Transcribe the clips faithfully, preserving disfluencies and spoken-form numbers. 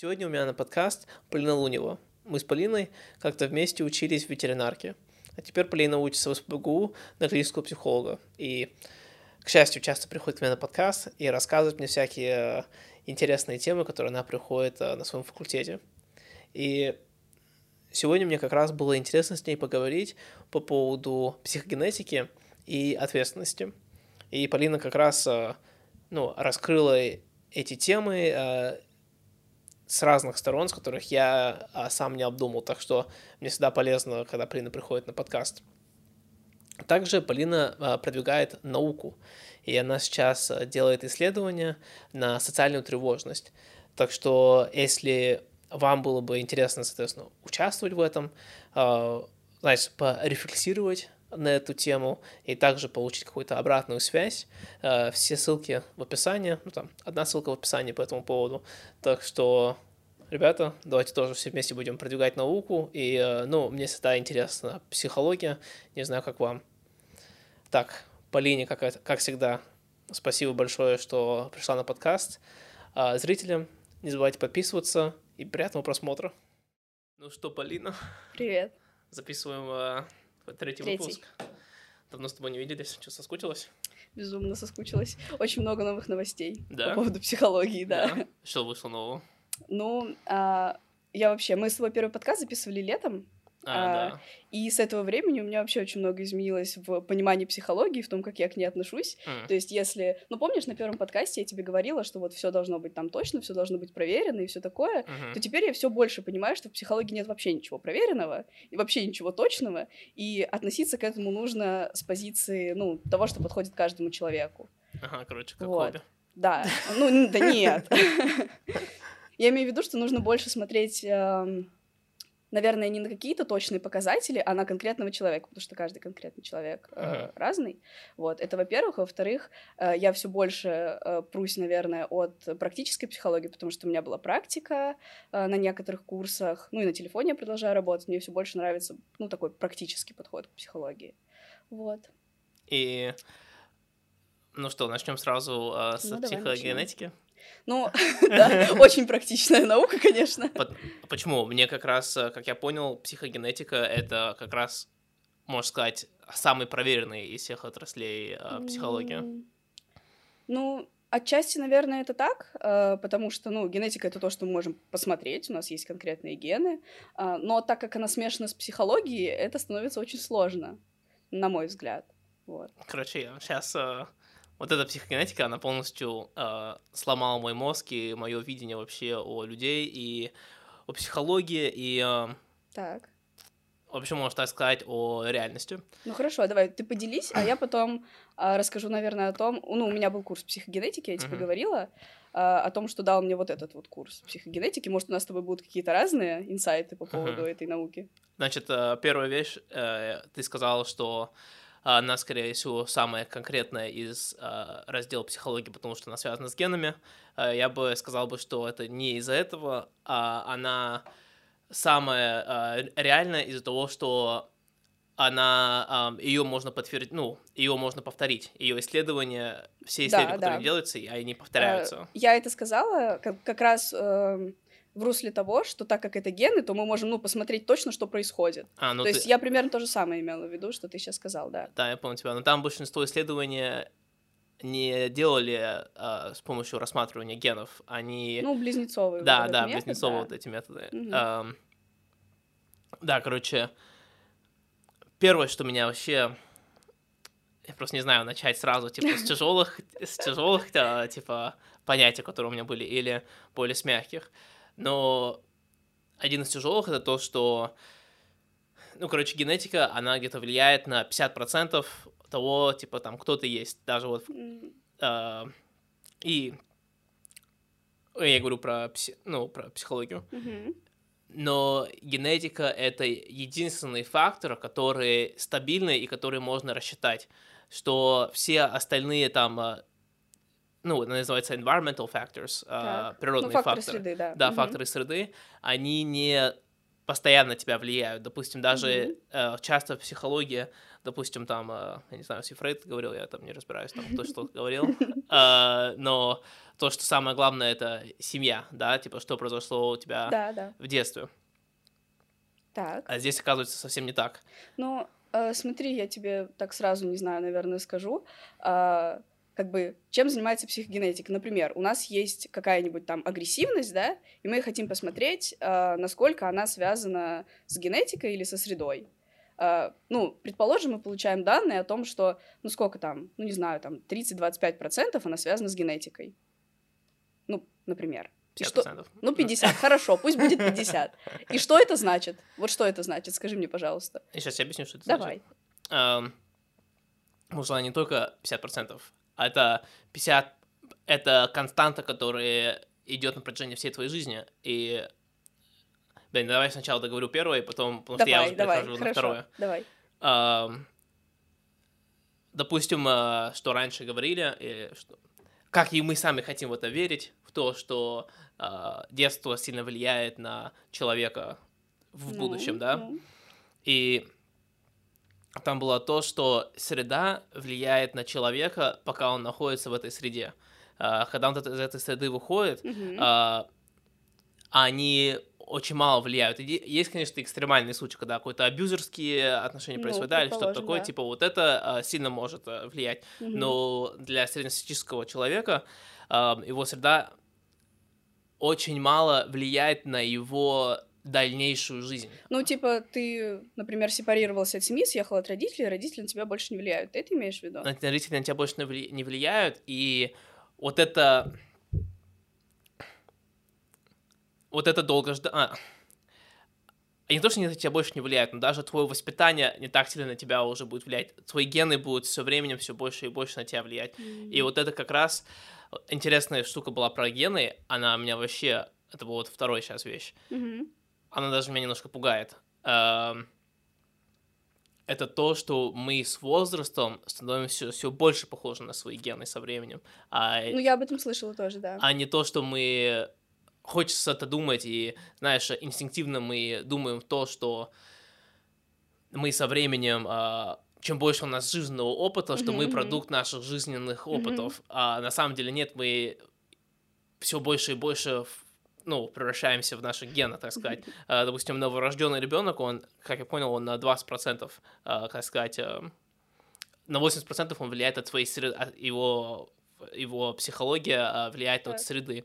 Сегодня у меня на подкаст Полина Лунева. Мы с Полиной как-то вместе учились в ветеринарке. А теперь Полина учится в СПбГУ на клинического психолога. И, к счастью, часто приходит к мне на подкаст и рассказывает мне всякие интересные темы, которые она приходит на своем факультете. И сегодня мне как раз было интересно с ней поговорить по поводу психогенетики и ответственности. И Полина как раз ну, раскрыла эти темы с разных сторон, с которых я сам не обдумал, так что мне всегда полезно, когда Полина приходит на подкаст. Также Полина продвигает науку, и она сейчас делает исследования на социальную тревожность. Так что, если вам было бы интересно, соответственно, участвовать в этом, значит, порефлексировать на эту тему и также получить какую-то обратную связь. Все ссылки в описании, ну там одна ссылка в описании по этому поводу. Так что, ребята, давайте тоже все вместе будем продвигать науку. И, ну, мне всегда интересна психология, не знаю, как вам. Так, Полине, как, как всегда, спасибо большое, что пришла на подкаст. Зрителям не забывайте подписываться и приятного просмотра. Ну что, Полина? Привет. Записываем... Третий, Третий выпуск. Давно с тобой не виделись. Что, соскучилась? Безумно соскучилась. Очень много новых новостей да? по поводу психологии, да. да. Что вышло нового? Ну, а, я вообще... Мы с тобой первый подкаст записывали летом. А, а, да. И с этого времени у меня вообще очень много изменилось в понимании психологии, в том, как я к ней отношусь. Mm. То есть, если... Ну, помнишь, на первом подкасте я тебе говорила, что вот все должно быть там точно, все должно быть проверено и все такое, mm-hmm. то теперь я все больше понимаю, что в психологии нет вообще ничего проверенного и вообще ничего точного, и относиться к этому нужно с позиции, ну, того, что подходит каждому человеку. Ага, короче, как вот. Хобби. Да. Ну, да нет. Я имею в виду, что нужно больше смотреть... Наверное, не на какие-то точные показатели, а на конкретного человека, потому что каждый конкретный человек э, uh-huh. разный. Вот, это во-первых. Во-вторых, э, я все больше э, прусь, наверное, от практической психологии, потому что у меня была практика э, на некоторых курсах, ну и на телефоне я продолжаю работать. Мне все больше нравится, ну, такой практический подход к психологии. Вот. И, ну что, начнем сразу э, с ну, психогенетики? Давай, ну, да, очень практичная наука, конечно. Почему? Мне как раз, как я понял, психогенетика — это как раз, можно сказать, самый проверенный из всех отраслей э, психологии. Ну, отчасти, наверное, это так, э, потому что, ну, генетика — это то, что мы можем посмотреть, у нас есть конкретные гены, э, но так как она смешана с психологией, это становится очень сложно, на мой взгляд. Вот. Короче, сейчас... Э... Вот эта психогенетика, она полностью э, сломала мой мозг и мое видение вообще о людей и о психологии, и... Э, так. Вообще, можно так сказать, о реальности. Ну хорошо, давай, ты поделись, а я потом э, расскажу, наверное, о том... Ну, у меня был курс психогенетики, я тебе uh-huh. говорила, э, о том, что дал мне вот этот вот курс психогенетики. Может, у нас с тобой будут какие-то разные инсайты по поводу uh-huh. этой науки? Значит, э, первая вещь, э, ты сказала, что... Она, скорее всего, самая конкретная из э, раздела психологии, потому что она связана с генами. Э, я бы сказал, бы, что это не из-за этого, а она самая э, реальная из-за того, что она, э, ее можно подтвердить, ну, ее можно повторить. Ее исследования, все исследования, да, которые да. делаются, они повторяются. Я это сказала как, как раз... Э... в русле того, что так как это гены, то мы можем, ну, посмотреть точно, что происходит. А, ну то ты... есть я примерно то же самое имела в виду, что ты сейчас сказал, да. Да, я понял тебя. Но там большинство исследований не делали э, с помощью рассматривания генов, они... Ну, близнецовые. Да, вот да, метод, близнецовые да. вот эти методы. Угу. Эм, да, короче, первое, что меня вообще... Я просто не знаю, начать сразу, типа, с тяжелых, с тяжелых, типа, понятий, которые у меня были, или более с мягких. Но один из тяжелых — это то, что, ну, короче, генетика, она где-то влияет на пятьдесят процентов того, типа, там, кто ты есть. Даже вот... Э, и я говорю про, пси, ну, про психологию. Mm-hmm. Но генетика — это единственный фактор, который стабильный и который можно рассчитать, что все остальные там... ну, это называется environmental factors, э, природные ну, факторы, факторы среды, да. Да, mm-hmm. факторы среды, они не постоянно тебя влияют. Допустим, даже mm-hmm. э, часто в психологии, допустим, там, э, я не знаю, если Фрейд говорил, я там не разбираюсь, там, кто что говорил, э, но то, что самое главное, это семья, да, типа, что произошло у тебя да, да. в детстве. Так. А здесь, оказывается, совсем не так. Ну, э, смотри, я тебе так сразу, не знаю, наверное, скажу, э, как бы, чем занимается психогенетик? Например, у нас есть какая-нибудь там агрессивность, да, и мы хотим посмотреть, э, насколько она связана с генетикой или со средой. Э, ну, предположим, мы получаем данные о том, что, ну, сколько там, ну, не знаю, там, тридцать-двадцать пять процентов она связана с генетикой. Ну, например. пятьдесят процентов. Что... Ну, пятьдесят, хорошо, пусть будет пятьдесят. И что это значит? Вот что это значит? Скажи мне, пожалуйста. Я сейчас объясню, что это значит. Давай. Нужно не только пятьдесят процентов. Это пятьдесят, это константа, которая идет на протяжении всей твоей жизни. И, блин, давай сначала договорю первое, и потом, потому давай, что я уже давай, перехожу хорошо, на второе. Давай. А, допустим, что раньше говорили, и что, как и мы сами хотим в это верить, в то, что а, детство сильно влияет на человека в ну, будущем, да? Ну. И... Там было то, что среда влияет на человека, пока он находится в этой среде. Когда он из этой среды выходит, mm-hmm. они очень мало влияют. Есть, конечно, экстремальные случаи, когда какие-то абьюзерские отношения ну, происходят, да, или что-то такое, да. типа вот это сильно может влиять. Mm-hmm. Но для среднестатистического человека его среда очень мало влияет на его... дальнейшую жизнь. Ну, типа, ты, например, сепарировался от семьи, съехал от родителей, родители на тебя больше не влияют. Ты это имеешь в виду? Родители на тебя больше не влияют, и вот это... Вот это долго ждать... А. Не то, что они на тебя больше не влияют, но даже твое воспитание не так сильно на тебя уже будет влиять. Твои гены будут со временем все больше и больше на тебя влиять. Mm-hmm. И вот это как раз... Интересная штука была про гены, она меня вообще... Это была вот вторая сейчас вещь. Mm-hmm. Она даже меня немножко пугает. Это то, что мы с возрастом становимся все больше похожи на свои гены со временем. А ну, я об этом слышала тоже, да. А не то, что мы... Хочется это думать, и, знаешь, инстинктивно мы думаем то, что мы со временем... Чем больше у нас жизненного опыта, mm-hmm. что мы продукт наших жизненных опытов. Mm-hmm. А на самом деле нет, мы все больше и больше... ну, превращаемся в наши гены, так сказать. Uh, допустим, новорожденный ребенок, он, как я понял, он на двадцать процентов, uh, так сказать, uh, на восемьдесят процентов он влияет от своей среды, от его, его психология uh, влияет так. от среды.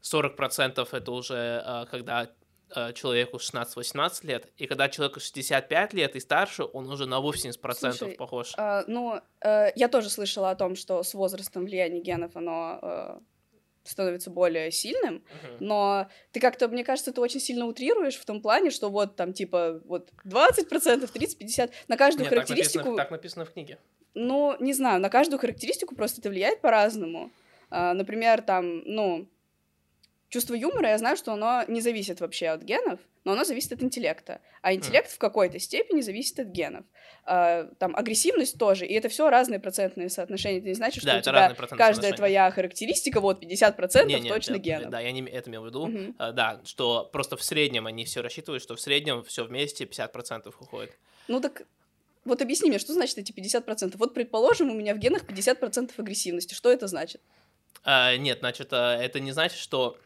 сорок процентов это уже uh, когда uh, человеку шестнадцать-восемнадцать лет, и когда человеку шестьдесят пять лет и старше, он уже на восемьдесят процентов Слушай, похож. Uh, ну, uh, я тоже слышала о том, что с возрастом влияние генов, оно... Uh... становится более сильным, uh-huh. но ты как-то, мне кажется, ты очень сильно утрируешь в том плане, что вот там типа вот двадцать процентов, тридцать процентов, пятьдесят процентов на каждую Нет, характеристику... Так написано, так написано в книге. Ну, не знаю, на каждую характеристику просто это влияет по-разному. А, например, там, ну, чувство юмора, я знаю, что оно не зависит вообще от генов, но оно зависит от интеллекта, а интеллект uh-huh. в какой-то степени зависит от генов. А, там агрессивность тоже, и это все разные процентные соотношения, это не значит, что да, у тебя каждая твоя характеристика, вот, пятьдесят процентов не, не, точно генов. Да, я не это имел в виду, uh-huh. а, да, что просто в среднем они все рассчитывают, что в среднем все вместе пятьдесят процентов уходит. Ну так... Вот объясни мне, что значит эти пятьдесят процентов? Вот, предположим, у меня в генах пятьдесят процентов агрессивности, что это значит? А, нет, значит, это не значит, что...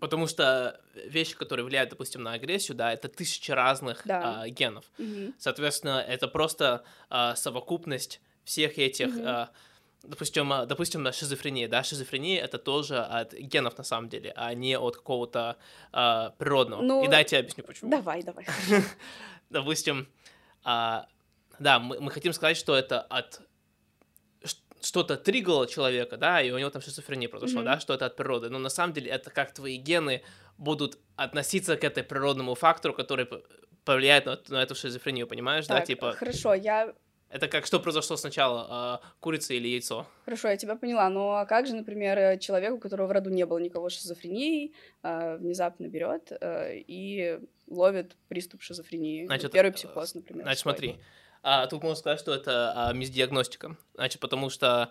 Потому что вещи, которые влияют, допустим, на агрессию, да, это тысячи разных да. а, генов. Угу. Соответственно, это просто а, совокупность всех этих, угу. а, допустим, а, допустим, шизофрения, да, шизофрения это тоже от генов на самом деле, а не от какого-то а, природного. Ну, и дайте я объясню, почему. Давай, давай. Допустим, а, да, мы, мы хотим сказать, что это от... что-то тригало человека, да, и у него там шизофрения произошло, mm-hmm. да, что это от природы. Но на самом деле это как твои гены будут относиться к этому природному фактору, который повлияет на, на эту шизофрению, понимаешь, так, да, типа... хорошо, я... Это как что произошло сначала, курица или яйцо? Хорошо, я тебя поняла, но а как же, например, человек, у которого в роду не было никого шизофрении, внезапно берет и ловит приступ шизофрении? Значит, первый психоз, например. Значит, смотри... Был. А, тут можно сказать, что это а, мисдиагностика, значит, потому что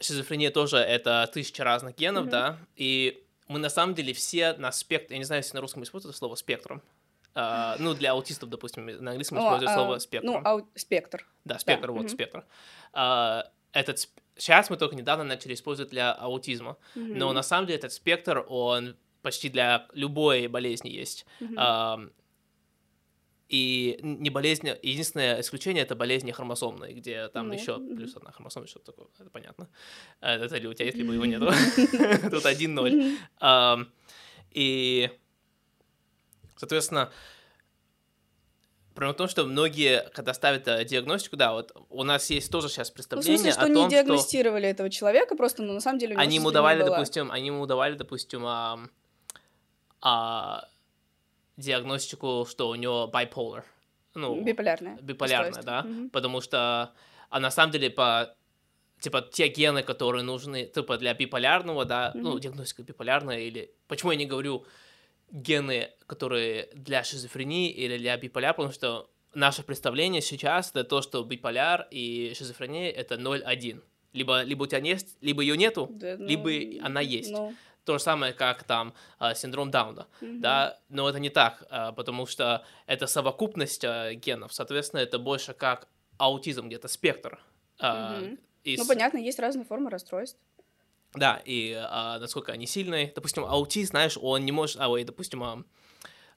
шизофрения тоже это тысячи разных генов, mm-hmm. да, и мы на самом деле все на спектр... Я не знаю, если на русском используется слово «спектром». Uh, ну, для аутистов, допустим, на английском oh, используют uh, слово «спектр». Ну, ау... спектр. Да, спектр, да. вот, mm-hmm. спектр. Uh, этот... Сейчас мы только недавно начали использовать для аутизма, mm-hmm. но на самом деле этот спектр, он почти для любой болезни есть. Mm-hmm. Uh, и не болезнь... Единственное исключение — это болезни хромосомные, где там mm-hmm. еще плюс одна хромосома, что-то такое, это понятно. Uh, это ли у тебя есть, либо его нету. Тут один ноль. И... Соответственно, прямо в том, что многие, когда ставят диагностику, да, вот у нас есть тоже сейчас представление, ну, в смысле, что о том, что... не диагностировали что... этого человека, просто, ну, на самом деле у него они ему давали, допустим, они ему давали, допустим, а, а, диагностику, что у него bipolar. Ну, биполярное. Биполярное, да, угу. потому что, а на самом деле, по... Типа, те гены, которые нужны, типа, для биполярного, да, угу. ну, диагностика биполярная или... Почему я не говорю... гены, которые для шизофрении или для биполяра, потому что наше представление сейчас — это то, что биполяр и шизофрения — это ноль один. Либо, либо у тебя есть, либо ее нету, да, ну, либо она есть. Ну. То же самое, как там синдром Дауна, угу. да, но это не так, потому что это совокупность генов, соответственно, это больше как аутизм, где-то спектр. Угу. Из... Ну, понятно, есть разные формы расстройств. Да, и а, насколько они сильные. Допустим, аутист, знаешь, он не может... А, ой, допустим, а,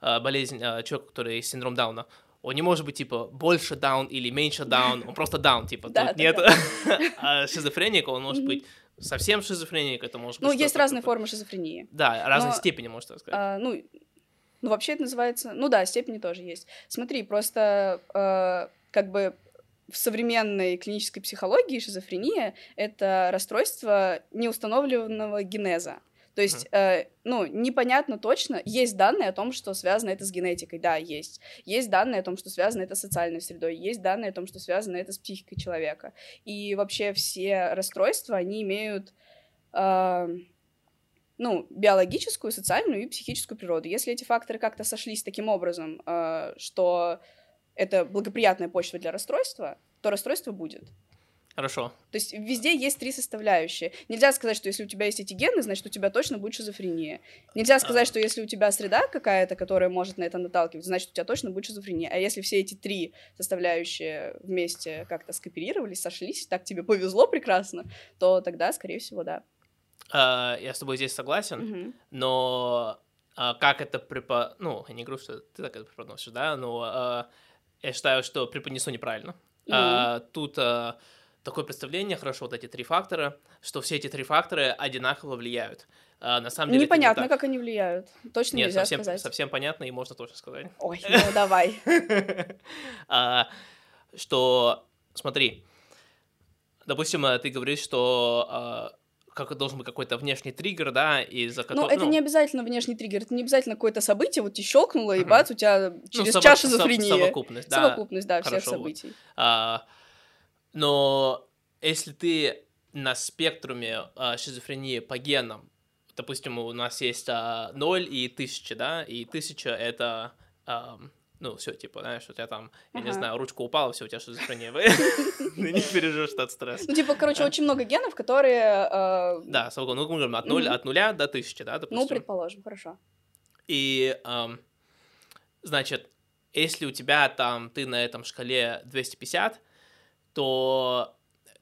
а, болезнь а, человека, который с синдромом Дауна, он не может быть, типа, больше Даун или меньше Даун, он просто Даун, типа, тут нет. А шизофреник, он может быть совсем шизофреник, это может быть... Ну, есть разные формы шизофрении. Да, разные степени, можно сказать. Ну, вообще это называется... Ну да, степени тоже есть. Смотри, просто как бы... В современной клинической психологии шизофрения — это расстройство неустановленного генеза. То есть, э, ну, непонятно точно, есть данные о том, что связано это с генетикой, да, есть. Есть данные о том, что связано это с социальной средой, есть данные о том, что связано это с психикой человека. И вообще все расстройства, они имеют... Э, ну, биологическую, социальную и психическую природу. Если эти факторы как-то сошлись таким образом, э, что... это благоприятная почва для расстройства, то расстройство будет. Хорошо. То есть везде есть три составляющие. Нельзя сказать, что если у тебя есть эти гены, значит, у тебя точно будет шизофрения. Нельзя сказать, что если у тебя среда какая-то, которая может на это наталкивать, значит, у тебя точно будет шизофрения. А если все эти три составляющие вместе как-то скооперировались, сошлись, так тебе повезло прекрасно, то тогда, скорее всего, да. А, я с тобой здесь согласен, угу. но а, как это преподносит... Ну, я не говорю, что ты так это преподносишь, да, но... А... Я считаю, что преподнесу неправильно. Mm-hmm. А, тут а, такое представление, хорошо, вот эти три фактора, что все эти три фактора одинаково влияют. А, на самом деле непонятно, не как они влияют. Точно Нет, нельзя совсем, сказать. Нет, совсем понятно и можно точно сказать. Ой, ну давай. Что, смотри, допустим, ты говоришь, что... как должен быть какой-то внешний триггер, да, из-за которого... Ну, это не обязательно внешний триггер, это не обязательно какое-то событие, вот тебе щелкнуло, и бац, у тебя через ну, час шизофрения. Совокупность, да. Совокупность, да, Хорошо, всех событий. Вот. А, но если ты на спектруме а, шизофрении по генам, допустим, у нас есть а, ноль и тысяча, да, и тысяча — это... А, ну, все, типа, знаешь, у тебя там, я ага. не знаю, ручка упала, все, у тебя шизофрения. Не переживешь этот стресс. Ну, типа, короче, очень много генов, которые... Да, ну, говорим, от нуля до тысячи, да, допустим. Ну, предположим, хорошо. И, значит, если у тебя там, ты на этом шкале двести пятьдесят, то...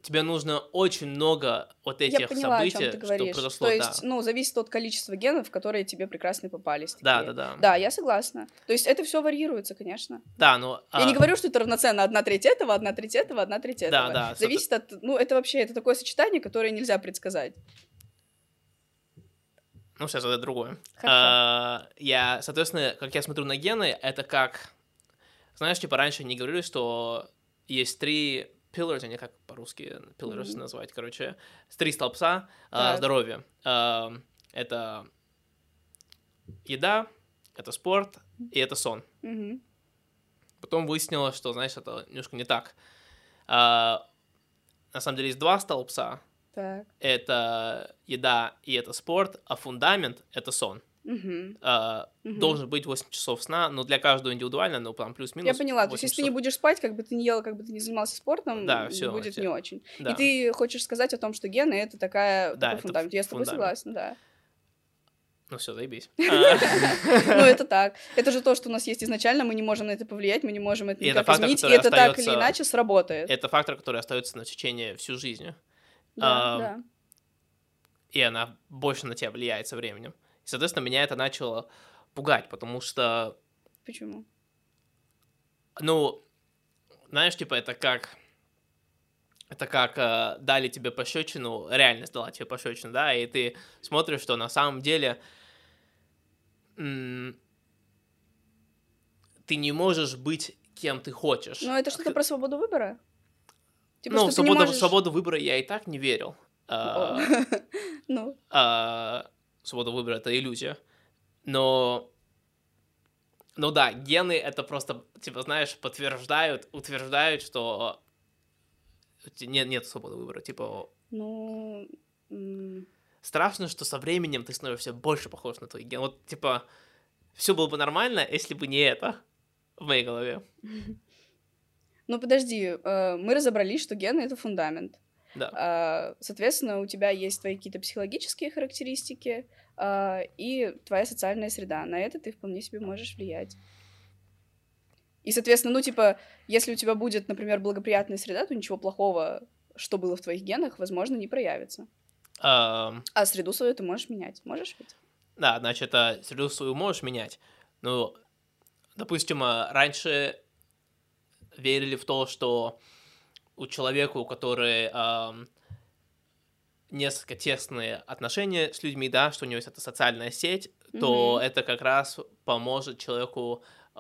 тебе нужно очень много вот этих Я поняла, событий, о чем ты говоришь. Что произошло. То есть, да. ну, зависит от количества генов, которые тебе прекрасно попались. Такие. Да, да, да. Да, я согласна. То есть это все варьируется, конечно. Да, но... Я а... не говорю, что это равноценно одна треть этого, одна треть этого, одна треть этого. Да, да. Зависит от... Ну, это вообще, это такое сочетание, которое нельзя предсказать. Ну, сейчас это другое. Хорошо. Я, соответственно, как я смотрю на гены, это как... Знаешь, типа, раньше не говорили, что есть три... Pillars, они как по-русски pillars mm-hmm. назвать, короче, три столбца да. э, здоровья. Э, это еда, это спорт и это сон. Mm-hmm. Потом выяснилось, что, знаешь, это немножко не так. Э, на самом деле есть два столбца. Так. Это еда и это спорт, а фундамент — это сон. Uh-huh. Uh, uh-huh. Должен быть восемь часов сна, но для каждого индивидуально, но там плюс-минус. Я поняла, то есть если часов. Ты не будешь спать, как бы ты не ела, как бы ты не занимался спортом, да, все, будет все. Не очень. Да. И ты хочешь сказать о том, что гены — это такая, да, такой это фундамент. Я с тобой фундамент. Согласна, да. Ну все, заебись. Ну это так. Это же то, что у нас есть изначально, мы не можем на это повлиять, мы не можем это никак изменить, и это так или иначе сработает. Это фактор, который остается на течение всю жизнь. И она больше на тебя влияет со временем. И, соответственно, меня это начало пугать, потому что... Почему? Ну, знаешь, типа, это как... Это как э, дали тебе пощечину, реальность дала тебе пощечину, да, и ты смотришь, что на самом деле м- ты не можешь быть кем ты хочешь. Ну, это что-то ты... про свободу выбора? Типа, ну, в свободу, можешь... свободу выбора я и так не верил. Ну. Свобода выбора — это иллюзия. Но... Ну да, гены это просто, типа, знаешь, подтверждают, утверждают, что нет, нет свободы выбора, типа... Ну... Страшно, что со временем ты становишься больше похож на твой ген. Вот, типа, все было бы нормально, если бы не это в моей голове. Ну, подожди, мы разобрались, что гены — это фундамент. Да. Соответственно, у тебя есть твои какие-то психологические характеристики и твоя социальная среда. На это ты вполне себе можешь влиять. И, соответственно, ну, типа, если у тебя будет, например, благоприятная среда, то ничего плохого, что было в твоих генах, возможно, не проявится. Um... А среду свою ты можешь менять. Можешь ведь? Да, значит, среду свою можешь менять. Ну, допустим, раньше верили в то, что у человека, у которого э, несколько тесные отношения с людьми, да, что у него есть эта социальная сеть, mm-hmm. то это как раз поможет человеку э,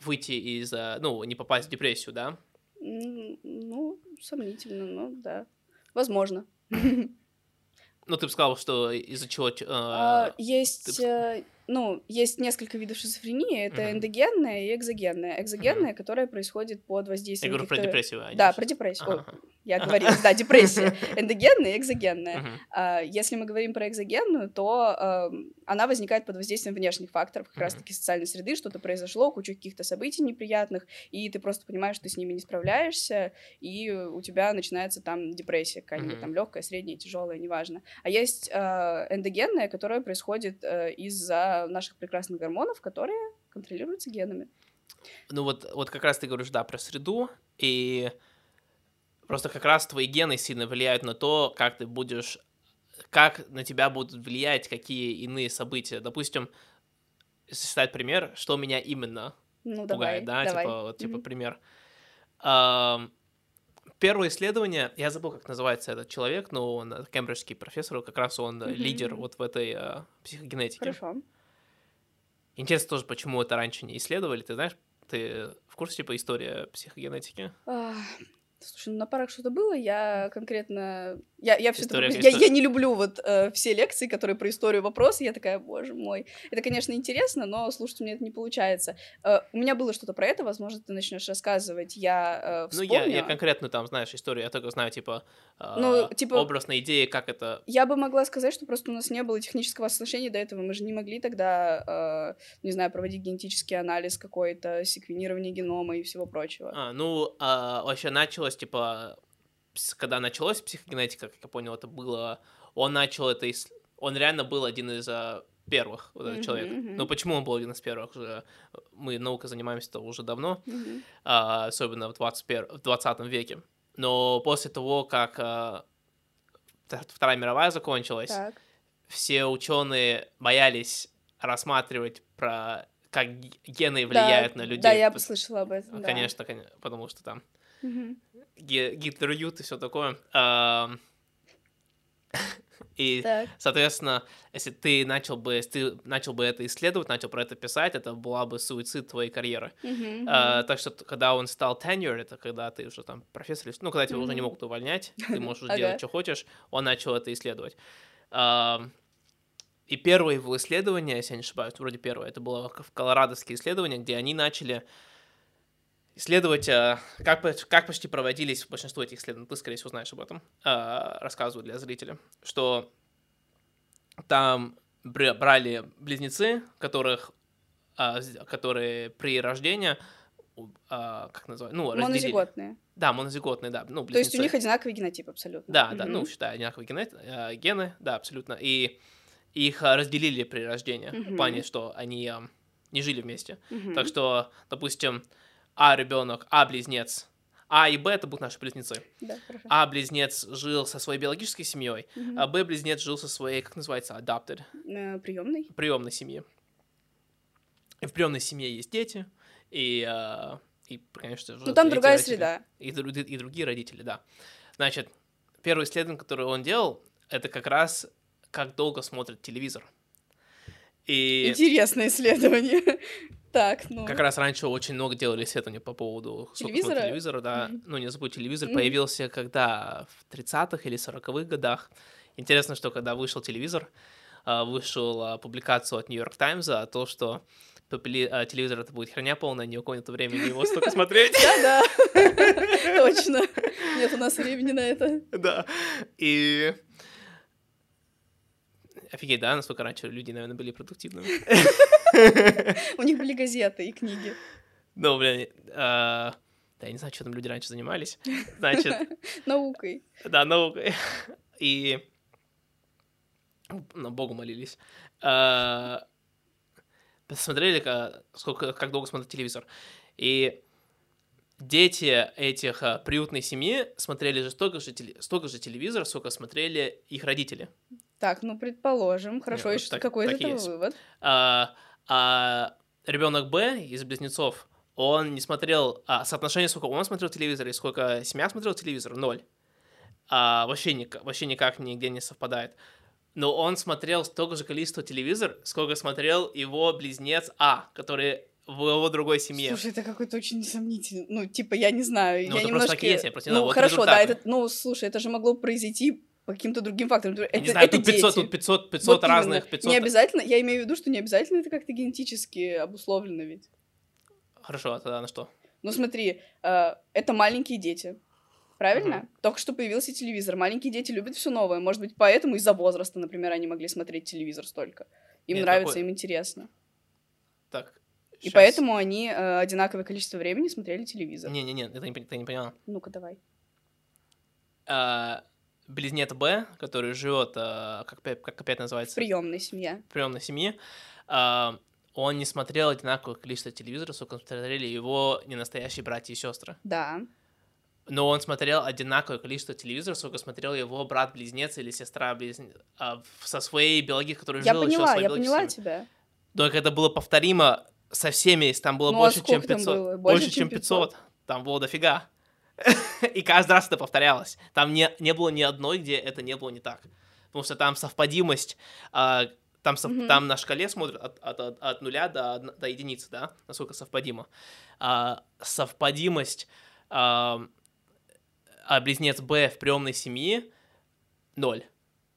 выйти из, э, ну, не попасть в депрессию, да? Mm-hmm. Ну, сомнительно, но да. Возможно. Ну, ты бы сказал, что из-за чего... Э, есть... Ты... Ну, есть несколько видов шизофрении. Это mm-hmm. эндогенная и экзогенная. Экзогенная, mm-hmm. которая происходит под воздействием... Я говорю про депрессию. А да, про депрессию. Uh-huh. О, я uh-huh. говорила, uh-huh. да, депрессия. Эндогенная и экзогенная. Uh-huh. А, если мы говорим про экзогенную, то а, она возникает под воздействием внешних факторов, как uh-huh. раз-таки социальной среды, что-то произошло, куча каких-то событий неприятных, и ты просто понимаешь, что ты с ними не справляешься, и у тебя начинается там депрессия какая-нибудь, uh-huh. там легкая, средняя, тяжелая, неважно. А есть а, эндогенная, которая происходит а, из-за наших прекрасных гормонов, которые контролируются генами. Ну вот, вот как раз ты говоришь, да, про среду, и просто как раз твои гены сильно влияют на то, как ты будешь, как на тебя будут влиять какие иные события. Допустим, если считать пример, что меня именно ну, пугает, давай, да, давай. Типа, вот, типа mm-hmm. пример. Uh, первое исследование, я забыл, как называется этот человек, но он кембриджский профессор, как раз он mm-hmm. лидер вот в этой uh, психогенетике. Хорошо. Интересно тоже, почему это раньше не исследовали. Ты знаешь, ты в курсе, типа, история психогенетики? А, слушай, ну на парах что-то было, я конкретно... Я, я, история, я, я не люблю вот э, все лекции, которые про историю вопроса, я такая, боже мой. Это, конечно, интересно, но слушать у меня это не получается. Э, у меня было что-то про это, возможно, ты начнешь рассказывать, я э, вспомню. Ну, я, я конкретно там, знаешь, историю, я только знаю, типа, э, ну, типа образные идеи, как это... Я бы могла сказать, что просто у нас не было технического отношения до этого, мы же не могли тогда, э, не знаю, проводить генетический анализ какой-то, секвенирование генома и всего прочего. А, ну, э, вообще началось, типа... Когда началась психогенетика, как я понял, это было... Он начал это... Ис... Он реально был один из uh, первых вот mm-hmm, человек. Mm-hmm. Ну, почему он был один из первых? Уже... Мы наукой занимаемся уже давно, mm-hmm. uh, особенно в, двадцать первом, в двадцатом веке. Но после того, как uh, Вторая мировая закончилась, так. все ученые боялись рассматривать про... как гены влияют да, на людей. Да, я послышала об этом, конечно, да. конечно, потому что там... Mm-hmm. Гитлер-ют и все такое. И, так. соответственно, если ты начал бы, если ты начал бы это исследовать, начал про это писать, это была бы суицид твоей карьеры. Mm-hmm. А, так что, когда он стал tenured, это когда ты уже там профессор, ну, когда тебя mm-hmm. уже не могут увольнять, ты можешь okay. делать, что хочешь, он начал это исследовать. А, и первое его исследование, если я не ошибаюсь, вроде первое, это было в колорадовские исследования, где они начали... исследовать, как, как почти проводились большинство этих исследований, ты, скорее всего, знаешь об этом, рассказываю для зрителя, что там брали близнецы, которых, которые при рождении, как называют, ну, разделили. Монозиготные. Да, монозиготные, да, ну, близнецы. То есть у них одинаковый генотип абсолютно. Да, да, mm-hmm. ну, считай, одинаковые гены, да, абсолютно, и их разделили при рождении, mm-hmm. в плане, что они э, не жили вместе. Mm-hmm. Так что, допустим, А ребенок, А близнец, А и Б это будут наши близнецы. Да, а близнец жил со своей биологической семьей, mm-hmm. а Б близнец жил со своей, как называется, adopted. Uh, приемной. Приемной семьи. И в приемной семье есть дети, и, э, и конечно же. Ну там другая родители, среда. И, и, и другие родители, да. Значит, первое исследование, которое он делал, это как раз как долго смотрит телевизор. И... Интересное исследование. Так, ну... Как раз раньше очень много делали исследований по поводу телевизора. телевизора да. Mm-hmm. Ну, не забудь, телевизор mm-hmm. появился когда? В тридцатых или сороковых годах. Интересно, что когда вышел телевизор, вышла публикация от Нью-Йорк Таймса о том, что телевизор — это будет херня полная, ни у кого нет времени его столько смотреть. Да-да, точно. Нет у нас времени на это. Да, и... Офигеть, да, насколько раньше люди, наверное, были продуктивными. У них были газеты и книги. Ну, блин, да, я не знаю, что там люди раньше занимались. Значит... Наукой. Да, наукой. И... Ну, Богу молились. Посмотрели, как долго смотрят телевизор. И дети этих приютной семьи смотрели же столько же телевизора, сколько смотрели их родители. Так, ну, предположим, хорошо, ну, еще какой-то там вывод. А, а ребенок Б из близнецов, он не смотрел... А, соотношение, сколько он смотрел телевизор и сколько семья смотрела телевизор, ноль. А, вообще, ни, вообще никак нигде не совпадает. Но он смотрел столько же количества телевизор, сколько смотрел его близнец А, который... в его другой семье. Слушай, это какой-то очень несомнительный... Ну, типа, я не знаю, ну, я немножко... Есть, я просто, ну, ну вот хорошо, результаты. Да, это... Ну, слушай, это же могло произойти по каким-то другим факторам. Это, не знаю, это тут пятьсот, дети. Тут пятьсот, пятьсот вот разных, пятьсот... Не обязательно, я имею в виду, что не обязательно это как-то генетически обусловлено ведь. Хорошо, а тогда на что? Ну, смотри, э, это маленькие дети, правильно? Угу. Только что появился телевизор. Маленькие дети любят все новое. Может быть, поэтому из-за возраста, например, они могли смотреть телевизор столько. Им Нет, нравится, такой... им интересно. Так... И Сейчас. Поэтому они э, одинаковое количество времени смотрели телевизор. Не-не-не, ты, ты не поняла. Ну-ка, давай. А, близнец Б, который живет, а, как, как опять называется? Приемная семья. Приемная семья. А, он не смотрел одинаковое количество телевизора, сколько смотрели его ненастоящие братья и сестры. Да. Но он смотрел одинаковое количество телевизора, сколько смотрел его брат-близнец или сестра-близнец а, со своей биологией, которая жила еще своей биологией. Я поняла, я поняла тебя. Только это было повторимо... Со всеми, там было ну, больше, а чем пятьсот. Было? Больше, больше, чем пятьсот. Там было дофига. И каждый раз это повторялось. Там не, не было ни одной, где это не было не так. Потому что там совпадимость, э, там, сов, mm-hmm. там на шкале смотрят от, от, от, от нуля до, до единицы, да, насколько совпадимо. Э, совпадимость э, близнец Б в приемной семьи ноль.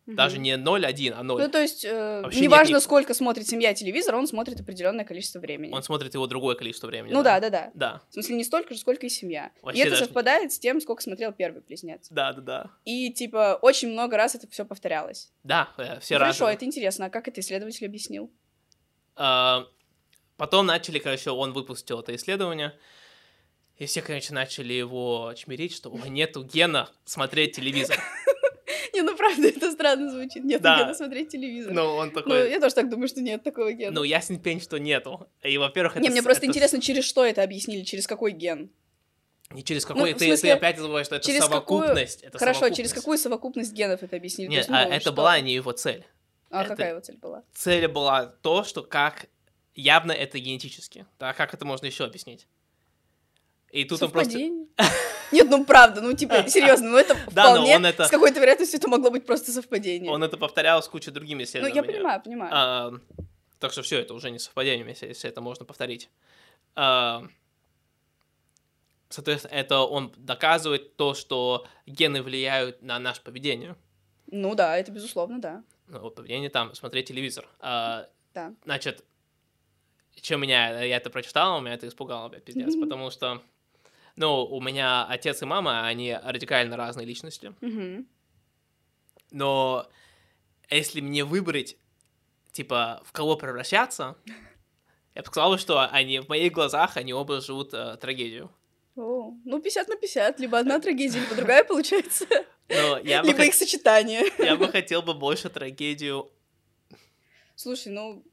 Даже не ноль один, а ноль. Ну, то есть, э, неважно, нет... сколько смотрит семья телевизор, он смотрит определенное количество времени. Он смотрит его другое количество времени. Ну да, да, да. да. В смысле, не столько же, сколько и семья. Вообще и это даже... совпадает с тем, сколько смотрел первый близнец. Да, да, да. И, типа, очень много раз это все повторялось. Да, все ну, раз. Хорошо, это интересно. А как это исследователь объяснил? А, потом начали, короче, он выпустил это исследование. И все, конечно, начали его чмирить, что нету гена смотреть телевизор. Не, ну правда, это странно звучит. Нет да. гена смотреть телевизор. Ну, он такой... Ну, я тоже так думаю, что нет такого гена. Ну, ясен пень, что нету. И, во-первых, это... Не, мне просто это... интересно, через что это объяснили, через какой ген? Не через какой, ну, ты, смысле... ты опять забываешь, что это через совокупность. Какую... Это Хорошо, совокупность. Через какую совокупность генов это объяснили? Нет, есть, а, ну, это что? Была не его цель. А это... какая его цель была? Цель была то, что как явно это генетически. Да, как это можно еще объяснить? И тут совпадение? Он просто... Нет, ну правда, ну типа, серьезно, ну это вполне, да, это... с какой-то вероятностью это могло быть просто совпадение. Он это повторял с кучей другими исследованиями. Ну я понимаю, понимаю. А, так что все, это уже не совпадение, если, если это можно повторить. А, соответственно, это он доказывает то, что гены влияют на наше поведение. Ну да, это безусловно, да. Ну вот поведение там, смотреть телевизор. А, да. Значит, чем меня, я это прочитал, меня это испугало, опять пиздец, mm-hmm. потому что... Ну, у меня отец и мама, они радикально разные личности. Mm-hmm. Но если мне выбрать, типа, в кого превращаться, я бы сказала, что они в моих глазах, они оба живут э, трагедию. О, ну, пятьдесят на пятьдесят. Либо одна трагедия, либо другая получается. Либо их сочетание. Я бы хотел бы больше трагедию Слушай, ну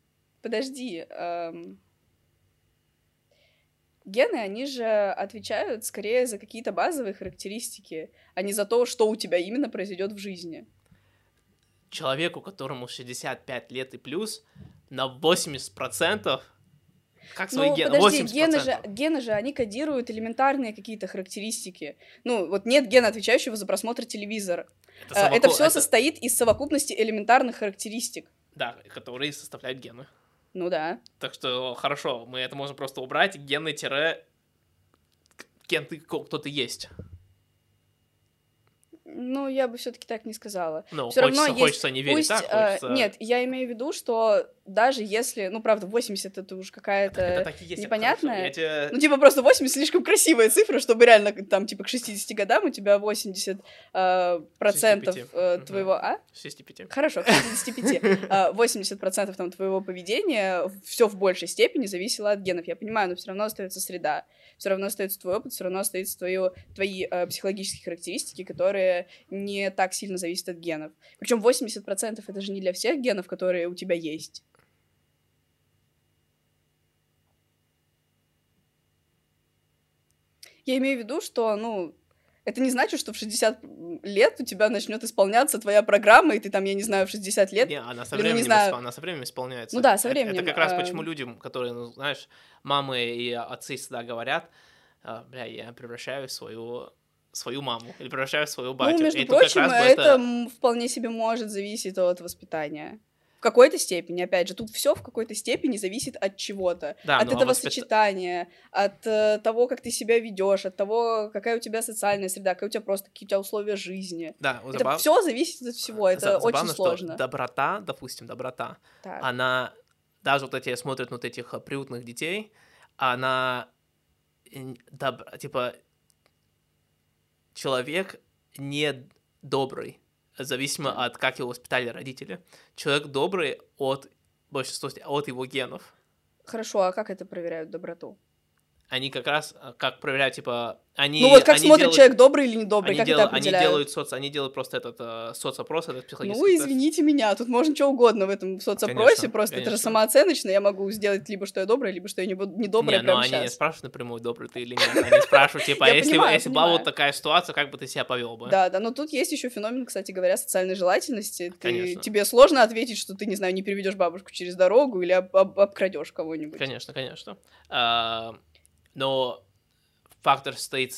подожди, эм... гены, они же отвечают скорее за какие-то базовые характеристики, а не за то, что у тебя именно произойдет в жизни. Человеку, которому шестьдесят пять лет и плюс, на восемьдесят процентов как свои ну, гены, подожди, восемьдесят процентов. Гены же, гены же, они кодируют элементарные какие-то характеристики. Ну, вот нет гена, отвечающего за просмотр телевизора. Это, совокуп... это все это... состоит из совокупности элементарных характеристик. Да, которые составляют гены. Ну да. Так что, хорошо, мы это можем просто убрать. Гены тире... Ген ты, кто ты есть. Ну, я бы все-таки так не сказала. Ну, хочется, равно есть... хочется не верить, пусть, так? Хочется... Э, нет, я имею в виду, что даже если... Ну, правда, восемьдесят это уже какая-то это, это есть, непонятная... Тебе... Ну, типа, просто восемьдесят слишком красивая цифра, чтобы реально, там, типа, к шестидесяти годам у тебя восемьдесят э, процентов э, твоего... Угу. А? шестьдесят пять. Хорошо, к шестидесяти пяти. восемьдесят процентов там твоего поведения все в большей степени зависело от генов. Я понимаю, но все равно остается среда. Все равно остается твой опыт, все равно остаются твои, твои э, психологические характеристики, которые не так сильно зависят от генов. Причем восемьдесят процентов это же не для всех генов, которые у тебя есть. Я имею в виду, что, ну, это не значит, что в шестьдесят лет у тебя начнет исполняться твоя программа, и ты там, я не знаю, в шестьдесят лет... Не, она со временем, не знаю... она со временем исполняется. Ну да, со временем. Это, это как раз почему людям, которые, ну, знаешь, мамы и отцы всегда говорят, бля, я превращаю в свою... свою маму или превращаю в свою батю. Ну, между и прочим, это, это вполне себе может зависеть от воспитания. В какой-то степени, опять же, тут все в какой-то степени зависит от чего-то. Да, от ну, этого а воспит... сочетания, от э, того, как ты себя ведешь, от того, какая у тебя социальная среда, какие у тебя просто какие у тебя условия жизни. Да, это забав... все зависит от всего, это забавно, очень сложно. Что доброта, допустим, доброта, так. Она, даже вот эти смотрят вот этих приютных детей, она, Доб... типа, человек не добрый, зависимо от как его воспитали родители. Человек добрый от большинства, от его генов. Хорошо, а как это проверяют доброту? Они как раз, как проверяют, типа... Они, ну вот как смотрит делают, человек, добрый или недобрый, они как дел, это определяют? Они делают, соц, они делают просто этот э, соцопрос, этот психологический... Ну, извините тест. Меня, тут можно что угодно в этом соцопросе, конечно, просто конечно. Это же самооценочно, я могу сделать либо, что я добрый, либо, что я недобрый не прямо сейчас. Не, ну они не спрашивают напрямую, добрый ты или нет, они спрашивают, типа, если была вот такая ситуация, как бы ты себя повел бы? Да, да, но тут есть еще феномен, кстати говоря, социальной желательности. Тебе сложно ответить, что ты, не знаю, не переведешь бабушку через дорогу или обкрадешь кого-нибудь. Конечно, конечно. Но... Фактор стоит,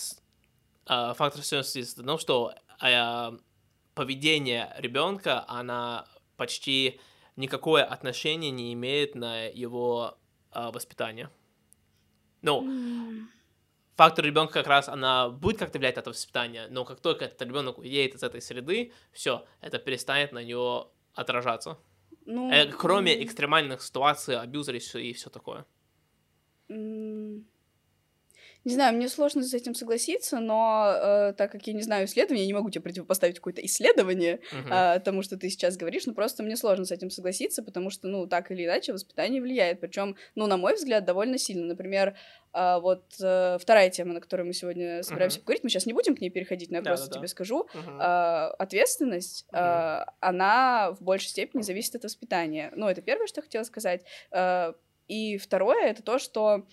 э, фактор стоит в том, что э, поведение ребенка, она почти никакое отношение не имеет на его э, воспитание. Ну, mm. фактор ребенка как раз, она будет как-то влиять от воспитания, но как только этот ребенок уедет из этой среды, все, это перестанет на него отражаться. No. Э, кроме экстремальных ситуаций, абьюза и все такое. Mm. Не знаю, мне сложно с этим согласиться, но э, так как я не знаю исследования, я не могу тебе противопоставить какое-то исследование uh-huh. э, тому, что ты сейчас говоришь, но просто мне сложно с этим согласиться, потому что, ну, так или иначе воспитание влияет, причем, ну, на мой взгляд, довольно сильно. Например, э, вот э, вторая тема, на которую мы сегодня собираемся uh-huh. поговорить, мы сейчас не будем к ней переходить, но я да, просто да, тебе да. скажу, uh-huh. э, ответственность, uh-huh. э, она в большей степени зависит от воспитания. Ну, это первое, что я хотела сказать. Э, и второе, это то, что...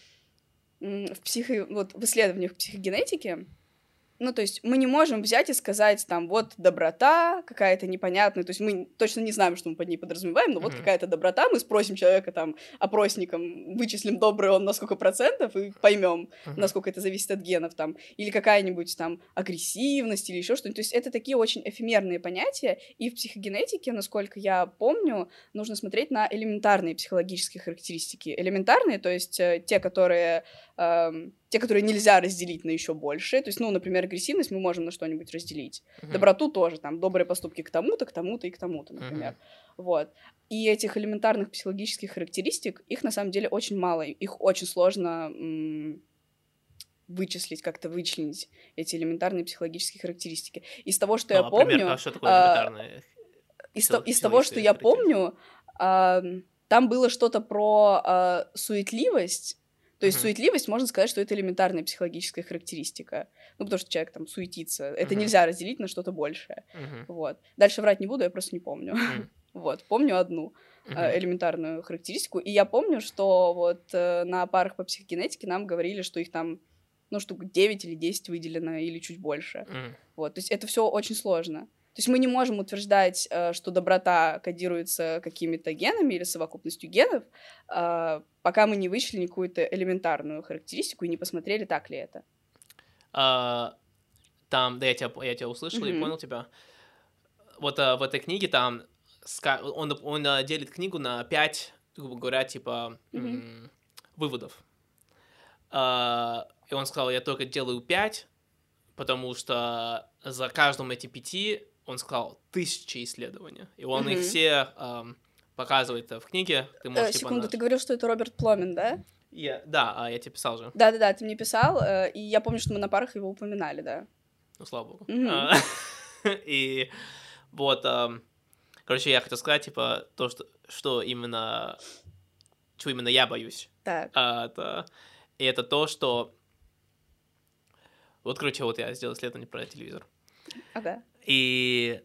В, психо... вот, в исследованиях психогенетики, ну, то есть мы не можем взять и сказать, там, вот, доброта какая-то непонятная, то есть мы точно не знаем, что мы под ней подразумеваем, но mm-hmm. вот какая-то доброта, мы спросим человека, там, опросником, вычислим, добрый он на сколько процентов, и поймем, mm-hmm. насколько это зависит от генов, там, или какая-нибудь, там, агрессивность, или еще что-нибудь, то есть это такие очень эфемерные понятия, и в психогенетике, насколько я помню, нужно смотреть на элементарные психологические характеристики, элементарные, то есть те, которые... те, которые нельзя разделить на еще больше. То есть, ну, например, агрессивность мы можем на что-нибудь разделить. Uh-huh. Доброту тоже, там, добрые поступки к тому-то, к тому-то и к тому-то, например. Uh-huh. Вот. И этих элементарных психологических характеристик, их на самом деле очень мало. Их очень сложно м- вычислить, как-то вычленить, эти элементарные психологические характеристики. Из того, что ну, я а помню... Примерно, а что такое элементарные психологические из того, что я помню, а, там было что-то про а, суетливость. То есть mm-hmm. суетливость, можно сказать, что это элементарная психологическая характеристика. Ну, потому что человек там суетится. Это mm-hmm. нельзя разделить на что-то большее. Mm-hmm. Вот. Дальше врать не буду, я просто не помню. Mm-hmm. Вот, помню одну. Mm-hmm. элементарную характеристику. И я помню, что вот э, на парах по психогенетике нам говорили, что их там, ну, штук девять или десять выделено, или чуть больше. Mm-hmm. Вот, то есть это все очень сложно. То есть мы не можем утверждать, э, что доброта кодируется какими-то генами или совокупностью генов, э, пока мы не вычленили какую-то элементарную характеристику и не посмотрели, так ли это. Uh, там, да, я тебя, я тебя услышал mm-hmm. и понял тебя. Вот uh, в этой книге там Он, он делит книгу на пять, грубо говоря, типа, mm-hmm. выводов. И он сказал, я только делаю пять, потому что за каждым эти пяти, он сказал, тысячи исследований. И он mm-hmm. их все эм, показывает в книге. Ты можешь, э, секунду, типа, на... ты говорил, что это Роберт Пломин, да? Я, да, я тебе писал же. Да-да-да, ты мне писал, и я помню, что мы на парах его упоминали, да. Ну, слава богу. Mm-hmm. И вот... Короче, я хотел сказать, типа, то, что, что именно, чего именно я боюсь. Так. А, это, и это то, что... Вот, короче, вот я сделал исследование про телевизор. Ага. И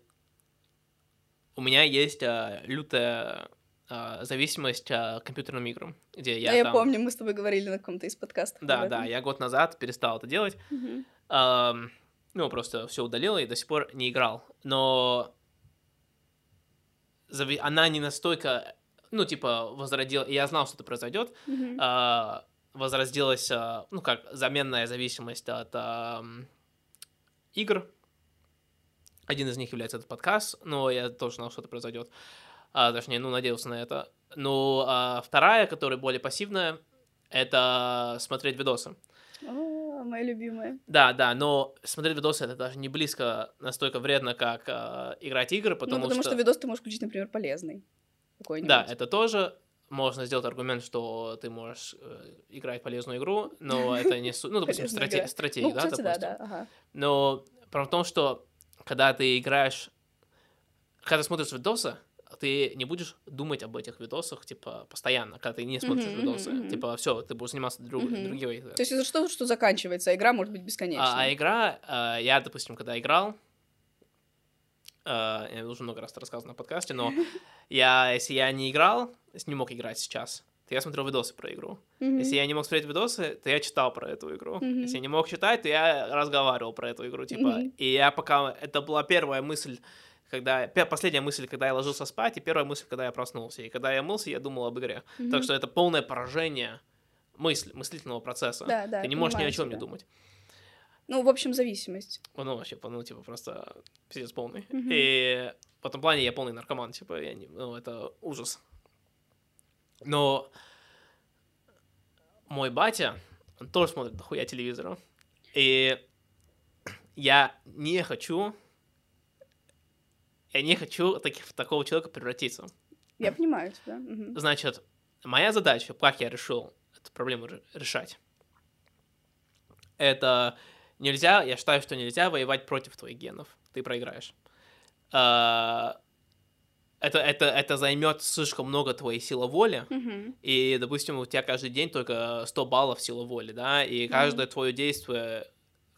у меня есть а, лютая а, зависимость а, к компьютерным играм, где я Да, там... я помню, мы с тобой говорили на каком-то из подкастов. Да, да, я год назад перестал это делать. Угу. А, ну, просто все удалил и до сих пор не играл. Но... она не настолько, ну, типа, возродила... Я знал, что это произойдет. Mm-hmm. А, возродилась, а, ну, как, заменная зависимость от а, игр. Один из них является этот подкаст, но я тоже знал, что это произойдет. А, точнее, ну, надеялся на это. Ну, а вторая, которая более пассивная, это смотреть видосы. О, моя любимая. Да, да, но смотреть видосы — это даже не близко настолько вредно, как э, играть игры, потому, ну, потому что... что видос ты можешь включить, например, полезный какой-нибудь. Да, это тоже. Можно сделать аргумент, что ты можешь э, играть полезную игру, но это не... Ну, допустим, стратегия, да, допустим. Но проблема в том, что когда ты играешь... Когда ты смотришь видосы, ты не будешь думать об этих видосах, типа, постоянно, когда ты не смотришь mm-hmm, видосы. Mm-hmm. Типа, все, ты будешь заниматься друг, mm-hmm. другой. То есть это что-то, что заканчивается, а игра может быть бесконечной. А, а игра, а, я, допустим, когда играл, а, я уже много раз рассказывал на подкасте, но я, если я не играл, если не мог играть сейчас, то я смотрел видосы про игру. Mm-hmm. Если я не мог смотреть видосы, то я читал про эту игру. Mm-hmm. Если я не мог читать, то я разговаривал про эту игру, типа. Mm-hmm. И я пока... Это была первая мысль... Когда, последняя мысль, когда я ложился спать, и первая мысль, когда я проснулся. И когда я мылся, я думал об игре. Mm-hmm. Так что это полное поражение мысли, мыслительного процесса. Да, да, ты не можешь ни о чем не думать. Ну, в общем, зависимость. Ну, вообще, ну, типа, просто пиздец полный. Mm-hmm. И в этом плане я полный наркоман, типа, я не, ну, это ужас. Но мой батя, он тоже смотрит дохуя телевизора. И я не хочу... Я не хочу таких, в такого человека превратиться. Я понимаю тебя. Угу. Значит, моя задача, как я решил эту проблему решать, это нельзя, я считаю, что нельзя воевать против твоих генов. Ты проиграешь. Это, это, это займет слишком много твоей силы воли. Угу. И, допустим, у тебя каждый день только сто баллов силы воли, да, и каждое угу. твое действие,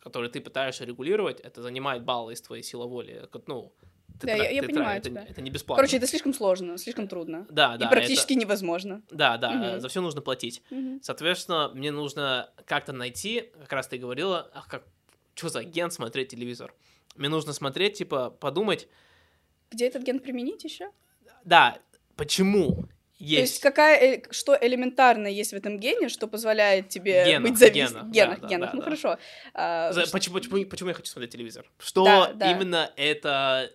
которое ты пытаешься регулировать, это занимает баллы из твоей силы воли. Ну, Ты да, тра- я, я понимаю тебя. Это, это не бесплатно. Короче, это слишком сложно, слишком трудно. Да, да. И практически это... невозможно. Да, да, угу. за все нужно платить. Угу. Соответственно, мне нужно как-то найти, как раз ты говорила, ах, как... что за ген смотреть телевизор? Мне нужно смотреть, типа, подумать... Где этот ген применить еще? Да, почему есть... То есть какая, что элементарно есть в этом гене, что позволяет тебе генах, быть зависимым? Генах, генах, да, генах. Да, ну да, хорошо. Да. А, почему, почему, почему я хочу смотреть телевизор? Что да, да. именно это...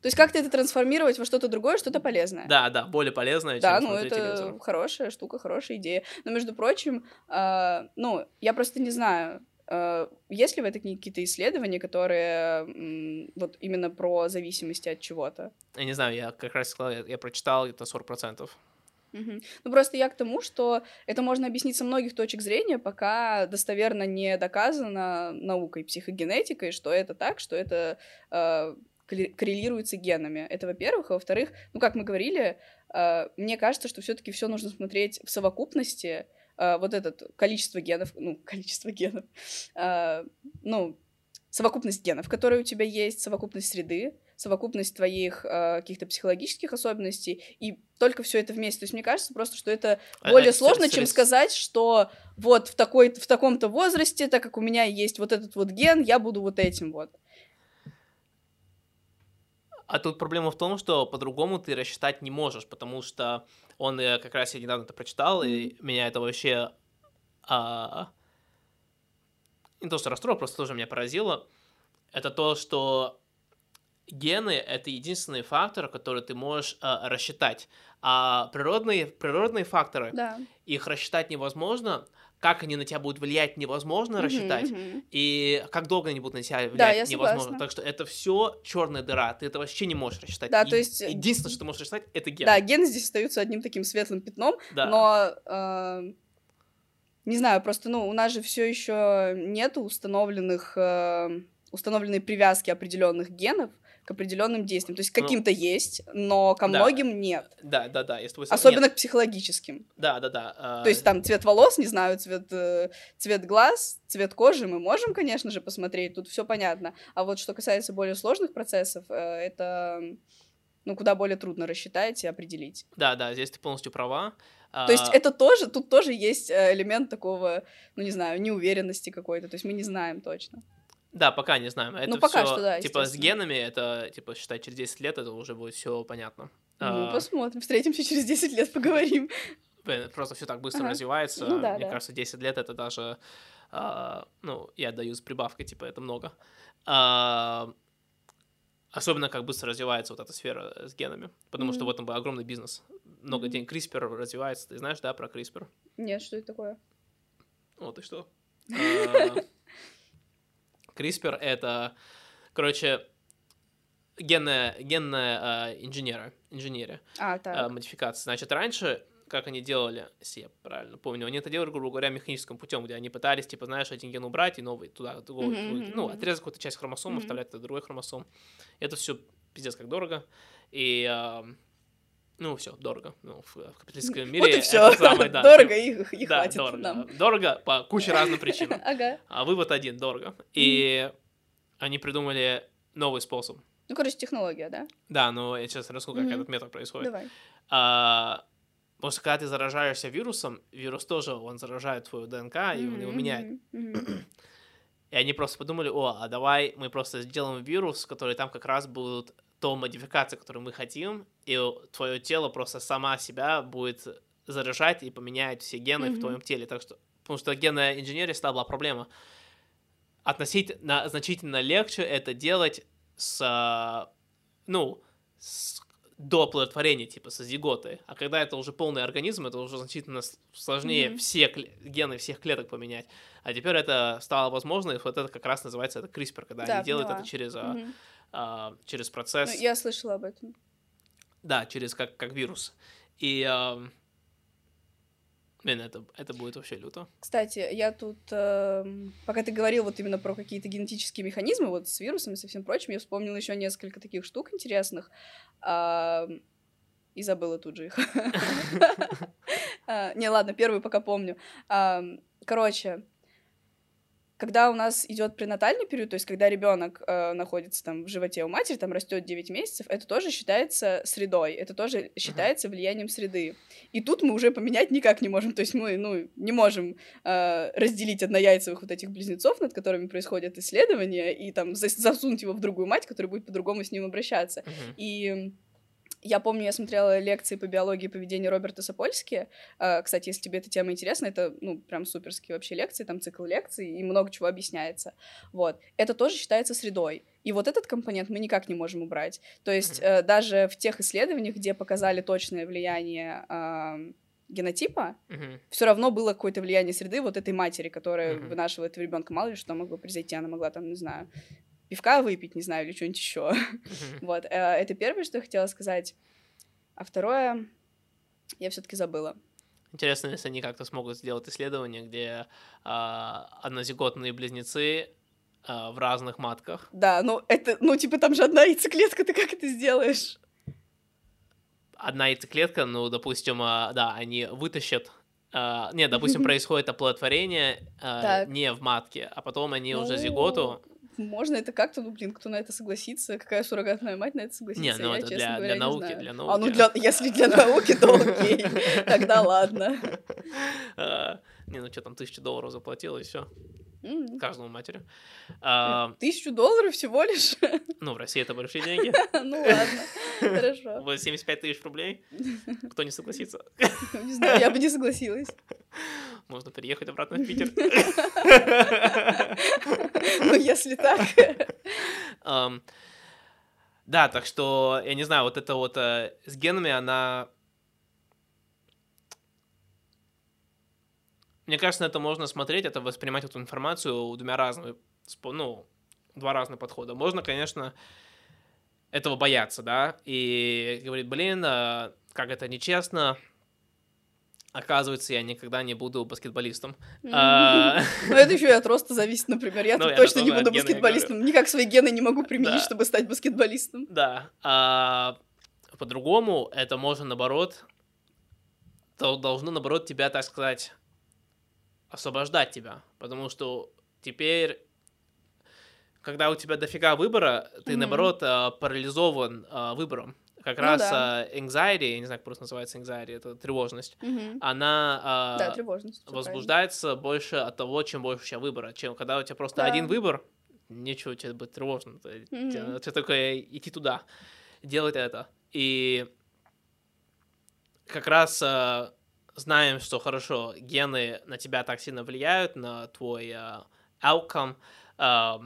То есть как-то это трансформировать во что-то другое, что-то полезное. Да, да, более полезное, да, чем ну, смотреть телевизор. Да, ну это хорошая штука, хорошая идея. Но, между прочим, э, ну, я просто не знаю, э, есть ли в этой книге какие-то исследования, которые м, вот именно про зависимость от чего-то? Я не знаю, я как раз сказал, я, я прочитал это сорок процентов. Угу. Ну, просто я к тому, что это можно объяснить со многих точек зрения, пока достоверно не доказано наукой, психогенетикой, что это так, что это... Э, коррелируется генами. Это, во-первых. А во-вторых, ну, как мы говорили, э, мне кажется, что все-таки все нужно смотреть в совокупности. Э, вот это количество генов, ну, количество генов, э, ну, совокупность генов, которые у тебя есть, совокупность среды, совокупность твоих э, каких-то психологических особенностей, и только все это вместе. То есть мне кажется просто, что это более а, сложно, с, чем с... сказать, что вот в, такой, в таком-то возрасте, так как у меня есть вот этот вот ген, я буду вот этим вот. А тут проблема в том, что по-другому ты рассчитать не можешь, потому что он, я как раз я недавно это прочитал, и меня это вообще... А... Не то, что расстроило, просто тоже меня поразило. Это то, что гены — это единственный фактор, который ты можешь а, рассчитать. А природные, природные факторы, да. их рассчитать невозможно. Как они на тебя будут влиять, невозможно mm-hmm, рассчитать. Mm-hmm. И как долго они будут на тебя влиять, да, я невозможно. Согласна. Так что это все черная дыра. Ты это вообще не можешь рассчитать. Да, и, то есть... Единственное, что ты можешь рассчитать, это ген. Да, гены здесь остаются одним таким светлым пятном, да. но... Э... Не знаю, просто, ну, у нас же все еще нету установленных, э, установленной привязки определенных генов к определенным действиям. То есть к каким-то ну, есть, но ко да. многим нет. Да, да, да. Если особенно нет. к психологическим. Да, да, да. Э... То есть там цвет волос, не знаю, цвет, э, цвет глаз, цвет кожи мы можем, конечно же, посмотреть, тут все понятно. А вот что касается более сложных процессов, э, это, ну, куда более трудно рассчитать и определить. Да, да, здесь ты полностью права. То есть это тоже, тут тоже есть элемент такого, ну не знаю, неуверенности какой-то, то есть мы не знаем точно. Да, пока не знаем. Это ну, пока всё, что, да, типа, с генами, это, типа, считай, через десять лет это уже будет все понятно. Ну, а... посмотрим, встретимся через десять лет, поговорим. Просто все так быстро ага. развивается, ну, да, мне да. кажется, десять лет это даже, а, ну, я даю с прибавкой, типа, это много. А... Особенно, как быстро развивается вот эта сфера с генами, потому mm-hmm. что в этом огромный бизнес. Много mm-hmm. денег. CRISPR развивается. Ты знаешь, да, про CRISPR? Нет, что это такое? Вот и что. CRISPR — это, короче, генная инженерия, модификация. Значит, раньше, как они делали, если я правильно помню, они это делали, грубо говоря, механическим путем, где они пытались, типа, знаешь, один ген убрать и новый туда, другой, mm-hmm. ну, отрезать какую-то часть хромосома, mm-hmm. вставлять туда другой хромосом. Это все пиздец как дорого. И, э, ну, все дорого. Ну, в, в капиталистском мире вот и все. Это самое, да, дорого и, и да, хватит дорого, нам. Дорого по куче разных причин. Ага. А вывод один — дорого. И mm-hmm. они придумали новый способ. Ну, короче, технология, да? Да, но я сейчас расскажу, как mm-hmm. этот метод происходит. Давай. А, потому что когда ты заражаешься вирусом, вирус тоже, он заражает твою ДНК, mm-hmm. и он его меняет. Mm-hmm. И они просто подумали, о, а давай мы просто сделаем вирус, который там как раз будут то модификации, которую мы хотим, и твое тело просто сама себя будет заражать и поменяет все гены mm-hmm. в твоем теле. Так что, потому что генная инженерия всегда была проблема. Относительно значительно легче это делать с, ну, с до оплодотворения, типа, со зиготы. А когда это уже полный организм, это уже значительно сложнее mm-hmm. все кле- гены всех клеток поменять. А теперь это стало возможно, и вот это как раз называется это CRISPR, когда да, они делают поняла. Это через, mm-hmm. а, а, через процесс... Ну, я слышала об этом. Да, через как, как вирус. И... А... Блин, это, это будет вообще люто. Кстати, я тут, э, пока ты говорил вот именно про какие-то генетические механизмы, вот с вирусом и со всем прочим, я вспомнила еще несколько таких штук интересных, э, и забыла тут же их. Не, ладно, первую пока помню. Короче, когда у нас идет пренатальный период, то есть когда ребенок э, находится там в животе у матери, там растет девять месяцев, это тоже считается средой, это тоже считается uh-huh. влиянием среды. И тут мы уже поменять никак не можем, то есть мы ну, не можем э, разделить однояйцевых вот этих близнецов, над которыми происходят исследования, и там засунуть его в другую мать, которая будет по-другому с ним обращаться. Uh-huh. И... Я помню, я смотрела лекции по биологии и поведению Роберта Сапольски. Кстати, если тебе эта тема интересна, это, ну, прям суперские вообще лекции, там цикл лекций, и много чего объясняется. Вот. Это тоже считается средой. И вот этот компонент мы никак не можем убрать. То есть mm-hmm. даже в тех исследованиях, где показали точное влияние э, генотипа, mm-hmm. все равно было какое-то влияние среды вот этой матери, которая mm-hmm. вынашивала этого ребенка. Мало ли что могло произойти, она могла там, не знаю... пивка выпить, не знаю, или что-нибудь еще. Mm-hmm. Вот, это первое, что я хотела сказать. А второе, я все-таки забыла. Интересно, если они как-то смогут сделать исследование, где э, однозиготные близнецы э, в разных матках. Да, ну это, ну типа там же одна яйцеклетка, ты как это сделаешь? Одна яйцеклетка, ну допустим, э, да, они вытащат. Uh, нет, допустим, происходит оплодотворение uh, не в матке, а потом они ну, уже зиготу можно это как-то, ну, блин, кто на это согласится, какая суррогатная мать на это согласится, не, ну, я, это честно для, говоря, для науки, не знаю. Для науки. А, ну, для, если для науки, то окей, тогда ладно. Не, ну, что там, тысячу долларов заплатила, и все. Каждому матери. Тысячу долларов всего лишь? Ну, в России это большие деньги. Ну, ладно, хорошо. семьдесят пять тысяч рублей. Кто не согласится? Не знаю, я бы не согласилась. Можно переехать обратно в Питер. Ну, если так. Да, так что, я не знаю, вот это вот с генами, она... Мне кажется, на это можно смотреть, это воспринимать эту информацию двумя разными, ну, два разных подхода. Можно, конечно, этого бояться, да, и говорит, блин, как это нечестно, оказывается, я никогда не буду баскетболистом. Ну, это еще и от роста зависит, например, я точно не буду баскетболистом, никак свои гены не могу применить, чтобы стать баскетболистом. Да, по-другому это можно, наоборот, должно, наоборот, тебя, так сказать... освобождать тебя, потому что теперь, когда у тебя дофига выбора, ты, mm-hmm. наоборот, парализован выбором. Как ну раз да. anxiety, я не знаю, как просто называется anxiety, это тревожность, mm-hmm. она да, тревожность, возбуждается правильно. Больше от того, чем больше у тебя выбора, чем когда у тебя просто да. один выбор, нечего тебе быть тревожным, mm-hmm. тебе, тебе только идти туда, делать это. И как раз... знаем, что хорошо, гены на тебя так сильно влияют, на твой uh, outcome, uh,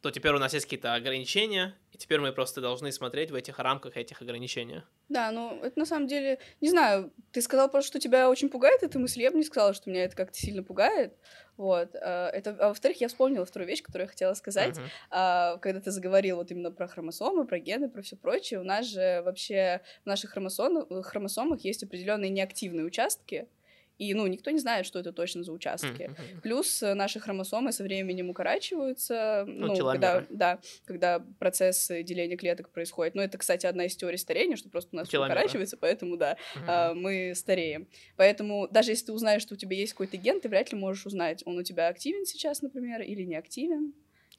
то теперь у нас есть какие-то ограничения, и теперь мы просто должны смотреть в этих рамках этих ограничений. Да, ну, это на самом деле... Не знаю, ты сказал просто, что тебя очень пугает эта мысль, я бы не сказала, что меня это как-то сильно пугает. Вот. Это, а во-вторых, я вспомнила вторую вещь, которую я хотела сказать. Uh-huh. А, когда ты заговорил вот именно про хромосомы, про гены, про все прочее, у нас же вообще в наших хромосом, хромосомах есть определенные неактивные участки, и, ну, никто не знает, что это точно за участки. Mm-hmm. Плюс наши хромосомы со временем укорачиваются. Ну, ну когда, да, когда процесс деления клеток происходит. Ну, это, кстати, одна из теорий старения, что просто у нас теломеры. Укорачивается, поэтому, да, mm-hmm. мы стареем. Поэтому даже если ты узнаешь, что у тебя есть какой-то ген, ты вряд ли можешь узнать, он у тебя активен сейчас, например, или не активен.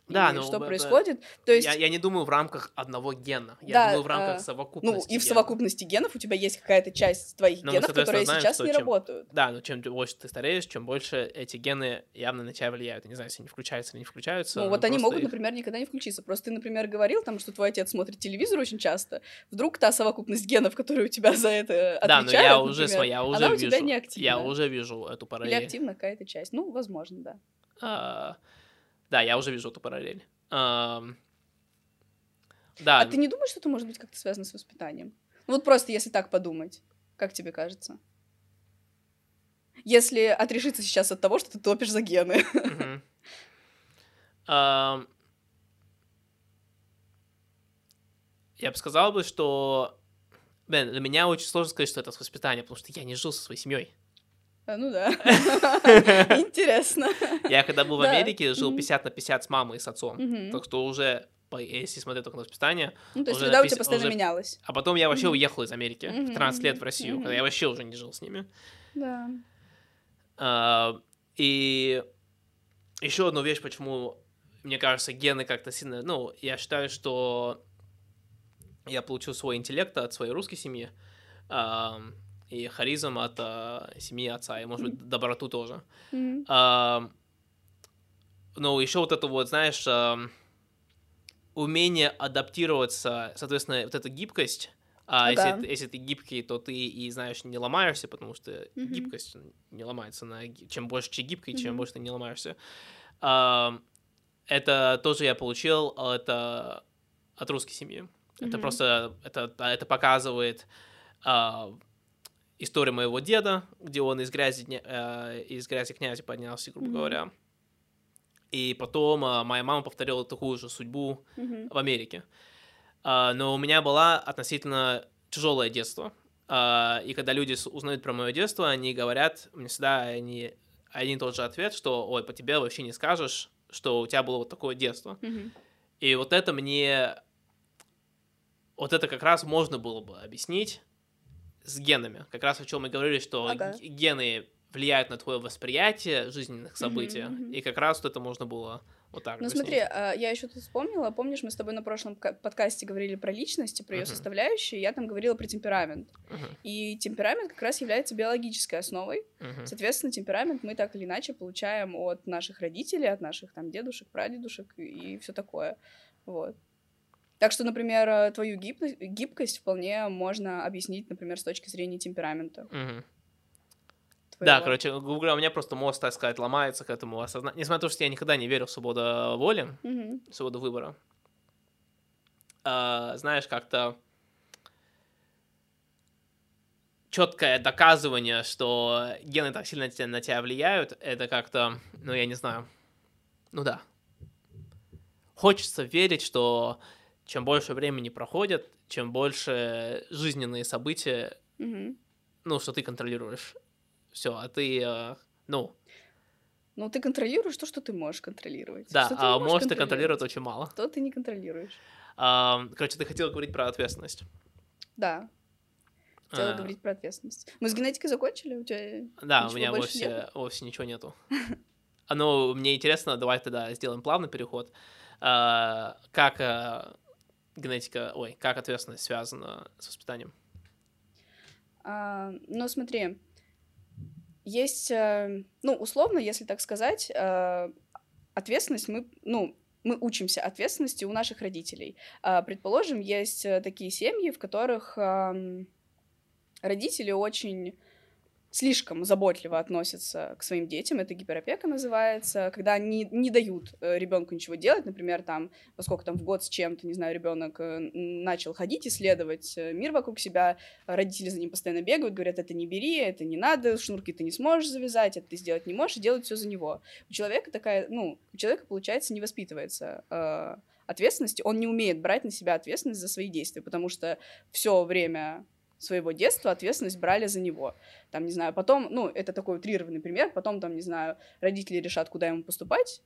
Да, ну, что происходит. То есть... я, я не думаю в рамках одного гена. Я да, думаю в рамках э... совокупности. Ну, и в совокупности генов. генов у тебя есть какая-то часть твоих но генов, которые знаем, сейчас не чем... работают. Да, но чем больше ты стареешь, чем больше эти гены явно на тебя влияют. Я не знаю, если они включаются или не включаются. Ну, вот они могут, их... например, никогда не включиться. Просто ты, например, говорил, там, что твой отец смотрит телевизор очень часто. Вдруг та совокупность генов, которые у тебя за это отвечают, да, но я уже, например, я уже она вижу. У тебя не активна. Я уже вижу эту параллель. Или активна какая-то часть. Ну, возможно, да. А... Да, я уже вижу эту параллель. Um, да. А ты не думаешь, что это может быть как-то связано с воспитанием? Вот просто если так подумать, как тебе кажется? Если отрешиться сейчас от того, что ты топишь за гены. Uh-huh. Um, я бы сказал бы, что... Блин, для меня очень сложно сказать, что это с воспитанием, потому что я не жил со своей семьей. А, ну да, интересно. Я когда был в Америке, жил пятьдесят на пятьдесят с мамой и с отцом, так что уже, если смотреть только на воспитание... Ну, то есть когда у тебя постоянно менялось. А потом я вообще уехал из Америки в тринадцать лет в Россию, когда я вообще уже не жил с ними. Да. И еще одну вещь, почему, мне кажется, гены как-то сильно... Ну, я считаю, что я получил свой интеллект от своей русской семьи, и харизм от э, семьи отца, и, может быть, доброту тоже. Mm-hmm. А, ну, еще вот это вот, знаешь, э, умение адаптироваться, соответственно, вот эта гибкость. А okay. если, если ты гибкий, то ты и, знаешь, не ломаешься, потому что mm-hmm. гибкость не ломается. На, чем больше ты гибкий, mm-hmm. чем больше ты не ломаешься. А, это тоже я получил от, от русской семьи. Mm-hmm. Это просто, это, это показывает... История моего деда, где он из грязи, э, из грязи князя поднялся, грубо mm-hmm. говоря. И потом э, моя мама повторила такую же судьбу mm-hmm. в Америке. Э, но у меня было относительно тяжелое детство. Э, и когда люди узнают про мое детство, они говорят, мне всегда они, один и тот же ответ, что «Ой, по тебе вообще не скажешь, что у тебя было вот такое детство». Mm-hmm. И вот это мне... Вот это как раз можно было бы объяснить, с генами. Как раз о чем мы говорили, что ага. гены влияют на твое восприятие жизненных событий, mm-hmm, mm-hmm. и как раз вот это можно было Вот так. Ну смотри, я еще тут вспомнила, помнишь, мы с тобой на прошлом подкасте говорили про личность, про ее uh-huh. составляющие, я там говорила про темперамент. Uh-huh. И темперамент как раз является биологической основой. Uh-huh. Соответственно, темперамент мы так или иначе получаем от наших родителей, от наших там дедушек, прадедушек и все такое. Вот. Так что, например, твою гиб- гибкость вполне можно объяснить, например, с точки зрения темперамента. Uh-huh. Да, его. Короче, грубо говоря, у меня просто мозг, так сказать, ломается к этому осознанию. Несмотря на то, что я никогда не верил в свободу воли, mm-hmm. в свободу выбора, э, знаешь, как-то четкое доказывание, что гены так сильно на тебя, на тебя влияют, это как-то, ну, я не знаю, ну да. Хочется верить, что чем больше времени проходит, чем больше жизненные события, mm-hmm. ну, что ты контролируешь. Все, а ты, э, ну... Ну, ты контролируешь то, что ты можешь контролировать. Да, что а ты можешь, можешь ты контролировать очень мало. То ты не контролируешь. А, короче, ты хотела говорить про ответственность. Да, хотела а... говорить про ответственность. Мы с генетикой закончили? У тебя да, у меня вовсе, вовсе ничего нету. Ну, мне интересно, давай тогда сделаем плавный переход. Как генетика, ой, как ответственность связана с воспитанием? Ну, смотри... Есть, ну, условно, если так сказать, ответственность, мы, ну, мы учимся ответственности у наших родителей. Предположим, есть такие семьи, в которых родители очень слишком заботливо относятся к своим детям, это гиперопека называется, когда они не дают ребенку ничего делать, например, там, поскольку там в год с чем-то, не знаю, ребенок начал ходить, исследовать мир вокруг себя, родители за ним постоянно бегают, говорят, это не бери, это не надо, шнурки ты не сможешь завязать, это ты сделать не можешь, и делают все за него. У человека такая, ну, у человека, получается, не воспитывается э, ответственность, он не умеет брать на себя ответственность за свои действия, потому что все время... своего детства ответственность брали за него. Там, не знаю, потом, ну, это такой утрированный пример, потом, там, не знаю, родители решат, куда ему поступать,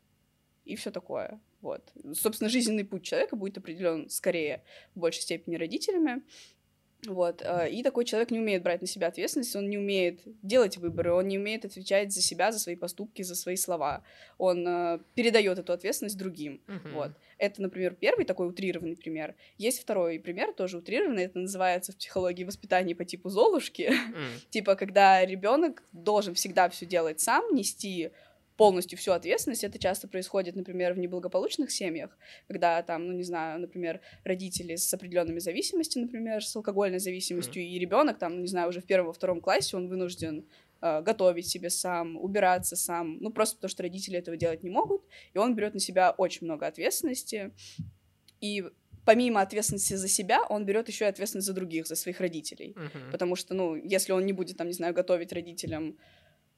и все такое, вот. Собственно, жизненный путь человека будет определен скорее, в большей степени, родителями, вот. И такой человек не умеет брать на себя ответственность, он не умеет делать выборы, он не умеет отвечать за себя, за свои поступки, за свои слова. Он передает эту ответственность другим, uh-huh. вот. Это, например, первый такой утрированный пример. Есть второй пример, тоже утрированный, это называется в психологии воспитание по типу Золушки. Mm. Типа, когда ребенок должен всегда все делать сам, нести полностью всю ответственность. Это часто происходит, например, в неблагополучных семьях, когда там, ну не знаю, например, родители с определенными зависимостями, например, с алкогольной зависимостью, mm. и ребенок там, ну не знаю, уже в первом, во втором классе он вынужден готовить себе сам, убираться сам, ну, просто потому что родители этого делать не могут, и он берет на себя очень много ответственности, и помимо ответственности за себя, он берет еще и ответственность за других, за своих родителей, uh-huh. потому что, ну, если он не будет, там, не знаю, готовить родителям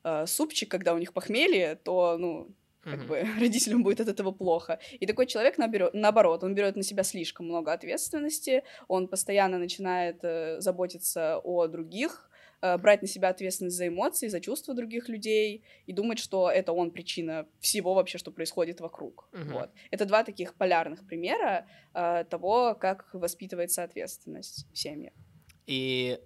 э, супчик, когда у них похмелье, то, ну, uh-huh. как бы родителям будет от этого плохо, и такой человек, наберет, наоборот, он берет на себя слишком много ответственности, он постоянно начинает э, заботиться о других, брать на себя ответственность за эмоции, за чувства других людей и думать, что это он причина всего вообще, что происходит вокруг. Uh-huh. Вот. Это два таких полярных примера э, того, как воспитывается ответственность в семье. И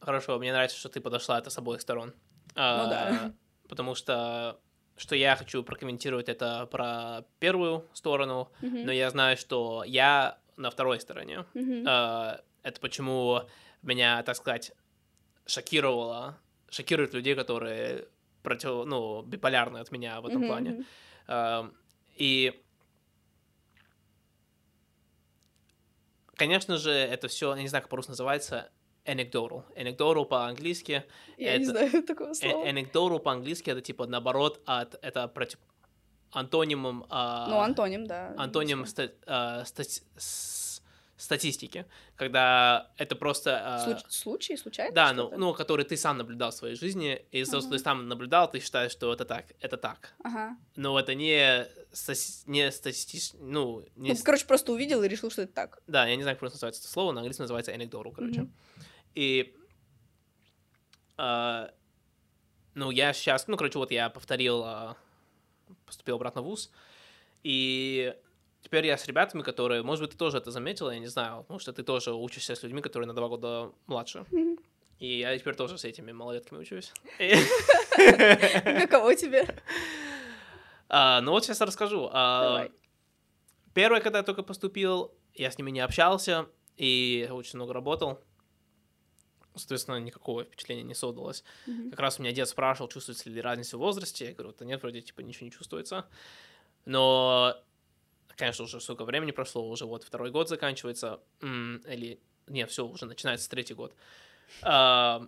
хорошо, мне нравится, что ты подошла это с обоих сторон. Ну а, да. Потому что, что я хочу прокомментировать это про первую сторону, uh-huh. но я знаю, что я на второй стороне. Uh-huh. А, это почему... Меня, так сказать, шокировало, шокирует людей, которые против, ну, биполярны от меня в этом mm-hmm. плане. Uh, и, конечно же, это все, я не знаю, как по-русски называется, anecdotal. Anecdotal по-английски... Я это, не знаю такого слова. Anecdotal по-английски это, типа, наоборот, от, это против... антонимом... Uh, ну, антоним, да. Антоним ста, uh, стати... статистики, когда это просто... Случ... Э... Случаи, случайно? Да, ну, ну, которые ты сам наблюдал в своей жизни, и, собственно, ага. ты сам наблюдал, ты считаешь, что это так, это так. Ага. Но это не, стати... не статистично, ну... Не... Ну, короче, просто увидел и решил, что это так. Да, я не знаю, как просто называется это слово, на английском называется anecdotal, короче. Mm-hmm. И... Э... Ну, я сейчас... Ну, короче, вот я повторил, э... поступил обратно в вуз, и... Теперь я с ребятами, которые, может быть, ты тоже это заметила, я не знаю, потому что ты тоже учишься с людьми, которые на два года младше. Mm-hmm. И я теперь тоже с этими малолетками учусь. Каково тебе? А, ну вот сейчас расскажу. А, первое, когда я только поступил, я с ними не общался, и очень много работал. Соответственно, никакого впечатления не создалось. Mm-hmm. Как раз у меня дед спрашивал, чувствуется ли разница в возрасте. Я говорю, да нет, вроде типа ничего не чувствуется. Но, конечно, уже сколько времени прошло, уже вот второй год заканчивается. Или, нет, все, уже начинается третий год. А,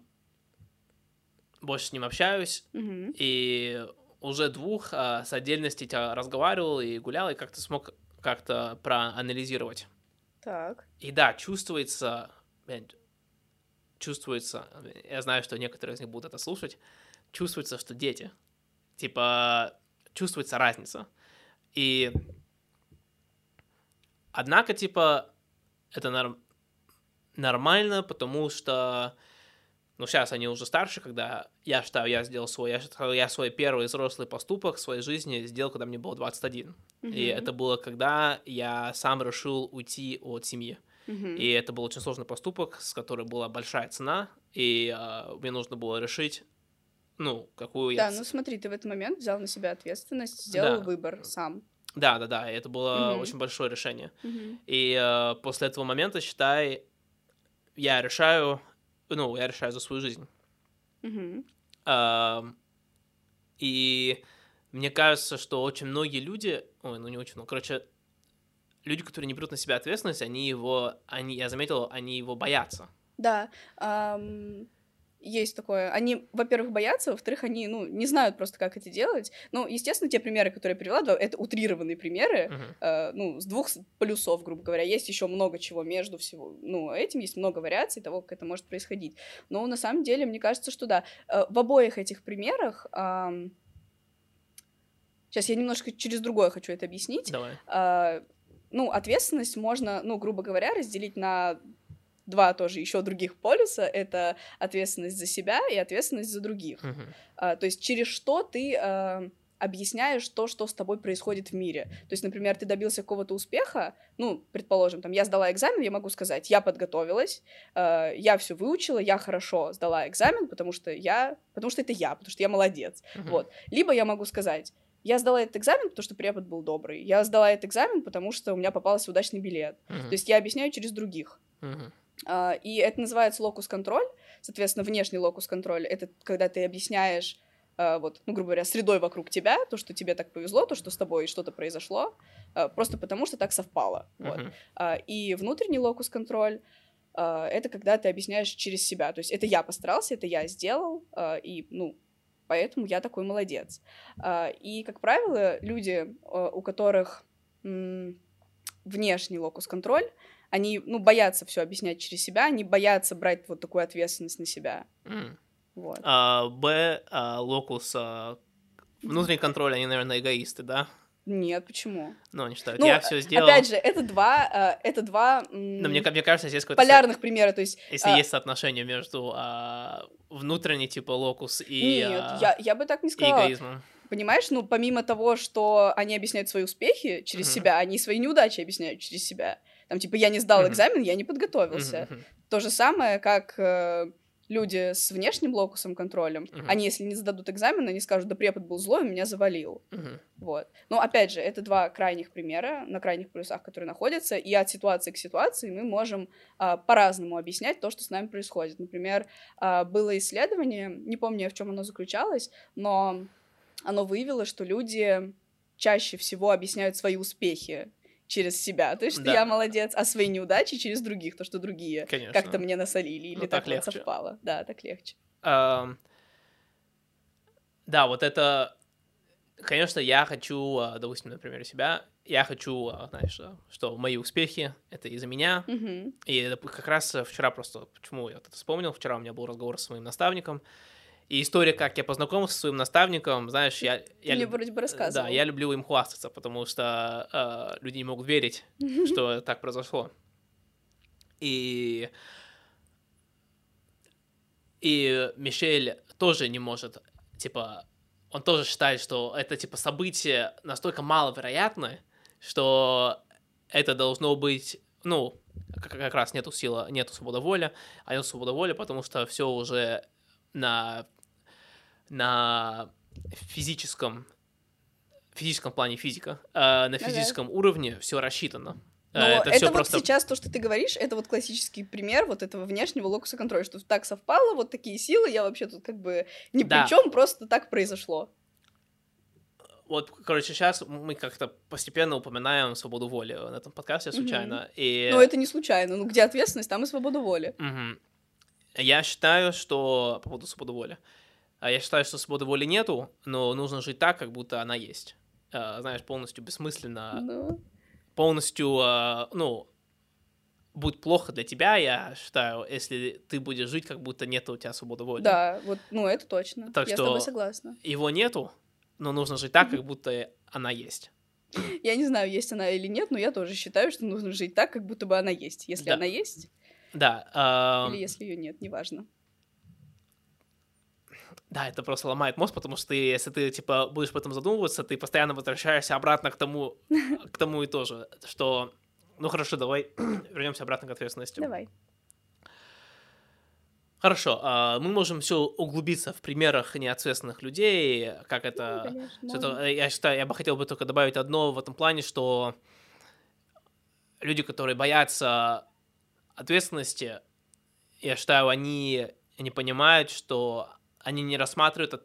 больше с ним общаюсь. Mm-hmm. И уже двух а, с отдельности я разговаривал и гулял, и как-то смог как-то проанализировать. Так. И да, чувствуется... чувствуется, я знаю, что некоторые из них будут это слушать, чувствуется, что дети, типа, чувствуется разница. И, однако, типа, это норм... нормально, потому что, ну, сейчас они уже старше, когда я считаю, я сделал свой, я считаю, я свой первый взрослый поступок в своей жизни сделал, когда мне было двадцать один. Mm-hmm. И это было, когда я сам решил уйти от семьи. Mm-hmm. И это был очень сложный поступок, с которой была большая цена, и э, мне нужно было решить, ну, какую да, я... Да, ну смотри, ты в этот момент взял на себя ответственность, сделал да. выбор сам. Да-да-да, это было mm-hmm. очень большое решение. Mm-hmm. И э, после этого момента, считай, я решаю, ну, я решаю за свою жизнь. Mm-hmm. Э, и мне кажется, что очень многие люди, ой, ну не очень, ну, короче... люди, которые не берут на себя ответственность, они его, они, я заметила, они его боятся. Да, эм, есть такое. Они, во-первых, боятся, во-вторых, они, ну, не знают просто, как это делать. Ну, естественно, те примеры, которые я привела, это утрированные примеры, uh-huh. э, ну, с двух полюсов, грубо говоря. Есть еще много чего между всего, ну, этим есть много вариаций того, как это может происходить. Но на самом деле, мне кажется, что да, э, в обоих этих примерах... Э, сейчас я немножко через другое хочу это объяснить. Давай. Э, Ну, ответственность можно, ну, грубо говоря, разделить на два тоже еще других полюса. Это ответственность за себя и ответственность за других. Uh-huh. А, то есть через что ты а, объясняешь то, что с тобой происходит в мире. То есть, например, ты добился какого-то успеха, ну, предположим, там, я сдала экзамен, я могу сказать, я подготовилась, а, я все выучила, я хорошо сдала экзамен, потому что я, потому что это я, потому что я молодец. Uh-huh. Вот. Либо я могу сказать... Я сдала этот экзамен, потому что препод был добрый. Я сдала этот экзамен, потому что у меня попался удачный билет. Uh-huh. То есть я объясняю через других. Uh-huh. А, и это называется локус-контроль. Соответственно, внешний локус-контроль — это когда ты объясняешь, а, вот, ну, грубо говоря, средой вокруг тебя, то, что тебе так повезло, то, что с тобой что-то произошло, а, просто потому что так совпало. Uh-huh. Вот. А, и внутренний локус-контроль — это когда ты объясняешь через себя. То есть это я постарался, это я сделал, а, и, ну, поэтому я такой молодец. И, как правило, люди, у которых внешний локус-контроль, они, ну, боятся все объяснять через себя, они боятся брать вот такую ответственность на себя. Mm. Вот. А, Б, а, локус, а, внутренний контроль, они, наверное, эгоисты, да? Нет, почему? Ну, они считают, ну, я все сделал. Опять же, это два, это два Но мне, мне кажется, здесь полярных примера. То есть, если а... есть соотношение между а, внутренней, типа, локус и эгоизмом. Нет, а... я, я бы так не сказала. Эгоизмом. Понимаешь, ну, помимо того, что они объясняют свои успехи через mm-hmm. себя, они свои неудачи объясняют через себя. Там, типа, я не сдал mm-hmm. экзамен, я не подготовился. Mm-hmm. То же самое, как... люди с внешним локусом контролем, uh-huh. они, если не сдадут экзамен, они скажут, да препод был злой, он меня завалил. Uh-huh. Вот. Но, опять же, это два крайних примера, на крайних полюсах, которые находятся, и от ситуации к ситуации мы можем а, по-разному объяснять то, что с нами происходит. Например, а, было исследование, не помню, в чем оно заключалось, но оно выявило, что люди чаще всего объясняют свои успехи через себя, то есть да. я молодец, а свои неудачи через других, то, что другие Конечно. Как-то мне насолили, или ну, так, так вот совпало. Да, так легче. Uh, да, вот это... Конечно, я хочу, допустим, например, себя, я хочу, знаешь, что мои успехи — это из-за меня, uh-huh. и как раз вчера просто, почему я это вспомнил, вчера у меня был разговор с моим наставником, и история, как я познакомился со своим наставником, знаешь, я... я люб... вроде бы рассказывал. Да, я люблю им хвастаться, потому что э, люди не могут верить, что так произошло. И... И Мишель тоже не может, типа... Он тоже считает, что это, типа, событие настолько маловероятное, что это должно быть, ну, как раз нету силы, нету свободы воли, а нету свободы воли, потому что все уже... На, на физическом в физическом плане физика, а на физическом ага. уровне все рассчитано. Но это это вот просто... сейчас то, что ты говоришь, это вот классический пример вот этого внешнего локуса контроля, что так совпало, вот такие силы, я вообще тут как бы ни да. при чем, просто так произошло. Вот, короче, сейчас мы как-то постепенно упоминаем свободу воли на этом подкасте случайно. Угу. И... Но это не случайно, ну где ответственность, там и свобода воли. Угу. Я считаю, что... По поводу свободы воли. Я считаю, что свободы воли нету, но нужно жить так, как будто она есть. Знаешь, полностью бессмысленно... Но... полностью, ну, будет плохо для тебя, я считаю, если ты будешь жить, как будто нет у тебя свободы воли. Да, вот, ну, это точно. Так я что с тобой согласна. Его нету, но нужно жить так, как будто она есть. Я не знаю, есть она или нет, но я тоже считаю, что нужно жить так, как будто бы она есть. Если да. она есть, да, или э... если ее нет, неважно. Да, это просто ломает мозг, потому что ты, если ты, типа, будешь об этом задумываться, ты постоянно возвращаешься обратно к тому, к тому и то же, что... Ну, хорошо, давай вернемся обратно к ответственности. Давай. Хорошо, мы можем все углубиться в примерах неответственных людей, как это... Ну, конечно, да. Я считаю, я бы хотел бы только добавить одно в этом плане, что люди, которые боятся ответственности, я считаю, они не понимают, что... Они не рассматривают,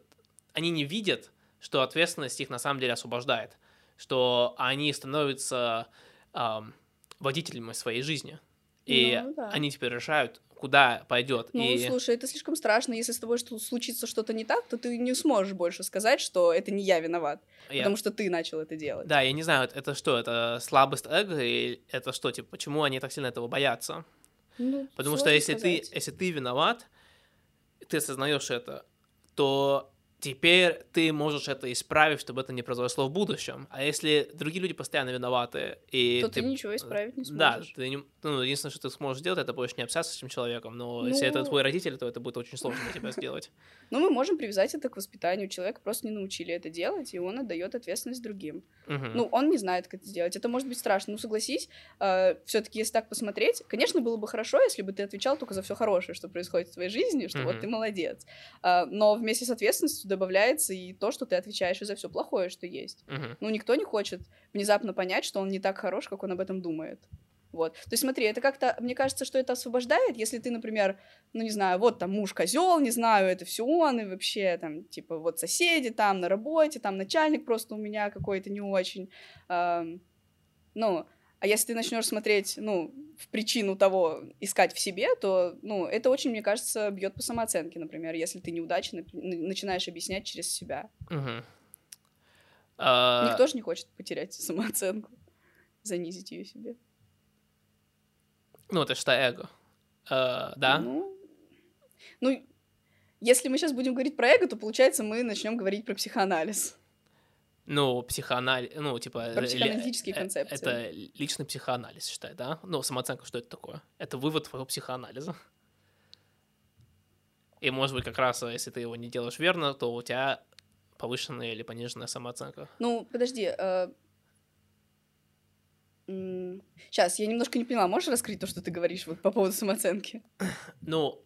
они не видят, что ответственность их на самом деле освобождает, что они становятся эм, водителями своей жизни, и ну, да. они теперь решают, куда пойдет. Ну, и... слушай, это слишком страшно, если с тобой случится что-то не так, то ты не сможешь больше сказать, что это не я виноват, я... потому что ты начал это делать. Да, я не знаю, это что, это слабость эго, и это что, типа, почему они так сильно этого боятся? Ну, потому что если ты, если ты виноват, ты осознаешь это, то теперь ты можешь это исправить, чтобы это не произошло в будущем. А если другие люди постоянно виноваты... И то ты... ты ничего исправить не сможешь. Да, ты не... Ну, единственное, что ты сможешь сделать, это будешь не общаться с этим человеком, но ну... если это твой родитель, то это будет очень сложно для тебя сделать. Ну, мы можем привязать это к воспитанию. Человека просто не научили это делать, и он отдает ответственность другим. Угу. Ну, он не знает, как это сделать. Это может быть страшно. Ну, согласись, э, все-таки, если так посмотреть, конечно, было бы хорошо, если бы ты отвечал только за все хорошее, что происходит в твоей жизни, что угу. вот ты молодец. Э, но вместе с ответственностью добавляется и то, что ты отвечаешь и за все плохое, что есть. Uh-huh. Ну, никто не хочет внезапно понять, что он не так хорош, как он об этом думает. Вот. То есть, смотри, это как-то, мне кажется, что это освобождает, если ты, например, ну, не знаю, вот там муж козел, не знаю, это все он, и вообще там, типа, вот соседи там на работе, там начальник просто у меня какой-то не очень, эм, ну... А если ты начнешь смотреть, ну, в причину того, искать в себе, то, ну, это очень, мне кажется, бьет по самооценке, например, если ты неудачно начинаешь объяснять через себя. Угу. А... Никто же не хочет потерять самооценку, занизить ее себе. Ну, это что, эго? А, да? Ну, ну, если мы сейчас будем говорить про эго, то, получается, мы начнем говорить про психоанализ. Ну, психоанализ, ну, типа... Про психоаналитические ли, концепции. Это личный психоанализ, считай, да? Ну, самооценка, что это такое? Это вывод твоего психоанализа. И, может быть, как раз, если ты его не делаешь верно, то у тебя повышенная или пониженная самооценка. Ну, подожди. Э... Сейчас, я немножко не поняла. Можешь раскрыть то, что ты говоришь вот по поводу самооценки? Ну...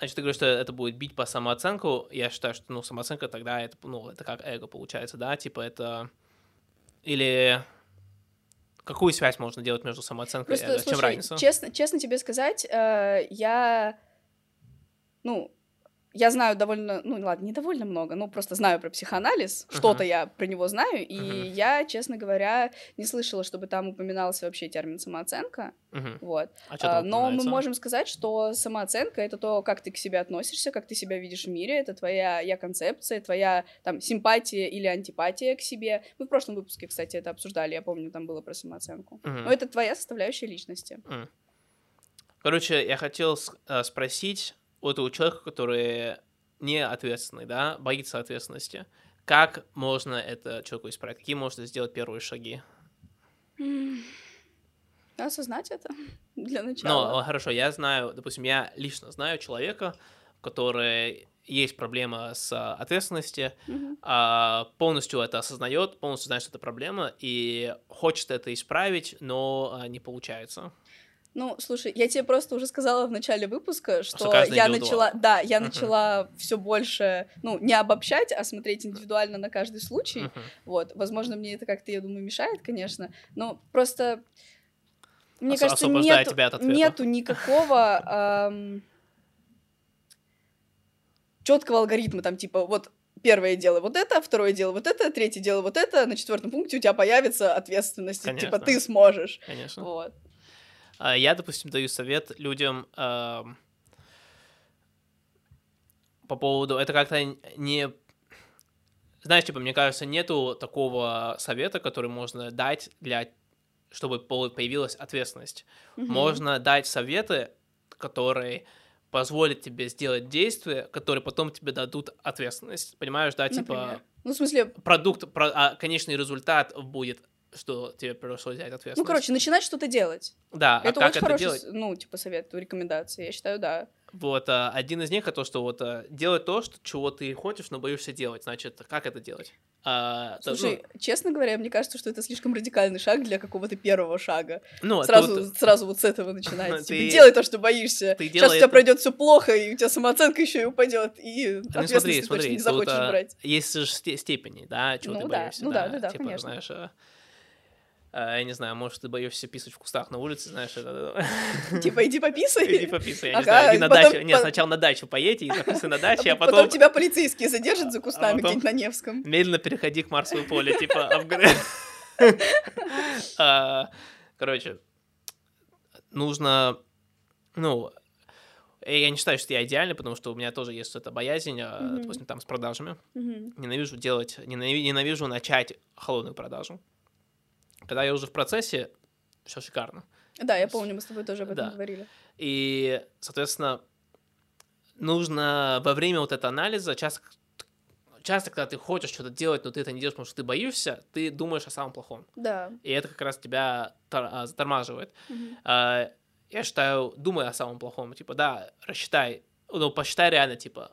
Значит, ты говоришь, что это будет бить по самооценку. Я считаю, что, ну, самооценка тогда это, ну, это как эго получается, да? Типа это... Или... Какую связь можно делать между самооценкой просто, и эго? Слушай, чем разница? Честно, честно тебе сказать, э, я... Ну, я знаю довольно... Ну, ладно, не довольно много, но просто знаю про психоанализ. Uh-huh. Что-то я про него знаю. И uh-huh. я, честно говоря, не слышала, чтобы там упоминался вообще термин самооценка. Uh-huh. Вот. А, но мы можем сказать, что самооценка — это то, как ты к себе относишься, как ты себя видишь в мире, это твоя я-концепция, твоя там симпатия или антипатия к себе. Мы в прошлом выпуске, кстати, это обсуждали, я помню, там было про самооценку. Uh-huh. Но это твоя составляющая личности. Uh-huh. Короче, я хотел э, спросить у этого человека, который не ответственный, да, боится ответственности, как можно это человеку исправить? Какие можно сделать первые шаги? Mm. Осознать это для начала. Ну, хорошо, я знаю, допустим, я лично знаю человека, у которого есть проблема с ответственностью, mm-hmm. полностью это осознает, полностью знает, что это проблема, и хочет это исправить, но не получается. Ну, слушай, я тебе просто уже сказала в начале выпуска, что, что я начала, да, я uh-huh. начала все больше, ну, не обобщать, а смотреть индивидуально на каждый случай. Uh-huh. Вот, возможно, мне это как-то, я думаю, мешает, конечно, но просто мне Ос- кажется, нету, нету никакого эм, четкого алгоритма, там типа вот. Первое дело вот это, второе дело вот это, третье дело вот это, на четвертом пункте у тебя появится ответственность, типа ты сможешь. Конечно. Вот. Я, допустим, даю совет людям э, по поводу... Это как-то не... Знаешь, типа, мне кажется, нету такого совета, который можно дать, для, чтобы появилась ответственность. Mm-hmm. Можно дать советы, которые... позволит тебе сделать действия, которые потом тебе дадут ответственность. Понимаешь, да, например? Типа... Ну, в смысле... Продукт, про, а конечный результат будет, что тебе пришлось взять ответственность. Ну, короче, начинать что-то делать. Да, это а как очень это хороший, делать? Ну, типа, совет, рекомендации, я считаю, да. Вот, а, один из них — это то, что вот а, делать то, что, чего ты хочешь, но боишься делать. Значит, как это делать? А, Слушай, ну, честно говоря, мне кажется, что это слишком радикальный шаг для какого-то первого шага. Ну, сразу, тут... сразу вот с этого начинать. Ты... Типа, делай то, что боишься. Ты Сейчас у тебя это... пройдет все плохо, и у тебя самооценка еще и упадет, и ну, ответственность смотри, ты смотри, точно не захочешь тут, брать. Есть же степени, да, чего ну, ты да, боишься. Ну да, да, да, да типа, конечно. Знаешь, я не знаю, может, ты боишься писать в кустах на улице, знаешь, это... Типа, иди пописай? Иди пописай, я ага, не знаю, иди на потом... дачу. Нет, сначала на дачу поедь, и записывай на даче, а потом... Потом тебя полицейские задержат за кустами а потом... где-нибудь на Невском. Медленно переходи к Марсову полю, типа... Короче, нужно... Ну, я не считаю, что я идеальный, потому что у меня тоже есть эта боязнь, допустим, там, с продажами. Ненавижу делать... Ненавижу начать холодную продажу. Когда я уже в процессе, все шикарно. Да, я помню, мы с тобой тоже об этом да. говорили. И, соответственно, нужно во время вот этого анализа, часто, часто, когда ты хочешь что-то делать, но ты это не делаешь, потому что ты боишься, ты думаешь о самом плохом. Да. И это как раз тебя тор- затормаживает. Угу. А, я считаю, думай о самом плохом. Типа, да, рассчитай, ну, посчитай реально, типа,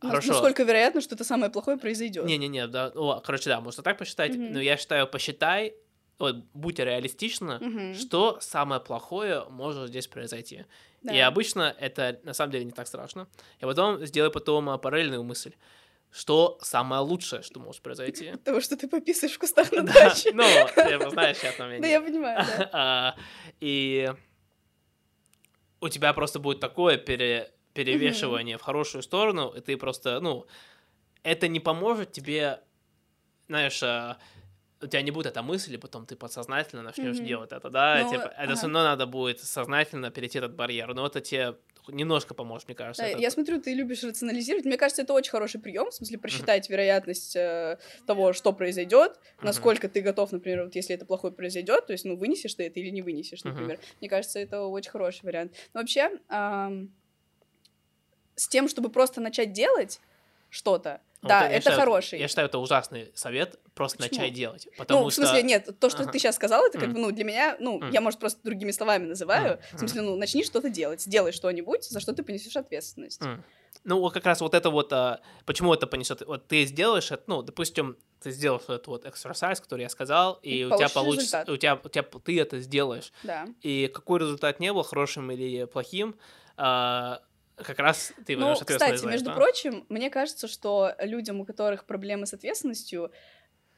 хорошо. Насколько вероятно, что это самое плохое произойдет. Не-не-не, да, о, короче, да, можно так посчитать, угу. но я считаю, посчитай, вот, будь реалистична, угу. что самое плохое может здесь произойти. Да. И обычно это на самом деле не так страшно. И потом сделай потом параллельную мысль, что самое лучшее, что может произойти. Того, что ты пописаешь в кустах на даче. Ну, ты знаешь, я там... Да, я понимаю. И у тебя просто будет такое перевешивание в хорошую сторону, и ты просто, ну, это не поможет тебе, знаешь... У тебя не будет эта мысль, и потом ты подсознательно начнешь mm-hmm. делать это, да? Ну, типа, ага. Это все равно надо будет сознательно перейти этот барьер, но это тебе немножко поможет, мне кажется. Да, это... Я смотрю, ты любишь рационализировать. Мне кажется, это очень хороший прием, в смысле просчитать mm-hmm. вероятность э, того, что произойдет, mm-hmm. насколько ты готов, например, вот если это плохое произойдет, то есть, ну, вынесешь ты это или не вынесешь, например. Mm-hmm. Мне кажется, это очень хороший вариант. Но вообще, э, с тем, чтобы просто начать делать что-то, вот да, это считаю, хороший. Я считаю, это ужасный совет, просто Почему? начать делать. Потому ну, в смысле, что... нет, то, что ага. ты сейчас сказала, это как mm. бы, ну, для меня, ну, mm. я, может, просто другими словами называю, mm. в смысле, ну, начни что-то делать, сделай что-нибудь, за что ты понесешь ответственность. Mm. Ну, вот как раз вот это вот, а, почему это понесет, вот ты сделаешь это, ну, допустим, ты сделаешь этот вот эксерсайз, который я сказал, и, и у тебя получится, у тебя, у тебя, ты это сделаешь. Да. И какой результат не был, хорошим или плохим, а, как раз ты ну, кстати, знаешь, между да? прочим, мне кажется, что людям, у которых проблемы с ответственностью,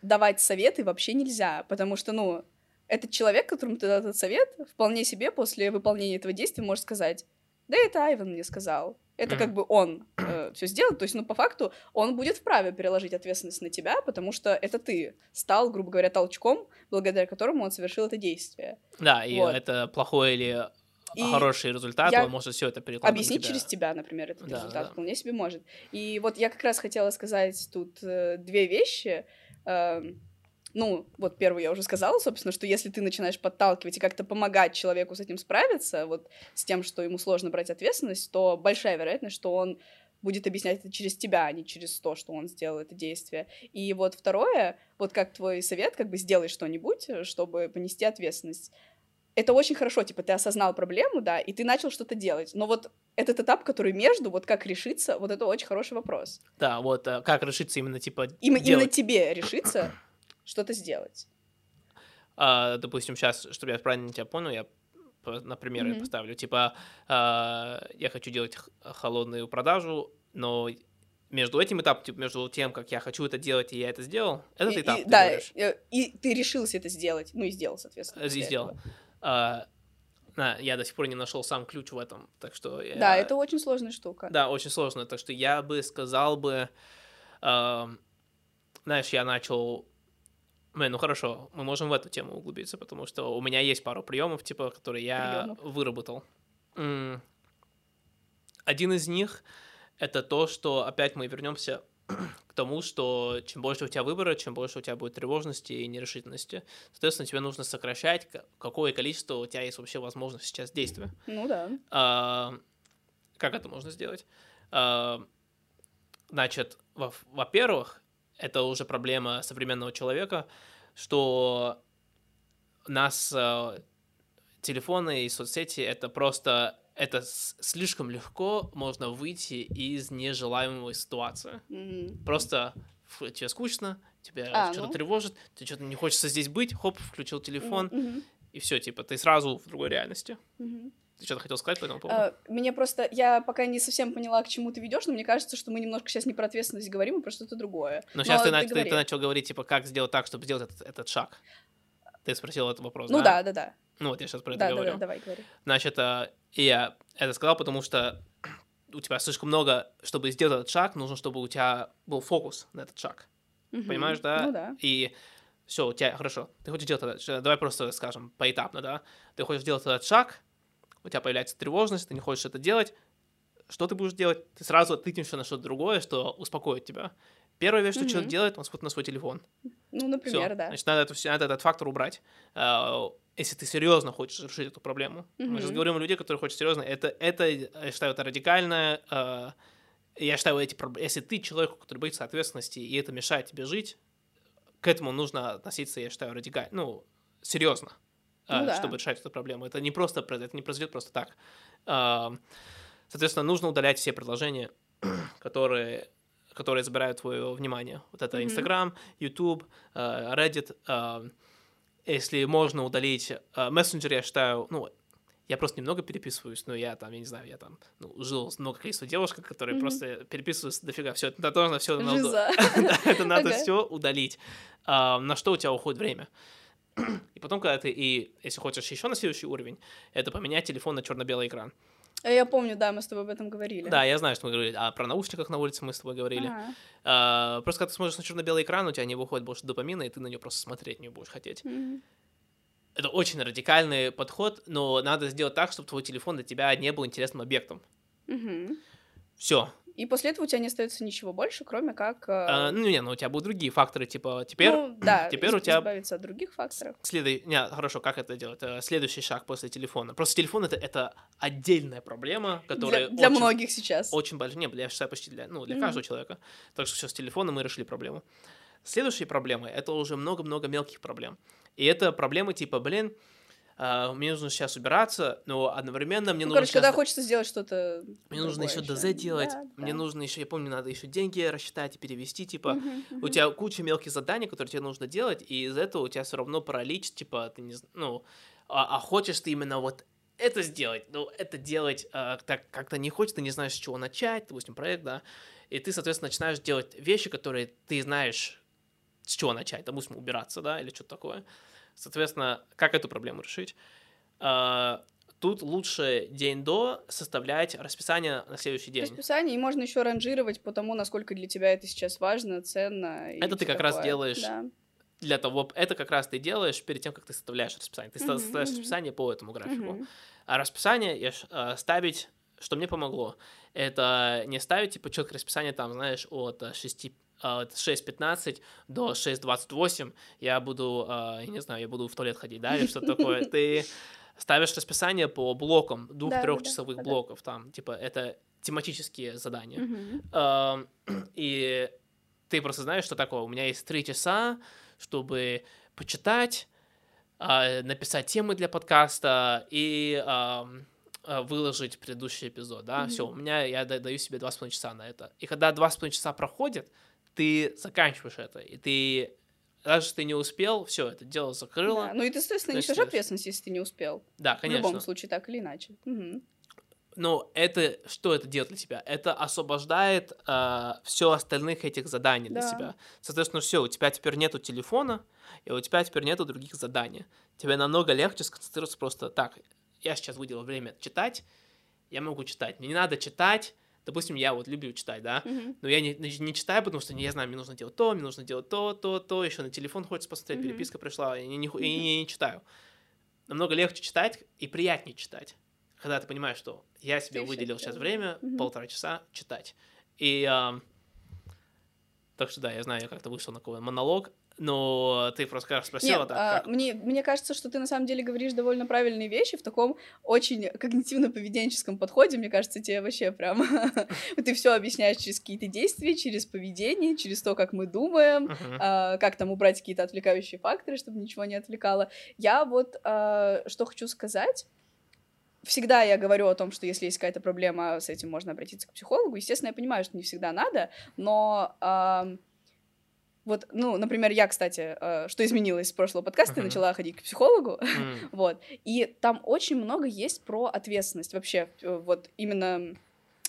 давать советы вообще нельзя, потому что, ну, этот человек, которому ты дал этот совет, вполне себе после выполнения этого действия может сказать, да это Айван мне сказал, это mm-hmm. как бы он э, все сделал, то есть, ну, по факту он будет вправе переложить ответственность на тебя, потому что это ты стал, грубо говоря, толчком, благодаря которому он совершил это действие. Да, и вот. Это плохое или... И хороший результат, он может все это перекладывать. Объяснить через тебя, например, этот да, результат да. вполне себе может. И вот я как раз хотела сказать тут э, две вещи. Э, ну, вот первую я уже сказала, собственно, что если ты начинаешь подталкивать и как-то помогать человеку с этим справиться, вот с тем, что ему сложно брать ответственность, то большая вероятность, что он будет объяснять это через тебя, а не через то, что он сделал это действие. И вот второе, вот как твой совет, как бы сделай что-нибудь, чтобы понести ответственность. Это очень хорошо, типа, ты осознал проблему, да, и ты начал что-то делать. Но вот этот этап, который между, вот как решиться, вот это очень хороший вопрос. Да, вот как решиться именно, типа, Им, Именно тебе решиться что-то сделать. А, допустим, сейчас, чтобы я правильно тебя понял, я например, mm-hmm. я поставлю, типа, э, я хочу делать холодную продажу, но между этим этапом, типа, между тем, как я хочу это делать, и я это сделал, этот и, этап и, ты да, говоришь. И ты решился это сделать, ну и сделал, соответственно. И сделал. Э, я до сих пор не нашел сам ключ в этом, так что... Я... Да, это очень сложная штука. Да, очень сложная, так что я бы сказал бы... Э, знаешь, я начал... Man, ну хорошо, мы можем в эту тему углубиться, потому что у меня есть пару приемов, типа, которые я Приемов. выработал. Один из них — это то, что опять мы вернемся к тому, что чем больше у тебя выбора, чем больше у тебя будет тревожности и нерешительности. Соответственно, тебе нужно сокращать, какое количество у тебя есть вообще возможность сейчас действия. Ну да. А, как это можно сделать? А, значит, во- во-первых... Это уже проблема современного человека, что нас э, телефоны и соцсети — это просто это с, слишком легко можно выйти из нежелаемой ситуации. Mm-hmm. Просто фу, тебе скучно, тебя а, что-то ну. тревожит, тебе что-то не хочется здесь быть, хоп, включил телефон, mm-hmm. и все, типа, ты сразу в другой реальности. Mm-hmm. Ты что-то хотел сказать по этому поводу? Uh, мне просто... Я пока не совсем поняла, к чему ты ведешь, но мне кажется, что мы немножко сейчас не про ответственность говорим, а про что-то другое. Но, но сейчас ты, ты, ты начал говорить, типа, как сделать так, чтобы сделать этот, этот шаг. Ты спросил этот вопрос, ну, да? Ну да, да, да. Ну вот я сейчас про да, это да, говорю. Да, да, давай, говори. Значит, я это сказал, потому что у тебя слишком много... Чтобы сделать этот шаг, нужно, чтобы у тебя был фокус на этот шаг. Uh-huh. Понимаешь, да? Ну да. И... все, у тебя... Хорошо. Ты хочешь делать этот... Давай просто, скажем, поэтапно, да? Ты хочешь делать этот шаг... у тебя появляется тревожность, ты не хочешь это делать, что ты будешь делать? Ты сразу тыкнешься на что-то другое, что успокоит тебя. Первая вещь, что mm-hmm. человек делает, он смотрит на свой телефон. Ну, например, всё. Да. Значит, надо, это, надо этот фактор убрать, если ты серьезно хочешь решить эту проблему. Mm-hmm. Мы сейчас говорим о людей, которые хотят серьезно. Это, это, я считаю, это радикально. Я считаю, эти, если ты человек, который боится ответственности, и это мешает тебе жить, к этому нужно относиться, я считаю, радикально, ну, серьезно. Ну, чтобы да. решать эту проблему. Это не просто это не произойдет просто так. Соответственно, нужно удалять все предложения, которые, которые забирают твое внимание. Вот это Instagram, YouTube, Reddit. Если можно удалить мессенджер, я считаю, ну, я просто немного переписываюсь, но я там, я не знаю, я там ну, жил с много количества девушек, которые mm-hmm. просто переписываются дофига. Все это должно все это надо все удалить. На что у тебя уходит время? И потом, когда ты, и если хочешь еще на следующий уровень, это поменять телефон на черно-белый экран. Я помню, да, мы с тобой об этом говорили. Да, я знаю, что мы говорили. А про наушниках на улице мы с тобой говорили. Ага. А, просто когда ты смотришь на черно-белый экран, у тебя не выходит больше допамина, и ты на нее просто смотреть не будешь хотеть. Mm-hmm. Это очень радикальный подход, но надо сделать так, чтобы твой телефон для тебя не был интересным объектом. Mm-hmm. Все. И после этого у тебя не остается ничего больше, кроме как... Э... А, ну, не, ну, у тебя будут другие факторы, типа, теперь... Ну, да, теперь у тебя... избавиться от других факторов. Следуй... Не, хорошо, как это делать? Следующий шаг после телефона. Просто телефон — это, это отдельная проблема, которая... Для, для очень... многих сейчас. Очень большая. Не, я считаю, почти для, ну, для mm-hmm. каждого человека. Так что все, с телефона мы решили проблему. Следующие проблемы — это уже много-много мелких проблем. И это проблемы типа, блин, Uh, мне нужно сейчас убираться, но одновременно мне ну, нужно... Короче, сейчас... когда хочется сделать что-то... Мне нужно еще ДЗ делать, да, мне да. нужно еще, я помню, надо еще деньги рассчитать и перевести, типа, uh-huh, uh-huh. у тебя куча мелких заданий, которые тебе нужно делать, и из-за этого у тебя все равно паралич, типа, ты не ну, а, а хочешь ты именно вот это сделать, ну, это делать а, так как-то не хочешь, ты не знаешь, с чего начать, допустим, проект, да, и ты, соответственно, начинаешь делать вещи, которые ты знаешь, с чего начать, допустим, убираться, да, или что-то такое. Соответственно, как эту проблему решить? Тут лучше день до составлять расписание на следующий день. Расписание, и можно еще ранжировать по тому, насколько для тебя это сейчас важно, ценно. Это ты как такое. раз делаешь да. для того, это как раз ты делаешь перед тем, как ты составляешь расписание. Ты uh-huh, составляешь uh-huh. расписание по этому графику. Uh-huh. А расписание я, ставить, что мне помогло, это не ставить типа четкое расписание, там, знаешь, от шести от шесть пятнадцать до шесть двадцать восемь я буду, я не знаю, я буду в туалет ходить, да, или что-то такое. Ты ставишь расписание по блокам, двух-трехчасовых да, да, блоков, да. там, типа, это тематические задания. Угу. И ты просто знаешь, что такое. У меня есть три часа, чтобы почитать, написать темы для подкаста и... выложить предыдущий эпизод, да, mm-hmm. все, у меня, я даю себе два с половиной часа на это. И когда два с половиной часа проходит, ты заканчиваешь это, и ты Раз ты не успел, все, это дело закрыло. Да. Ну и ты, соответственно, несешь ответственность, если ты не успел. Да, конечно. В любом случае, так или иначе. Угу. Ну, это, что это делает для тебя? Это освобождает э, все остальных этих заданий да. для себя. Соответственно, все, у тебя теперь нету телефона, и у тебя теперь нету других заданий. Тебе намного легче сконцентрироваться просто так. Я сейчас выделил время читать, я могу читать. Мне не надо читать. Допустим, я вот люблю читать, да, uh-huh. но я не, не читаю, потому что я знаю, мне нужно делать то, мне нужно делать то, то, то, еще на телефон хочется посмотреть, uh-huh. переписка пришла, я не, не, uh-huh. я не читаю. Намного легче читать и приятнее читать, когда ты понимаешь, что я себе ты выделил сейчас делаешь. Время, uh-huh. полтора часа читать. И а, так что да, я знаю, я как-то вышел на какой-то монолог, но ты просто спросила Нет, так. А, мне, мне кажется, что ты на самом деле говоришь довольно правильные вещи в таком очень когнитивно-поведенческом подходе. Мне кажется, тебе вообще прям ты все объясняешь через какие-то действия, через поведение, через то, как мы думаем, как там убрать какие-то отвлекающие факторы, чтобы ничего не отвлекало. Я вот что хочу сказать. Всегда я говорю о том, что если есть какая-то проблема, с этим можно обратиться к психологу. Естественно, я понимаю, что не всегда надо, но... Вот, ну, например, я, кстати, э, что изменилось с прошлого подкаста, uh-huh. начала ходить к психологу, uh-huh. вот, и там очень много есть про ответственность вообще, э, вот, именно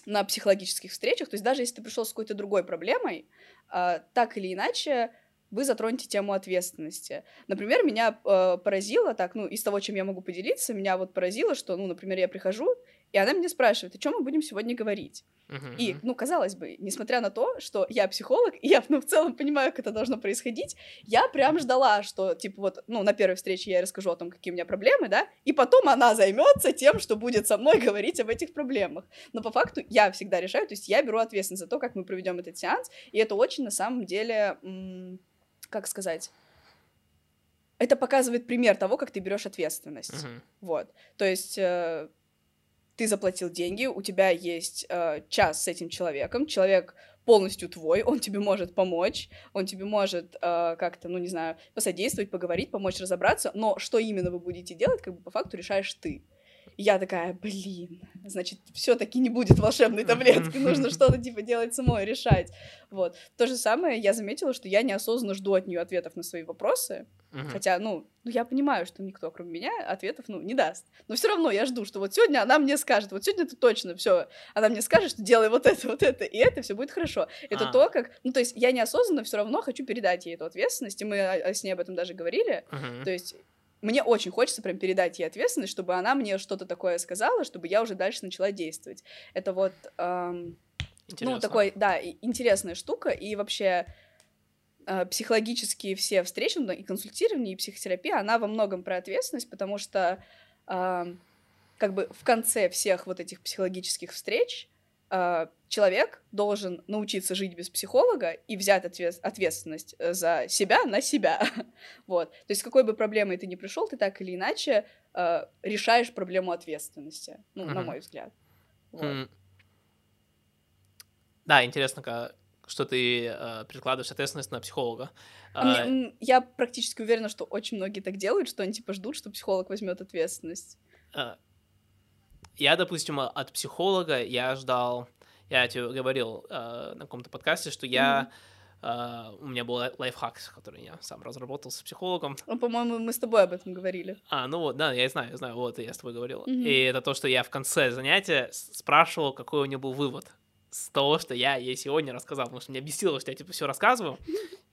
на психологических встречах, то есть даже если ты пришел с какой-то другой проблемой, э, так или иначе вы затронете тему ответственности. Например, меня э, поразило так, ну, из того, чем я могу поделиться, меня вот поразило, что, ну, например, я прихожу, и она меня спрашивает, о чем мы будем сегодня говорить. Uh-huh. И, ну, казалось бы, несмотря на то, что я психолог, и я, ну, в целом понимаю, как это должно происходить, я прям ждала, что, типа, вот, ну, на первой встрече я расскажу о том, какие у меня проблемы, да, и потом она займется тем, что будет со мной говорить об этих проблемах. Но по факту я всегда решаю, то есть я беру ответственность за то, как мы проведем этот сеанс, и это очень, на самом деле, м- как сказать... Это показывает пример того, как ты берешь ответственность. Uh-huh. Вот. То есть... Э- Ты заплатил деньги, у тебя есть э, час с этим человеком, человек полностью твой, он тебе может помочь, он тебе может э, как-то, ну не знаю, посодействовать, поговорить, помочь разобраться, но что именно вы будете делать, как бы по факту решаешь ты. И я такая, блин, значит, все-таки не будет волшебной таблетки, нужно что-то типа делать самой, решать. Вот. То же самое я заметила, что я неосознанно жду от нее ответов на свои вопросы, Uh-huh. хотя, ну, ну, я понимаю, что никто, кроме меня, ответов, ну, не даст. Но все равно я жду, что вот сегодня она мне скажет, вот сегодня это точно все, она мне скажет, что делай вот это, вот это, и это, все будет хорошо. Это uh-huh. то, как, ну, то есть я неосознанно все равно хочу передать ей эту ответственность, и мы с ней об этом даже говорили, uh-huh. то есть мне очень хочется прям передать ей ответственность, чтобы она мне что-то такое сказала, чтобы я уже дальше начала действовать. Это вот, эм, ну, такой, да, интересная штука, и вообще... психологические все встречи, ну, и консультирование, и психотерапия, она во многом про ответственность, потому что э, как бы в конце всех вот этих психологических встреч э, человек должен научиться жить без психолога и взять ответ- ответственность за себя на себя. Вот. То есть какой бы проблемой ты ни пришел, ты так или иначе э, решаешь проблему ответственности, ну, mm-hmm. на мой взгляд. Вот. Mm-hmm. Да, интересно, как... что ты э, перекладываешь ответственность на психолога. А а мне, я практически уверена, что очень многие так делают, что они типа ждут, что психолог возьмет ответственность. Я, допустим, от психолога я ждал, я тебе говорил э, на каком-то подкасте, что я mm-hmm. э, у меня был лайфхак, который я сам разработал с психологом. Ну, по-моему, мы с тобой об этом говорили. А, ну вот, да, я знаю, я знаю, вот, я с тобой говорил. Mm-hmm. И это то, что я в конце занятия спрашивал, какой у меня был вывод с того, что я ей сегодня рассказал, потому что мне бесило, что я, типа, все рассказываю,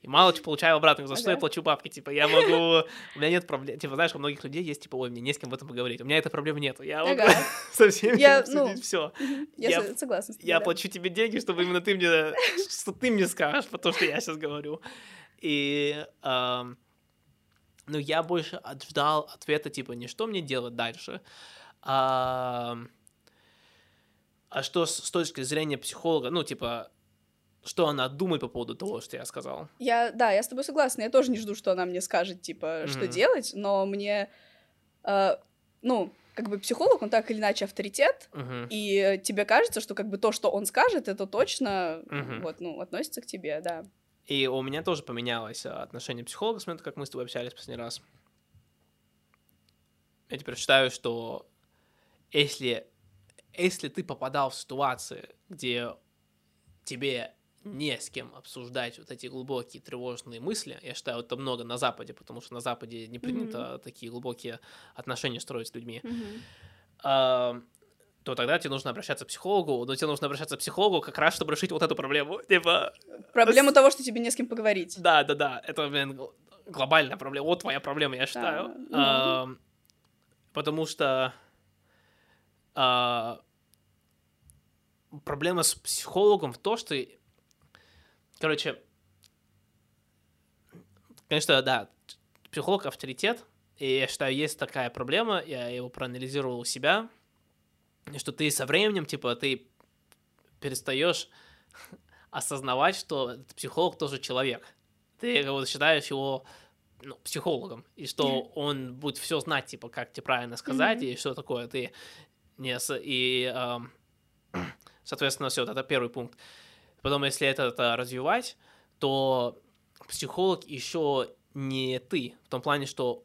и мало чего получаю обратно, за ага. что я плачу бабки, типа, я могу... У меня нет проблем, типа, знаешь, у многих людей есть, типа, ой, мне не с кем об этом поговорить, у меня этой проблемы нету, я ага. могу со всеми я, обсудить ну, все. Я, я согласна с тобой, Я да. плачу тебе деньги, чтобы именно ты мне... Что ты мне скажешь, потому что я сейчас говорю. И... Эм, ну, я больше ждал ответа, типа, не что мне делать дальше, а... А что с точки зрения психолога, ну, типа, что она думает по поводу того, что я сказал? Я, да, я с тобой согласна, я тоже не жду, что она мне скажет, типа, mm-hmm. что делать, но мне, э, ну, как бы психолог, он так или иначе авторитет, mm-hmm. и тебе кажется, что как бы то, что он скажет, это точно, mm-hmm. вот, ну, относится к тебе, да. И у меня тоже поменялось отношение психолога с момента, как мы с тобой общались в последний раз. Я теперь считаю, что если... Если ты попадал в ситуации, где тебе не с кем обсуждать вот эти глубокие тревожные мысли. Я считаю, это много на Западе, потому что на Западе не принято mm-hmm. такие глубокие отношения строить с людьми. Mm-hmm. а, то тогда тебе нужно обращаться к психологу, но тебе нужно обращаться к психологу как раз, чтобы решить вот эту проблему. Типа... Проблему с... того, что тебе не с кем поговорить. Да, да, да. Это, блин, глобальная проблема. Вот твоя проблема, я считаю. Mm-hmm. А, потому что... А... Проблема с психологом в том, что... Короче, конечно, да, психолог — авторитет, и я считаю, есть такая проблема, я его проанализировал у себя, что ты со временем, типа, ты перестаешь осознавать, что психолог тоже человек. Ты как будто считаешь его... Ну, психологом, и что mm-hmm. он будет все знать, типа, как тебе правильно сказать, mm-hmm. и что такое, ты... не И... Эм... Соответственно, все, это первый пункт. Потом, если это, это развивать, то психолог еще не ты, в том плане, что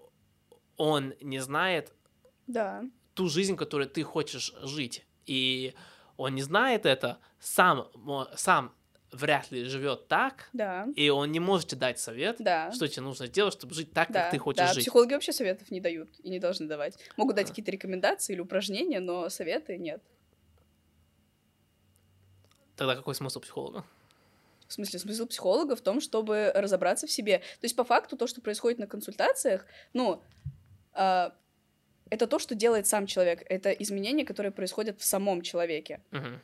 он не знает да. ту жизнь, которую ты хочешь жить. И он не знает это, сам, сам вряд ли живет так, да. и он не может тебе дать совет, да. что тебе нужно сделать, чтобы жить так, да. как ты хочешь да. жить. Психологи вообще советов не дают и не должны давать. Могут дать какие-то рекомендации или упражнения, но советы нет. Тогда какой смысл психолога? В смысле, смысл психолога в том, чтобы разобраться в себе. То есть, по факту, то, что происходит на консультациях, ну, э, это то, что делает сам человек. Это изменения, которые происходят в самом человеке. Uh-huh.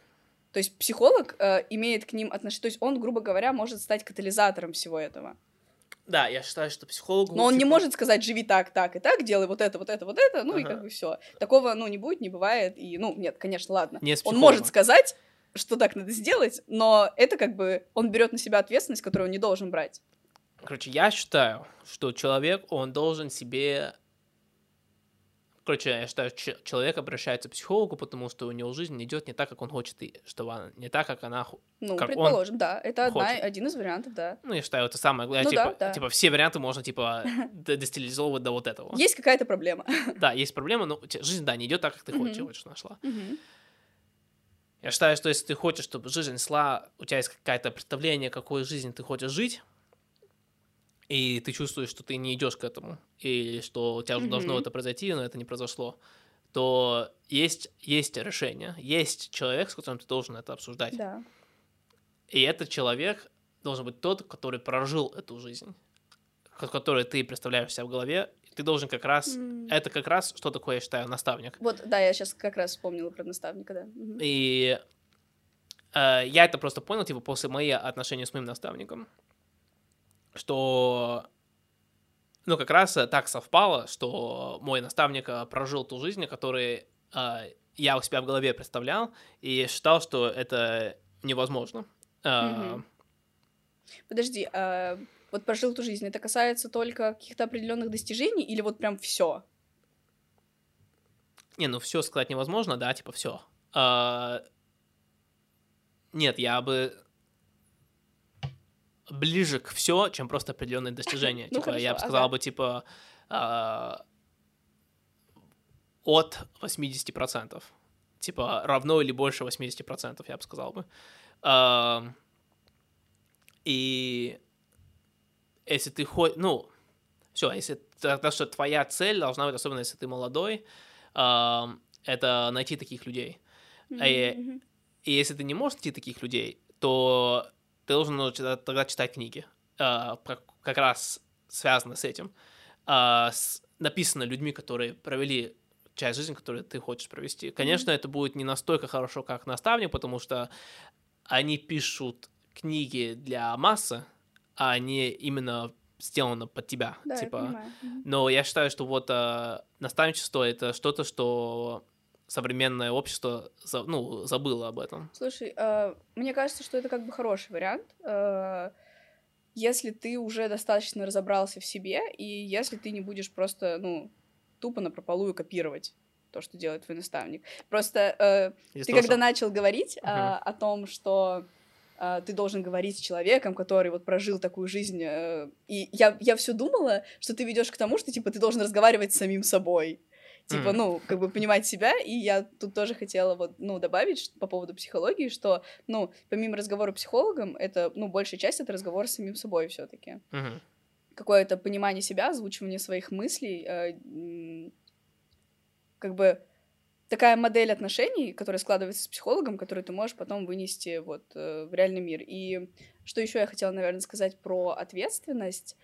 То есть, психолог э, имеет к ним отношение. То есть, он, грубо говоря, может стать катализатором всего этого. Да, я считаю, что психолог... Но он типа... не может сказать, живи так, так и так, делай вот это, вот это, вот это, ну uh-huh. и как бы все. Такого, ну, не будет, не бывает. И, ну, нет, конечно, ладно. Нет, он может сказать... что так надо сделать, но это как бы он берет на себя ответственность, которую он не должен брать. Короче, я считаю, что человек, он должен себе... Короче, я считаю, что человек обращается к психологу, потому что у него жизнь идет не так, как он хочет, и чтобы она... не так, как она хочет. Ну, как предположим, он да. Это одна, один из вариантов, да. Ну, я считаю, это самое главное. Ну, типа, да, да. типа, все варианты можно, типа, дистиллизовывать до вот этого. Есть какая-то проблема. Да, есть проблема, но жизнь, да, не идет так, как ты хочешь, нашла. Я считаю, что если ты хочешь, чтобы жизнь шла, у тебя есть какое-то представление, какой жизнь ты хочешь жить, и ты чувствуешь, что ты не идешь к этому, или что у тебя mm-hmm. должно это произойти, но это не произошло, то есть, есть решение, есть человек, с которым ты должен это обсуждать. Да. И этот человек должен быть тот, который прожил эту жизнь, которую ты представляешь себя в голове. Ты должен как раз... Mm. Это как раз, что такое, я считаю, наставник. Вот, да, я сейчас как раз вспомнила про наставника, да. Mm-hmm. И э, я это просто понял, типа, после моих отношений с моим наставником, что, ну, как раз так совпало, что мой наставник прожил ту жизнь, которую э, я у себя в голове представлял, и считал, что это невозможно. Mm-hmm. Э, Подожди, а... Вот прожил ту жизнь, это касается только каких-то определенных достижений или вот прям все? Не, ну все сказать невозможно, да, типа все. А... Нет, я бы ближе к все, чем просто определенные достижения. Ну, типа, хорошо, я бы сказал ага. бы, типа, а... от восемьдесят процентов. Типа, равно или больше восемьдесят процентов, я бы сказал бы. А... И... Если ты хоть, ну, все, если то, что твоя цель должна быть, особенно если ты молодой, э, это найти таких людей. Mm-hmm. И, и если ты не можешь найти таких людей, то ты должен, ну, тогда читать книги, э, как раз связано с этим. Э, с, написано людьми, которые провели часть жизни, которую ты хочешь провести. Конечно, mm-hmm. это будет не настолько хорошо, как наставник, потому что они пишут книги для массы, а не именно сделано под тебя. Да, типа. Я понимаю. Но я считаю, что вот э, наставничество — это что-то, что современное общество за, ну, забыло об этом. Слушай, э, мне кажется, что это как бы хороший вариант, э, если ты уже достаточно разобрался в себе, и если ты не будешь просто, ну, тупо напропалую копировать то, что делает твой наставник. Просто э, ты когда начал говорить угу. э, о том, что... ты должен говорить с человеком, который вот прожил такую жизнь. И я, я все думала, что ты ведешь к тому, что типа ты должен разговаривать с самим собой. типа, mm. ну, как бы понимать себя, и я тут тоже хотела вот, ну, добавить по поводу психологии, что, ну, помимо разговора с психологом, это, ну, большая часть — это разговор с самим собой все-таки. Mm-hmm. Какое-то понимание себя, озвучивание своих мыслей, э, как бы такая модель отношений, которая складывается с психологом, которую ты можешь потом вынести вот э, в реальный мир. И что еще я хотела, наверное, сказать про ответственность,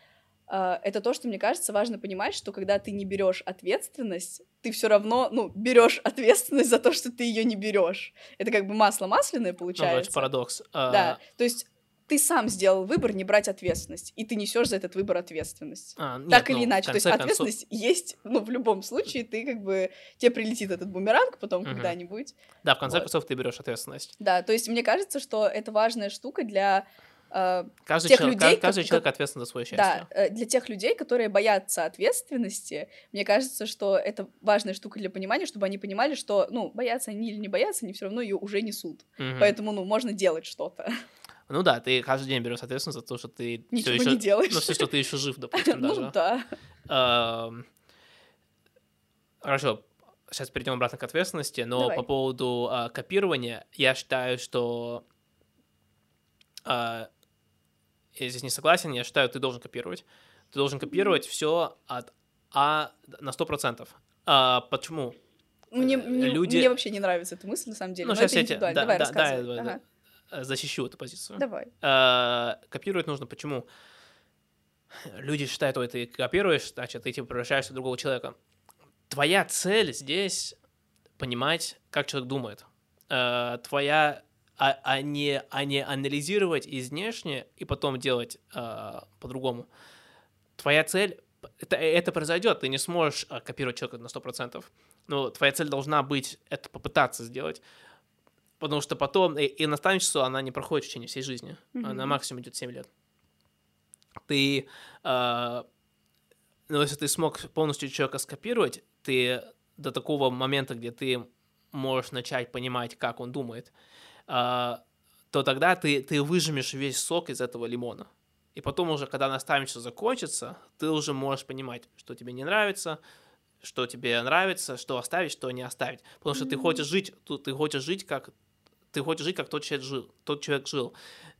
э, это то, что, мне кажется, важно понимать, что когда ты не берешь ответственность, ты все равно, ну, берешь ответственность за то, что ты ее не берешь. Это как бы масло масляное получается. Ну, это парадокс. Да, то есть ты сам сделал выбор не брать ответственность, и ты несешь за этот выбор ответственность. А, нет, так или ну, иначе. То есть ответственность концов... есть, но ну, в любом случае ты как бы... Тебе прилетит этот бумеранг потом mm-hmm. когда-нибудь. Да, в конце вот. концов ты берешь ответственность. Да, то есть мне кажется, что это важная штука для э, каждый тех человек, людей... Каждый как, человек ответственен за свое счастье. Да, э, для тех людей, которые боятся ответственности, мне кажется, что это важная штука для понимания, чтобы они понимали, что, ну, боятся они или не боятся, они все равно ее уже несут. Mm-hmm. Поэтому, ну, можно делать что-то. Ну да, ты каждый день берешь ответственность за то, что ты... Ничего еще, не делаешь. Ну, все, что ты еще жив, допустим, даже. Ну да. Хорошо, сейчас перейдем обратно к ответственности, но Давай. по поводу а, копирования я считаю, что... А, я здесь не согласен, я считаю, ты должен копировать. Ты должен копировать mm-hmm. все от А на сто процентов. А, почему? Мне, Люди... мне вообще не нравится эта мысль, на самом деле. Ну, но сейчас это индивидуально. Да, Давай, да, рассказывай. Да, ага. да. Защищу эту позицию. Давай. А, копировать нужно. Почему? Люди считают, ой, ты копируешь, значит, ты типа превращаешься в другого человека. Твоя цель здесь понимать, как человек думает. А, твоя, а, а, не, а не анализировать извне и потом делать а, по-другому. Твоя цель, это, это произойдет, ты не сможешь копировать человека на сто процентов. Но твоя цель должна быть это попытаться сделать. Потому что потом, и, и наставничество, она не проходит в течение всей жизни. Mm-hmm. Она максимум идет семь лет. Ты, э, ну, если ты смог полностью человека скопировать, ты до такого момента, где ты можешь начать понимать, как он думает, э, то тогда ты, ты выжмешь весь сок из этого лимона. И потом уже, когда наставничество закончится, ты уже можешь понимать, что тебе не нравится, что тебе нравится, что оставить, что не оставить. Потому mm-hmm. что ты хочешь жить, ты хочешь жить как... Ты хочешь жить, как тот человек жил. Тот человек жил.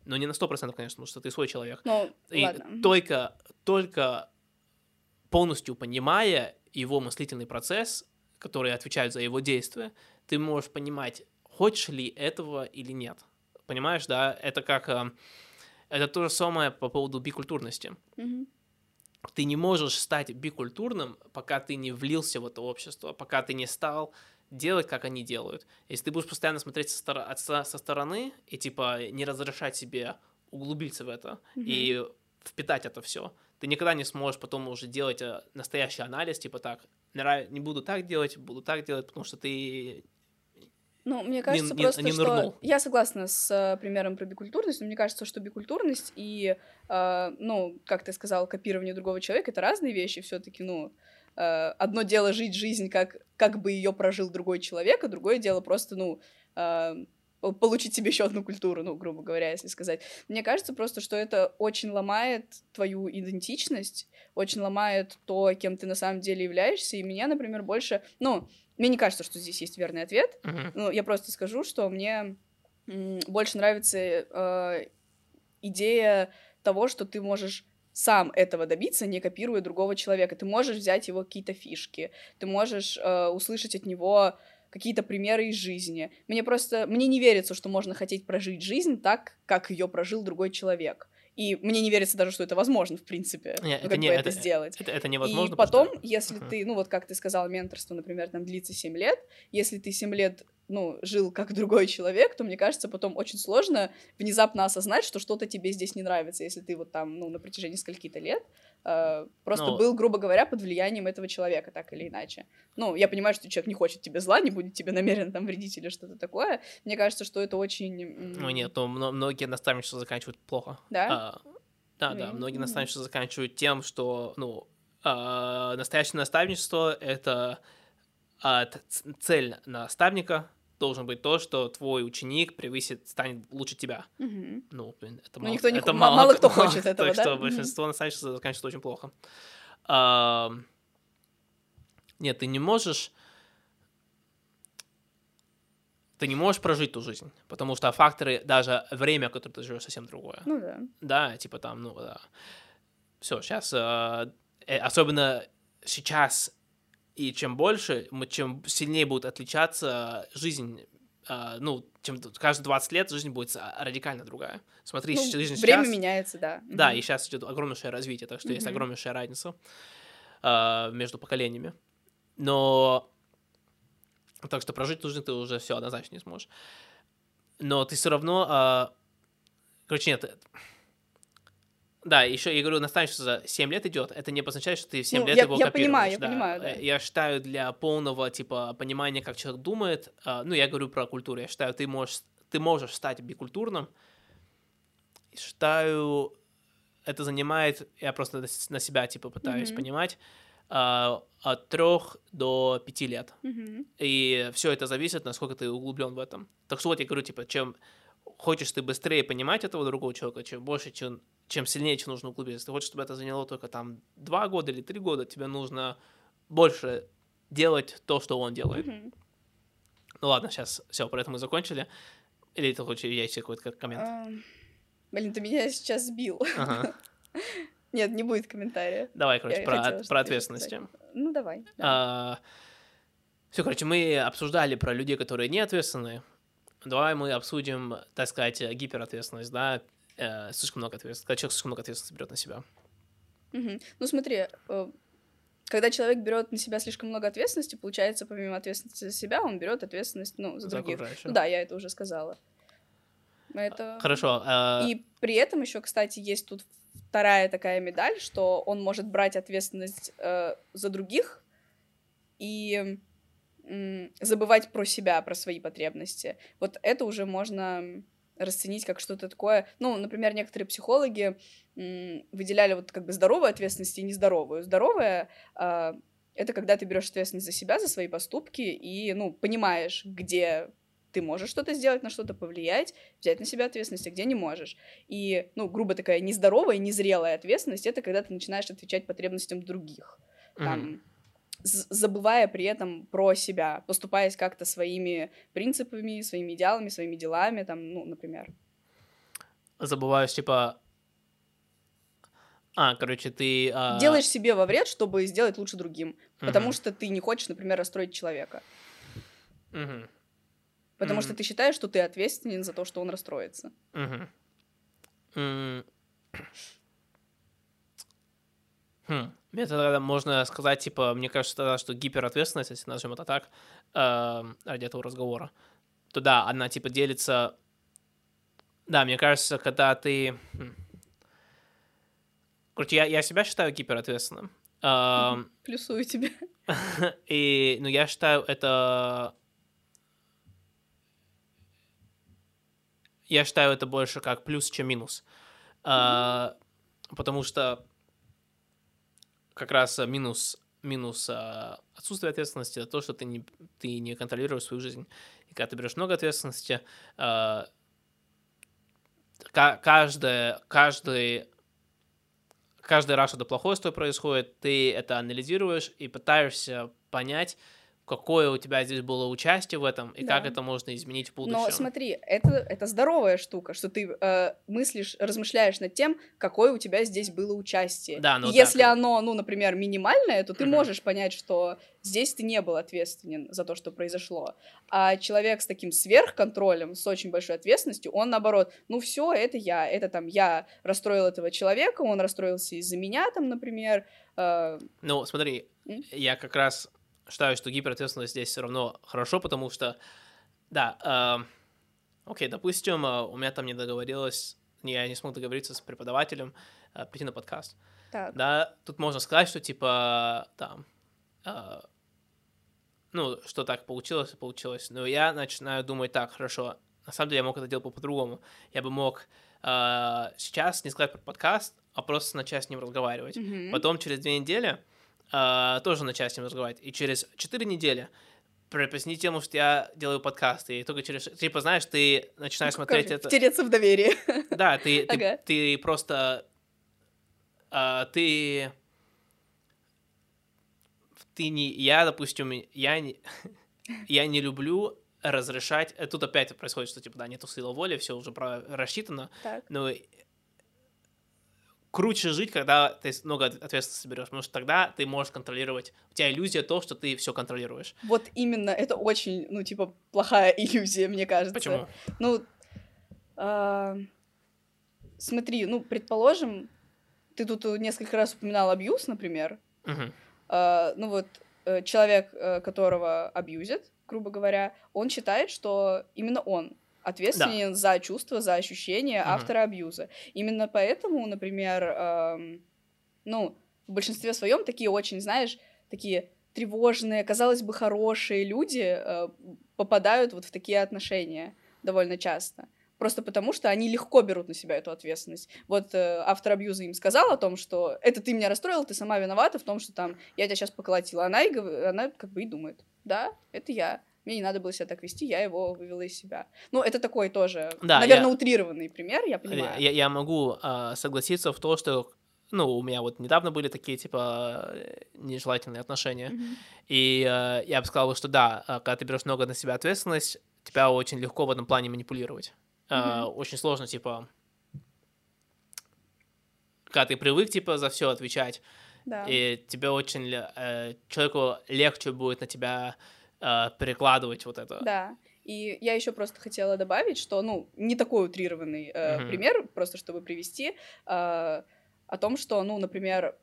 Но не на сто процентов, конечно, потому что ты свой человек. Ну, и ладно. Только, только полностью понимая его мыслительный процесс, который отвечает за его действия, ты можешь понимать, хочешь ли этого или нет. Понимаешь, да? Это как... Это то же самое по поводу бикультурности. Mm-hmm. Ты не можешь стать бикультурным, пока ты не влился в это общество, пока ты не стал... делать, как они делают. Если ты будешь постоянно смотреть со, стор- со-, со стороны и, типа, не разрешать себе углубиться в это mm-hmm. и впитать это все, ты никогда не сможешь потом уже делать настоящий анализ, типа, так, не буду так делать, буду так делать, потому что ты... Ну, мне кажется, не, просто, не что... Я согласна с примером про бикультурность, но мне кажется, что бикультурность и, э, ну, как ты сказал, копирование другого человека — это разные вещи все-таки, ну... Одно дело жить жизнь, как, как бы ее прожил другой человек, а другое дело просто, ну, получить себе еще одну культуру, ну, грубо говоря, если сказать. Мне кажется просто, что это очень ломает твою идентичность, очень ломает то, кем ты на самом деле являешься, и меня, например, больше... Ну, мне не кажется, что здесь есть верный ответ, uh-huh. ну, я просто скажу, что мне больше нравится э, идея того, что ты можешь... сам этого добиться, не копируя другого человека. Ты можешь взять его какие-то фишки, ты можешь э, услышать от него какие-то примеры из жизни. Мне просто... Мне не верится, что можно хотеть прожить жизнь так, как ее прожил другой человек. И мне не верится даже, что это возможно, в принципе, Нет, ну, это, как не, бы это, это сделать. Это, это невозможно. И потом, просто... если uh-huh. ты... Ну, вот как ты сказал, менторство, например, там длится семь лет. Если ты семь лет... ну, жил как другой человек, то, мне кажется, потом очень сложно внезапно осознать, что что-то тебе здесь не нравится, если ты вот там, ну, на протяжении скольки-то лет э, просто ну, был, грубо говоря, под влиянием этого человека, так или иначе. Ну, я понимаю, что человек не хочет тебе зла, не будет тебе намеренно там вредить или что-то такое. Мне кажется, что это очень... М- ну, нет, но многие наставничества заканчивают плохо. Да? А, да, ну, да, многие наставничества заканчивают тем, что, ну, а, настоящее наставничество — это... А цель наставника должен быть то, что твой ученик превысит, станет лучше тебя. Mm-hmm. Ну, блин, это мало. Ну, никто не это х... мало, мало кто мало, хочет этого, так да? Так что большинство mm-hmm. наставничества заканчивается очень плохо. А, Нет, ты не можешь... Ты не можешь прожить ту жизнь, потому что факторы, даже время, в котором ты живешь, совсем другое. Ну да. Да, типа там, ну да. Все, сейчас, э, особенно сейчас, и чем больше, мы, чем сильнее будет отличаться жизнь, э, ну, чем каждые двадцать лет жизнь будет радикально другая. Смотри, ну, жизнь время сейчас... Время меняется, да. Да, и сейчас идет огромнейшее развитие, так что mm-hmm. есть огромнейшая разница э, между поколениями. Но... Так что прожить нужно ты уже все однозначно не сможешь. Но ты все равно... А... Короче, нет. Да, еще я говорю, наставничество за семь лет идет. Это не обозначает, что ты в семь ну, лет я, его я копируешь. Я понимаю, да. я понимаю, да. Я считаю, для полного типа понимания, как человек думает... А, ну, я говорю про культуру. Я считаю, ты можешь, ты можешь стать бикультурным. И считаю, это занимает... Я просто на себя типа пытаюсь mm-hmm. понимать... от трех до пяти лет. Mm-hmm. И все это зависит, насколько ты углублен в этом. Так что вот я говорю, типа, чем хочешь ты быстрее понимать этого другого человека, чем больше, чем, чем сильнее, чем нужно углубиться. Если ты хочешь, чтобы это заняло только там два года или три года, тебе нужно больше делать то, что он делает. Mm-hmm. Ну ладно, сейчас все, про это мы закончили. Или ты хочешь, я еще какой-то коммент? Um, блин, ты меня сейчас сбил. Ага. Нет, не будет комментария. Давай, короче, я про, хотела, от, про ответственность. Ну, давай. А, все, короче, мы обсуждали про людей, которые не ответственны. Давай мы обсудим, так сказать, гиперответственность, да, э, слишком много ответственности. Когда человек слишком много ответственности берет на себя. Угу. Ну, смотри, когда человек берет на себя слишком много ответственности, получается, помимо ответственности за себя, он берет ответственность, ну, за, за других. Ну, да, я это уже сказала. Это... Хорошо. А... И при этом еще, кстати, есть тут вторая такая медаль, что он может брать ответственность э, за других и э, забывать про себя, про свои потребности. Вот это уже можно расценить как что-то такое. Ну, например, некоторые психологи э, выделяли вот как бы здоровую ответственность и нездоровую. Здоровая э, — это когда ты берешь ответственность за себя, за свои поступки и, ну, понимаешь, где... Ты можешь что-то сделать, на что-то повлиять, взять на себя ответственность, а где не можешь. И, ну, грубо такая нездоровая, незрелая ответственность — это когда ты начинаешь отвечать потребностям других, mm-hmm. там, забывая при этом про себя, поступаясь как-то своими принципами, своими идеалами, своими делами, там, ну, например. Забываешь, типа... А, короче, ты... А... Делаешь себе во вред, чтобы сделать лучше другим, mm-hmm. потому что ты не хочешь, например, расстроить человека. Mm-hmm. Потому mm-hmm. что ты считаешь, что ты ответственен за то, что он расстроится. Mm-hmm. Mm-hmm. Хм. Мне тогда можно сказать, типа, мне кажется, тогда, что гиперответственность, если назовем это так, э, ради этого разговора, то да, она, типа, делится... Да, мне кажется, когда ты... Короче, я, я себя считаю гиперответственным. Э, mm-hmm. Плюсую тебя. И, ну, я считаю, это... Я считаю это больше как плюс, чем минус. Mm-hmm. А, потому что как раз минус, минус а, отсутствие ответственности — это то, что ты не, ты не контролируешь свою жизнь. И когда ты берешь много ответственности, а, к- каждое, каждый, каждый раз, что-то плохое с тобой происходит, ты это анализируешь и пытаешься понять, какое у тебя здесь было участие в этом, и да. как это можно изменить в будущем. Но смотри, это, это здоровая штука, что ты э, мыслишь, размышляешь над тем, какое у тебя здесь было участие. Да, ну, если так. оно, ну, например, минимальное, то ты uh-huh. можешь понять, что здесь ты не был ответственен за то, что произошло. А человек с таким сверхконтролем, с очень большой ответственностью, он, наоборот, ну, все, это я, это там я расстроил этого человека, он расстроился из-за меня, там, например. Э... Ну, смотри, mm? я как раз... Считаю, что гиперответственность здесь все равно хорошо, потому что, да, э, окей, допустим, э, у меня там не договорилось, я не смог договориться с преподавателем э, прийти на подкаст. Так. Да, тут можно сказать, что, типа, там, э, ну, что так получилось, получилось, но я начинаю думать так, хорошо, на самом деле я мог это делать по-другому, я бы мог э, сейчас не сказать про подкаст, а просто начать с ним разговаривать. Mm-hmm. Потом через две недели Uh, тоже начать с ним разговаривать. И через четыре недели припоясни тему, что я делаю подкасты. И только через... Типа, знаешь, ты начинаешь ну, смотреть это... Втереться в доверие. Да, ты, ты, ага. ты просто... Uh, ты... ты не... Я, допустим, я не, я не люблю разрешать... Тут опять происходит, что, типа, да, нету силы воли, все уже рассчитано. Так. Но круче жить, когда ты много ответственности берешь, потому что тогда ты можешь контролировать. У тебя иллюзия то, что ты все контролируешь. Вот именно. Это очень, ну, типа, плохая иллюзия, мне кажется. Почему? Ну, э, смотри, ну, предположим, ты тут несколько раз упоминал абьюз, например. Uh-huh. Uh, ну вот, uh, человек, uh, которого абьюзит, грубо говоря, он считает, что именно он ответственен да. за чувства, за ощущения uh-huh. автора абьюза. Именно поэтому, например, uh, ну, в большинстве своем такие очень, знаешь, такие тревожные, казалось бы, хорошие люди uh, попадают вот в такие отношения довольно часто. Просто потому, что они легко берут на себя эту ответственность. Вот э, автор абьюза им сказал о том, что это ты меня расстроил, ты сама виновата в том, что там я тебя сейчас поколотила. Она, и, она как бы и думает, да, это я. Мне не надо было себя так вести, я его вывела из себя. Ну, это такой тоже, да, наверное, я... утрированный пример, я понимаю. Я, я могу э, согласиться в то, что, ну, у меня вот недавно были такие, типа, нежелательные отношения. Mm-hmm. И э, я бы сказал, что да, когда ты берешь много на себя ответственность, тебя очень легко в этом плане манипулировать. Uh-huh. Очень сложно, типа, когда ты привык, типа, за все отвечать, да. и тебе очень, э, человеку легче будет на тебя э, перекладывать вот это. Да, и я еще просто хотела добавить, что, ну, не такой утрированный э, uh-huh. пример, просто чтобы привести, э, о том, что, ну, например,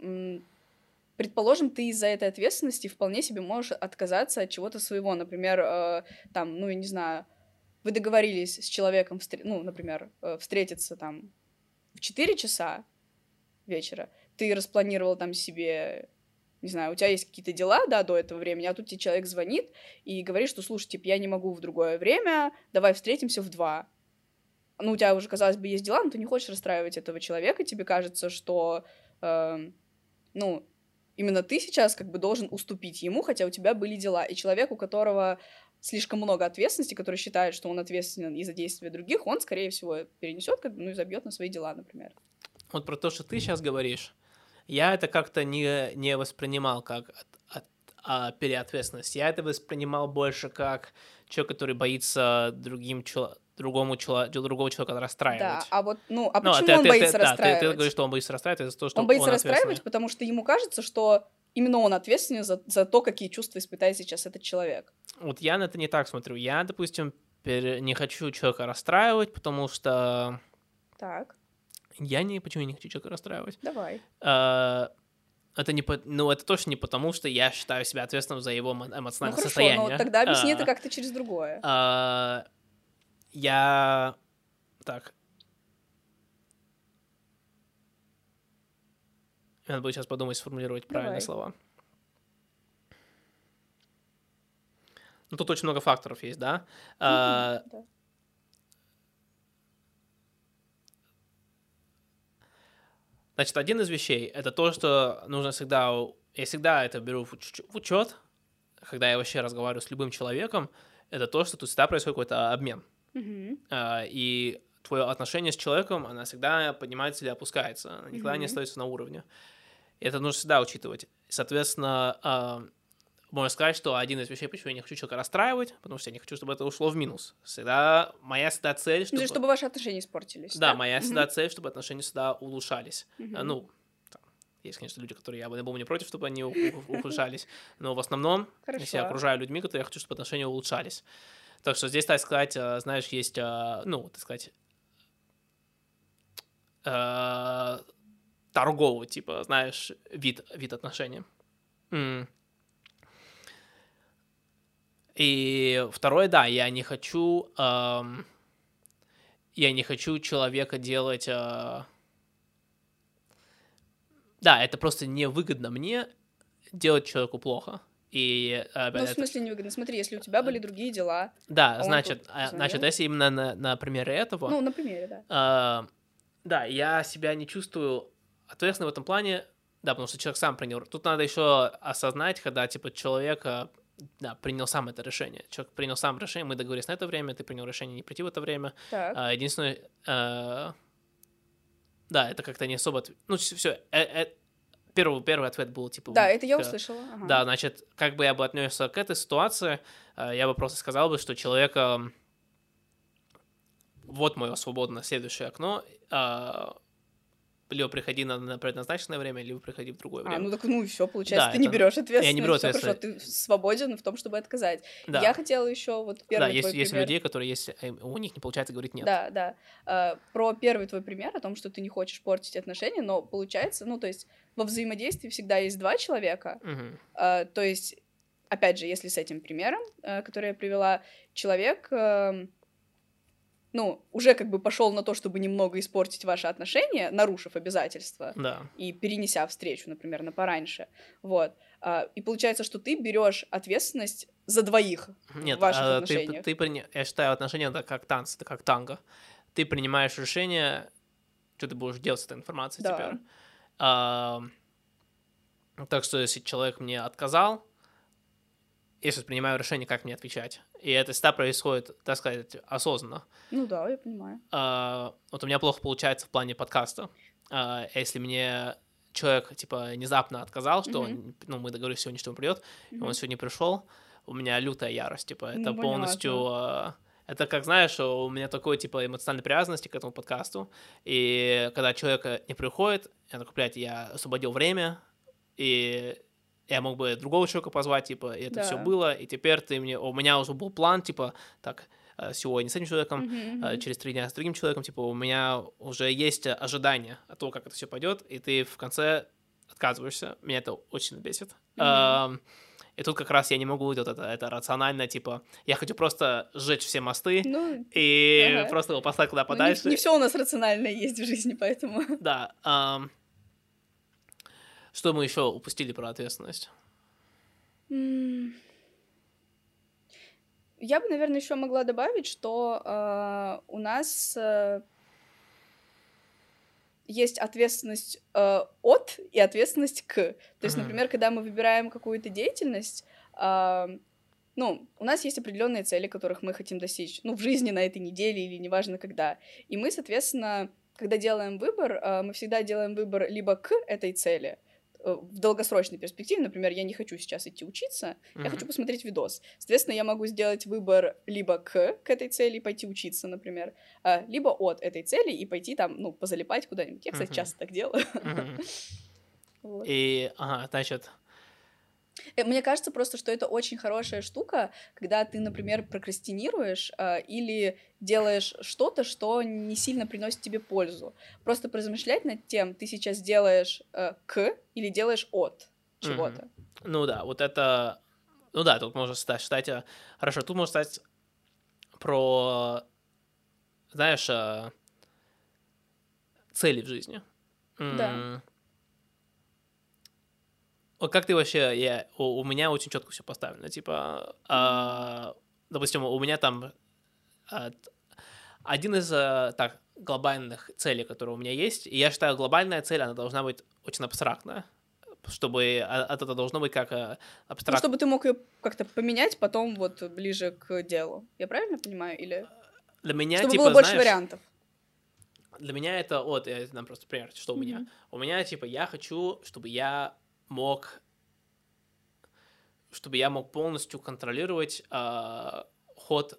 м- предположим, ты из-за этой ответственности вполне себе можешь отказаться от чего-то своего, например, э, там, ну, я не знаю, вы договорились с человеком, ну, например, встретиться там в четыре часа вечера, ты распланировал там себе, не знаю, у тебя есть какие-то дела, да, до этого времени, а тут тебе человек звонит и говорит, что, слушай, типа, я не могу в другое время, давай встретимся в два. Ну, у тебя уже, казалось бы, есть дела, но ты не хочешь расстраивать этого человека, тебе кажется, что, э, ну... Именно ты сейчас как бы должен уступить ему, хотя у тебя были дела. И человек, у которого слишком много ответственности, который считает, что он ответственен и за действия других, он, скорее всего, перенесет, как бы, ну, и забьет на свои дела, например. Вот про то, что ты сейчас говоришь, я это как-то не, не воспринимал как от, от, а, переответственность. Я это воспринимал больше как человек, который боится другим человеком. Другому чело... другого человека расстраивать. Да, а вот, ну, а почему ну, а ты, он ты, боится ты, расстраивать? Да, ты, ты говоришь, что он боится расстраивать, это то, что он боится он расстраивать, потому что ему кажется, что именно он ответственен за, за то, какие чувства испытает сейчас этот человек. Вот я на это не так смотрю. Я, допустим, пере... не хочу человека расстраивать, потому что... Так. Я не... Почему я не хочу человека расстраивать? Давай. А... Это, не по... ну, это точно не потому, что я считаю себя ответственным за его эмоциональное ну, состояние. Ну, хорошо, но тогда объясни а... это как-то через другое. А... Я... Так. Надо будет сейчас подумать, сформулировать Давай. правильные слова. Ну, тут очень много факторов есть, да? Mm-hmm, а... да. Значит, один из вещей — это то, что нужно всегда... Я всегда это беру в учет, когда я вообще разговариваю с любым человеком, это то, что тут всегда происходит какой-то обмен. Uh-huh. Uh, и твое отношение с человеком, оно всегда поднимается или опускается, она никогда uh-huh. не остается на уровне. И это нужно всегда учитывать. Соответственно, uh, можно сказать, что один из вещей, почему я не хочу человека расстраивать, потому что я не хочу, чтобы это ушло в минус. Всегда моя всегда цель, чтобы... Чтобы ваши отношения испортились. Да, да? моя всегда uh-huh. цель, чтобы отношения всегда улучшались. Uh-huh. Uh, ну, там, есть, конечно, люди, которые я бы был не против, чтобы они ухудшались, но в основном, если я окружаю людьми, которые я хочу, чтобы отношения улучшались. Так что здесь, так сказать, знаешь, есть, ну, так сказать, торговый, типа, знаешь, вид, вид отношений. И второе, да, я не хочу, я не хочу человека делать... Да, это просто невыгодно мне делать человеку плохо. И, ну, это... в смысле невыгодно? Смотри, если у тебя были другие дела... Да, а значит, значит, если именно на, на примере этого... Ну, на примере, да. А, да, я себя не чувствую ответственным в этом плане, да, потому что человек сам принял... Тут надо еще осознать, когда, типа, человек да, принял сам это решение. Человек принял сам решение, мы договорились на это время, ты принял решение не прийти в это время. А, единственное... А... Да, это как-то не особо... Ну, все... Первый, первый ответ был, типа... Да, это я услышала. Ага. Да, значит, как бы я бы отнесся к этой ситуации, я бы просто сказал бы, что человека... Вот мое свободное следующее окно. Либо приходи на предназначенное время, либо приходи в другое время. А, ну так, ну и все, получается, да, ты это... не берешь ответственность. Я не беру ответственность. Хорошо, ты свободен в том, чтобы отказать. Да. Я хотела еще вот первый да, твой есть, пример. Да, есть людей, которые есть, у них не получается говорить нет. Да, да. А, про первый твой пример о том, что ты не хочешь портить отношения, но получается, ну то есть во взаимодействии всегда есть два человека. Угу. А, то есть, опять же, если с этим примером, который я привела, человек... ну, уже как бы пошел на то, чтобы немного испортить ваши отношения, нарушив обязательства, да. и перенеся встречу, например, на пораньше, вот. И получается, что ты берешь ответственность за двоих Нет, в ваших а, отношениях. Ты, ты при... Я считаю, отношения — это как танцы, это как танго. Ты принимаешь решение, что ты будешь делать с этой информацией да. теперь. А, так что, если человек мне отказал, я сейчас принимаю решение, как мне отвечать. И это всегда происходит, так сказать, осознанно. Ну да, я понимаю. А, вот у меня плохо получается в плане подкаста. А, если мне человек, типа, внезапно отказал, что, mm-hmm. он, ну, мы договорились сегодня, что он придет, mm-hmm. и он сегодня пришел, у меня лютая ярость, типа, это ну, полностью... А, это как, знаешь, у меня такой, типа, эмоциональной привязанности к этому подкасту, и когда человек не приходит, я такой, блядь, я освободил время, и... Я мог бы другого человека позвать, типа, и это да. все было, и теперь ты мне... У меня уже был план, типа, так, сегодня с этим человеком, uh-huh, uh-huh. через три дня с другим человеком, типа, у меня уже есть ожидание от того, как это все пойдет, и ты в конце отказываешься. Меня это очень бесит. Uh-huh. И тут как раз я не могу делать это, это рационально, типа, я хочу просто сжечь все мосты ну, и ага. просто его послать куда подальше. Ну, не, не все у нас рационально есть в жизни, поэтому... Да, um... Что мы еще упустили про ответственность? Я бы, наверное, еще могла добавить, что э, у нас э, есть ответственность э, от и ответственность к. То есть, например, когда мы выбираем какую-то деятельность, э, ну, у нас есть определенные цели, которых мы хотим достичь, ну, в жизни на этой неделе или неважно когда. И мы, соответственно, когда делаем выбор, э, мы всегда делаем выбор либо к этой цели, в долгосрочной перспективе, например, я не хочу сейчас идти учиться, mm-hmm. я хочу посмотреть видос. Соответственно, я могу сделать выбор либо к, к этой цели и пойти учиться, например, либо от этой цели и пойти там, ну, позалипать куда-нибудь. Я, кстати, mm-hmm. часто так делаю. Mm-hmm. Вот. И, ага, значит... Мне кажется просто, что это очень хорошая штука, когда ты, например, прокрастинируешь э, или делаешь что-то, что не сильно приносит тебе пользу. Просто поразмышлять над тем, ты сейчас делаешь э, к или делаешь от чего-то. Mm-hmm. Ну да, вот это... Ну да, тут можно считать... считать... Хорошо, тут можно считать про, знаешь, э... цели в жизни. Mm-hmm. Да. Как ты вообще, я, у, у меня очень четко все поставлено, типа, mm-hmm. э, допустим, у меня там э, один из э, так, глобальных целей, которые у меня есть, и я считаю, глобальная цель, она должна быть очень абстрактная, чтобы от этого должно быть как э, абстрактно. Ну, чтобы ты мог ее как-то поменять потом вот ближе к делу, я правильно понимаю, или? Для меня, чтобы типа, было больше, знаешь, вариантов. Для меня это, вот, я нам просто пример, что у mm-hmm. меня. У меня, типа, я хочу, чтобы я мог, чтобы я мог полностью контролировать э, ход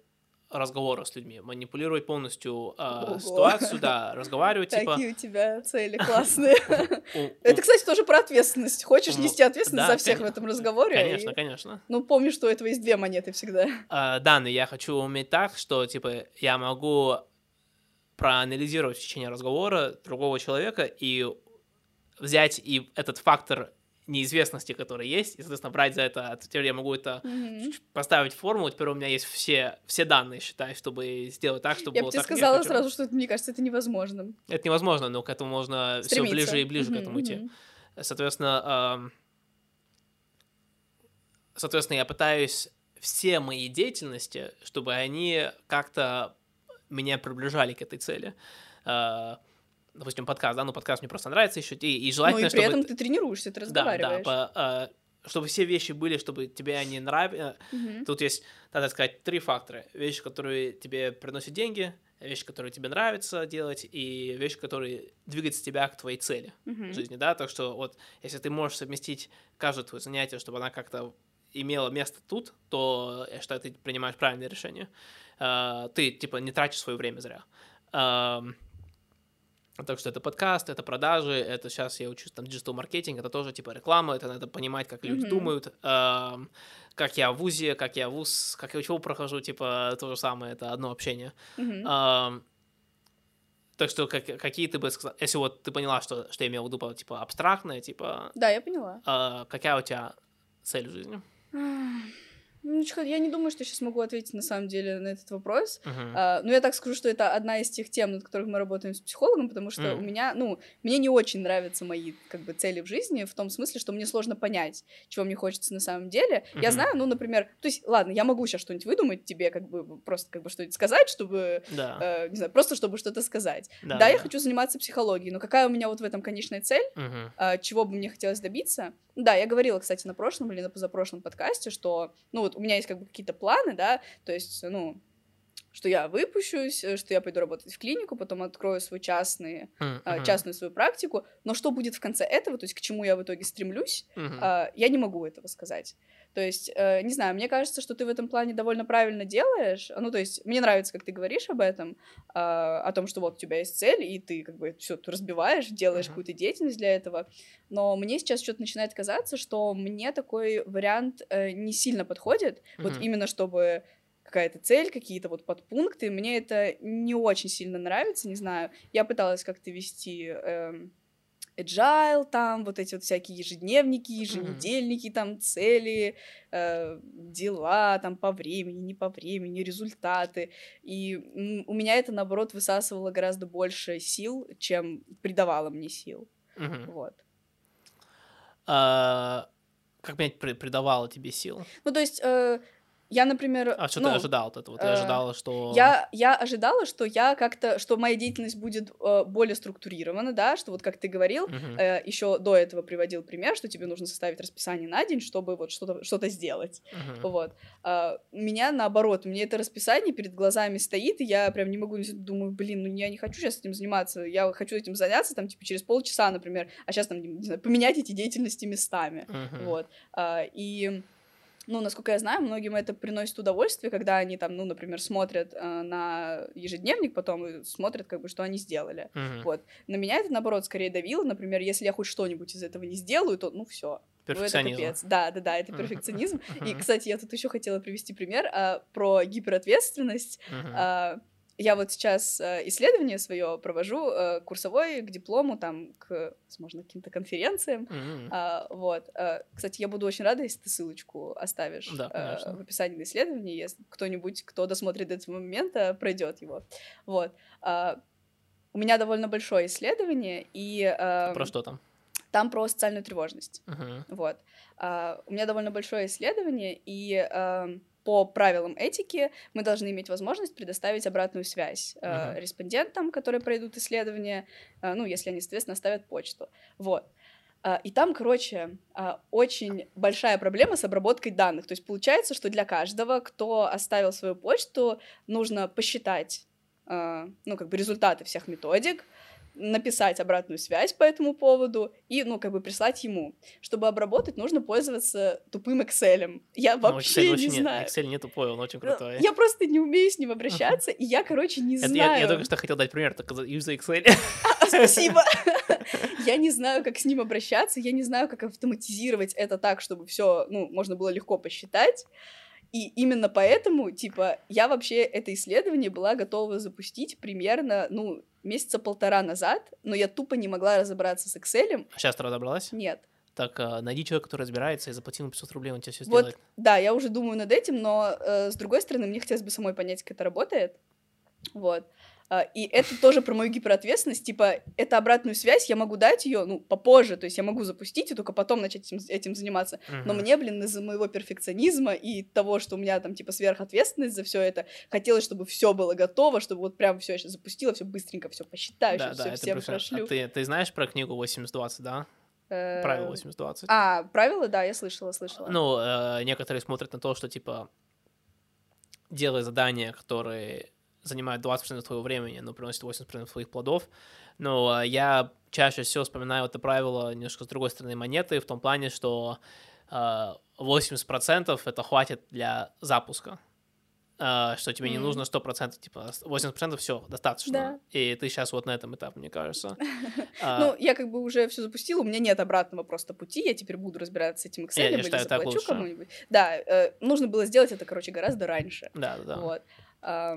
разговора с людьми, манипулировать полностью э, ситуацию, да, разговаривать, типа... Такие у тебя цели классные. Это, кстати, тоже про ответственность. Хочешь нести ответственность за всех в этом разговоре? Конечно, конечно. Ну, помни, что у этого есть две монеты всегда. Да, но я хочу уметь так, что, типа, я могу проанализировать в течение разговора другого человека и взять и этот фактор неизвестности, который есть, и, соответственно, брать за это, теперь я могу это mm-hmm. поставить в формулу, теперь у меня есть все, все данные, считай, чтобы сделать так, чтобы я было так. Я бы тебе сказала сразу, что, мне кажется, это невозможно. Это невозможно, но к этому можно стремиться. Все ближе и ближе mm-hmm. к этому идти. Mm-hmm. Соответственно, э, соответственно, я пытаюсь все мои деятельности, чтобы они как-то меня приближали к этой цели. Э, Допустим, подкаст, да, ну подкаст мне просто нравится еще, и, и желательно, ну, и при чтобы... этом ты тренируешься, ты разговариваешь. Да, да, по, э, чтобы все вещи были, чтобы тебе они нравились. Угу. Тут есть, надо сказать, три фактора. Вещи, которые тебе приносят деньги, вещь, которая тебе нравится делать, и вещь, которая двигается тебя к твоей цели mm-hmm. в жизни, да, так что вот если ты можешь совместить каждое твое занятие, чтобы она как-то имела место тут, то я считаю, ты принимаешь правильное решение. Ты, типа, не тратишь свое время зря. Так что это подкаст, это продажи, это сейчас я учусь там диджитал-маркетинг, это тоже типа реклама, это надо понимать, как люди mm-hmm. думают, э, как я в вузе, как я вуз, как я учебу прохожу, типа то же самое, это одно общение. Mm-hmm. Э, так что как, какие ты бы сказал, если вот ты поняла, что, что я имела в виду, типа абстрактное, типа... Да, я поняла. Э, какая у тебя цель в жизни? Я не думаю, что я сейчас могу ответить на самом деле на этот вопрос, uh-huh. uh, но я так скажу, что это одна из тех тем, над которых мы работаем с психологом, потому что uh-huh. у меня, ну, мне не очень нравятся мои, как бы, цели в жизни, в том смысле, что мне сложно понять, чего мне хочется на самом деле. Uh-huh. Я знаю, ну, например, то есть, ладно, я могу сейчас что-нибудь выдумать тебе, как бы, просто, как бы, что-нибудь сказать, чтобы, да. uh, не знаю, просто, чтобы что-то сказать. Да, да, да, я хочу заниматься психологией, но какая у меня вот в этом конечная цель, uh-huh. uh, чего бы мне хотелось добиться? Да, я говорила, кстати, на прошлом или на позапрошлом подкасте, что, ну, вот у меня есть, как бы, какие-то планы, да, то есть, ну, что я выпущусь, что я пойду работать в клинику, потом открою свою частную, mm-hmm. частную свою практику, но что будет в конце этого, то есть к чему я в итоге стремлюсь, mm-hmm. я не могу этого сказать. То есть, не знаю, мне кажется, что ты в этом плане довольно правильно делаешь, ну, то есть, мне нравится, как ты говоришь об этом, о том, что вот у тебя есть цель, и ты, как бы, все, ты разбиваешь, делаешь uh-huh. какую-то деятельность для этого, но мне сейчас что-то начинает казаться, что мне такой вариант не сильно подходит, uh-huh. вот именно чтобы какая-то цель, какие-то вот подпункты, мне это не очень сильно нравится, не знаю, я пыталась как-то вести... Agile, там, вот эти вот всякие ежедневники, еженедельники, mm-hmm. там, цели, э, дела, там, по времени, не по времени, результаты, и м- у меня это, наоборот, высасывало гораздо больше сил, чем придавало мне сил, mm-hmm. вот. А, как мне придавало тебе сил? Ну, то есть... Э, Я, например... А что ну, ты ожидала от этого? Ты ожидала, что... Я, я ожидала, что я как-то... Что моя деятельность будет э, более структурирована, да, что вот как ты говорил, uh-huh. э, еще до этого приводил пример, что тебе нужно составить расписание на день, чтобы вот что-то, что-то сделать. Uh-huh. Вот. Э, у меня наоборот, у меня это расписание перед глазами стоит, и я прям не могу... Думаю, блин, ну я не хочу сейчас этим заниматься, я хочу этим заняться там типа через полчаса, например, а сейчас там, не знаю, поменять эти деятельности местами. Uh-huh. Вот. Э, и... Ну, насколько я знаю, многим это приносит удовольствие, когда они там, ну, например, смотрят э, на ежедневник потом и смотрят, как бы, что они сделали. Uh-huh. Вот. На меня это, наоборот, скорее давило. Например, если я хоть что-нибудь из этого не сделаю, то, ну, все. Перфекционизм. Ну, это капец. Да, да, да, это перфекционизм. Uh-huh. И, кстати, я тут еще хотела привести пример э, про гиперответственность. Uh-huh. Э, я вот сейчас э, исследование свое провожу, э, курсовое, к диплому, там, к, возможно, каким-то конференциям, mm-hmm. э, вот. Э, кстати, я буду очень рада, если ты ссылочку оставишь да, э, в описании на исследование, если кто-нибудь, кто досмотрит до этого момента, пройдет его, вот. Э, у меня довольно большое исследование, и... Э, про что там? Там про социальную тревожность, uh-huh. вот. Э, у меня довольно большое исследование, и... Э, по правилам этики мы должны иметь возможность предоставить обратную связь э, uh-huh. респондентам, которые пройдут исследования, э, ну, если они, соответственно, оставят почту. Вот. Э, и там, короче, э, очень большая проблема с обработкой данных. То есть получается, что для каждого, кто оставил свою почту, нужно посчитать, э, ну, как бы результаты всех методик, написать обратную связь по этому поводу и, ну, как бы прислать ему. Чтобы обработать, нужно пользоваться тупым Excel. Я вообще ну, Excel не знаю. Excel не тупой, он очень крутой. Я просто не умею с ним обращаться, и я, короче, не знаю. Я, я только что хотел дать пример, только use Excel. А, спасибо. Я не знаю, как с ним обращаться, я не знаю, как автоматизировать это так, чтобы все, ну, можно было легко посчитать. И именно поэтому, типа, я вообще это исследование была готова запустить примерно, ну, месяца полтора назад, но я тупо не могла разобраться с Excel. А сейчас ты разобралась? Нет. Так, найди человека, который разбирается, и заплати ему пятьсот рублей, он тебе все вот, сделает. Да, я уже думаю над этим, но, э, с другой стороны, мне хотелось бы самой понять, как это работает. Вот. И это тоже про мою гиперответственность, типа, это обратную связь, я могу дать ее, ну, попозже, то есть я могу запустить и только потом начать этим, этим заниматься, uh-huh. но мне, блин, из-за моего перфекционизма и того, что у меня там, типа, сверхответственность за все это, хотелось, чтобы все было готово, чтобы вот прям все еще запустила, все быстренько, все посчитаю, да, все да, всем прошлю. А ты, ты знаешь про книгу восемьдесят двадцать, да? Правило восемьдесят двадцать. А, правила, да, я слышала, слышала. Ну, э, некоторые смотрят на то, что, типа, делай задания, которые... занимает двадцать процентов твоего времени, но приносит восемьдесят процентов твоих плодов. Но я чаще всего вспоминаю это правило немножко с другой стороны монеты, в том плане, что восемьдесят процентов это хватит для запуска, что тебе mm. не нужно сто процентов, типа восемьдесят процентов все, достаточно. Да. И ты сейчас вот на этом этапе, мне кажется. Ну, я как бы уже все запустила, у меня нет обратного просто пути, я теперь буду разбираться с этим Excel или заплачу кому-нибудь. Да, нужно было сделать это, короче, гораздо раньше. Да, да.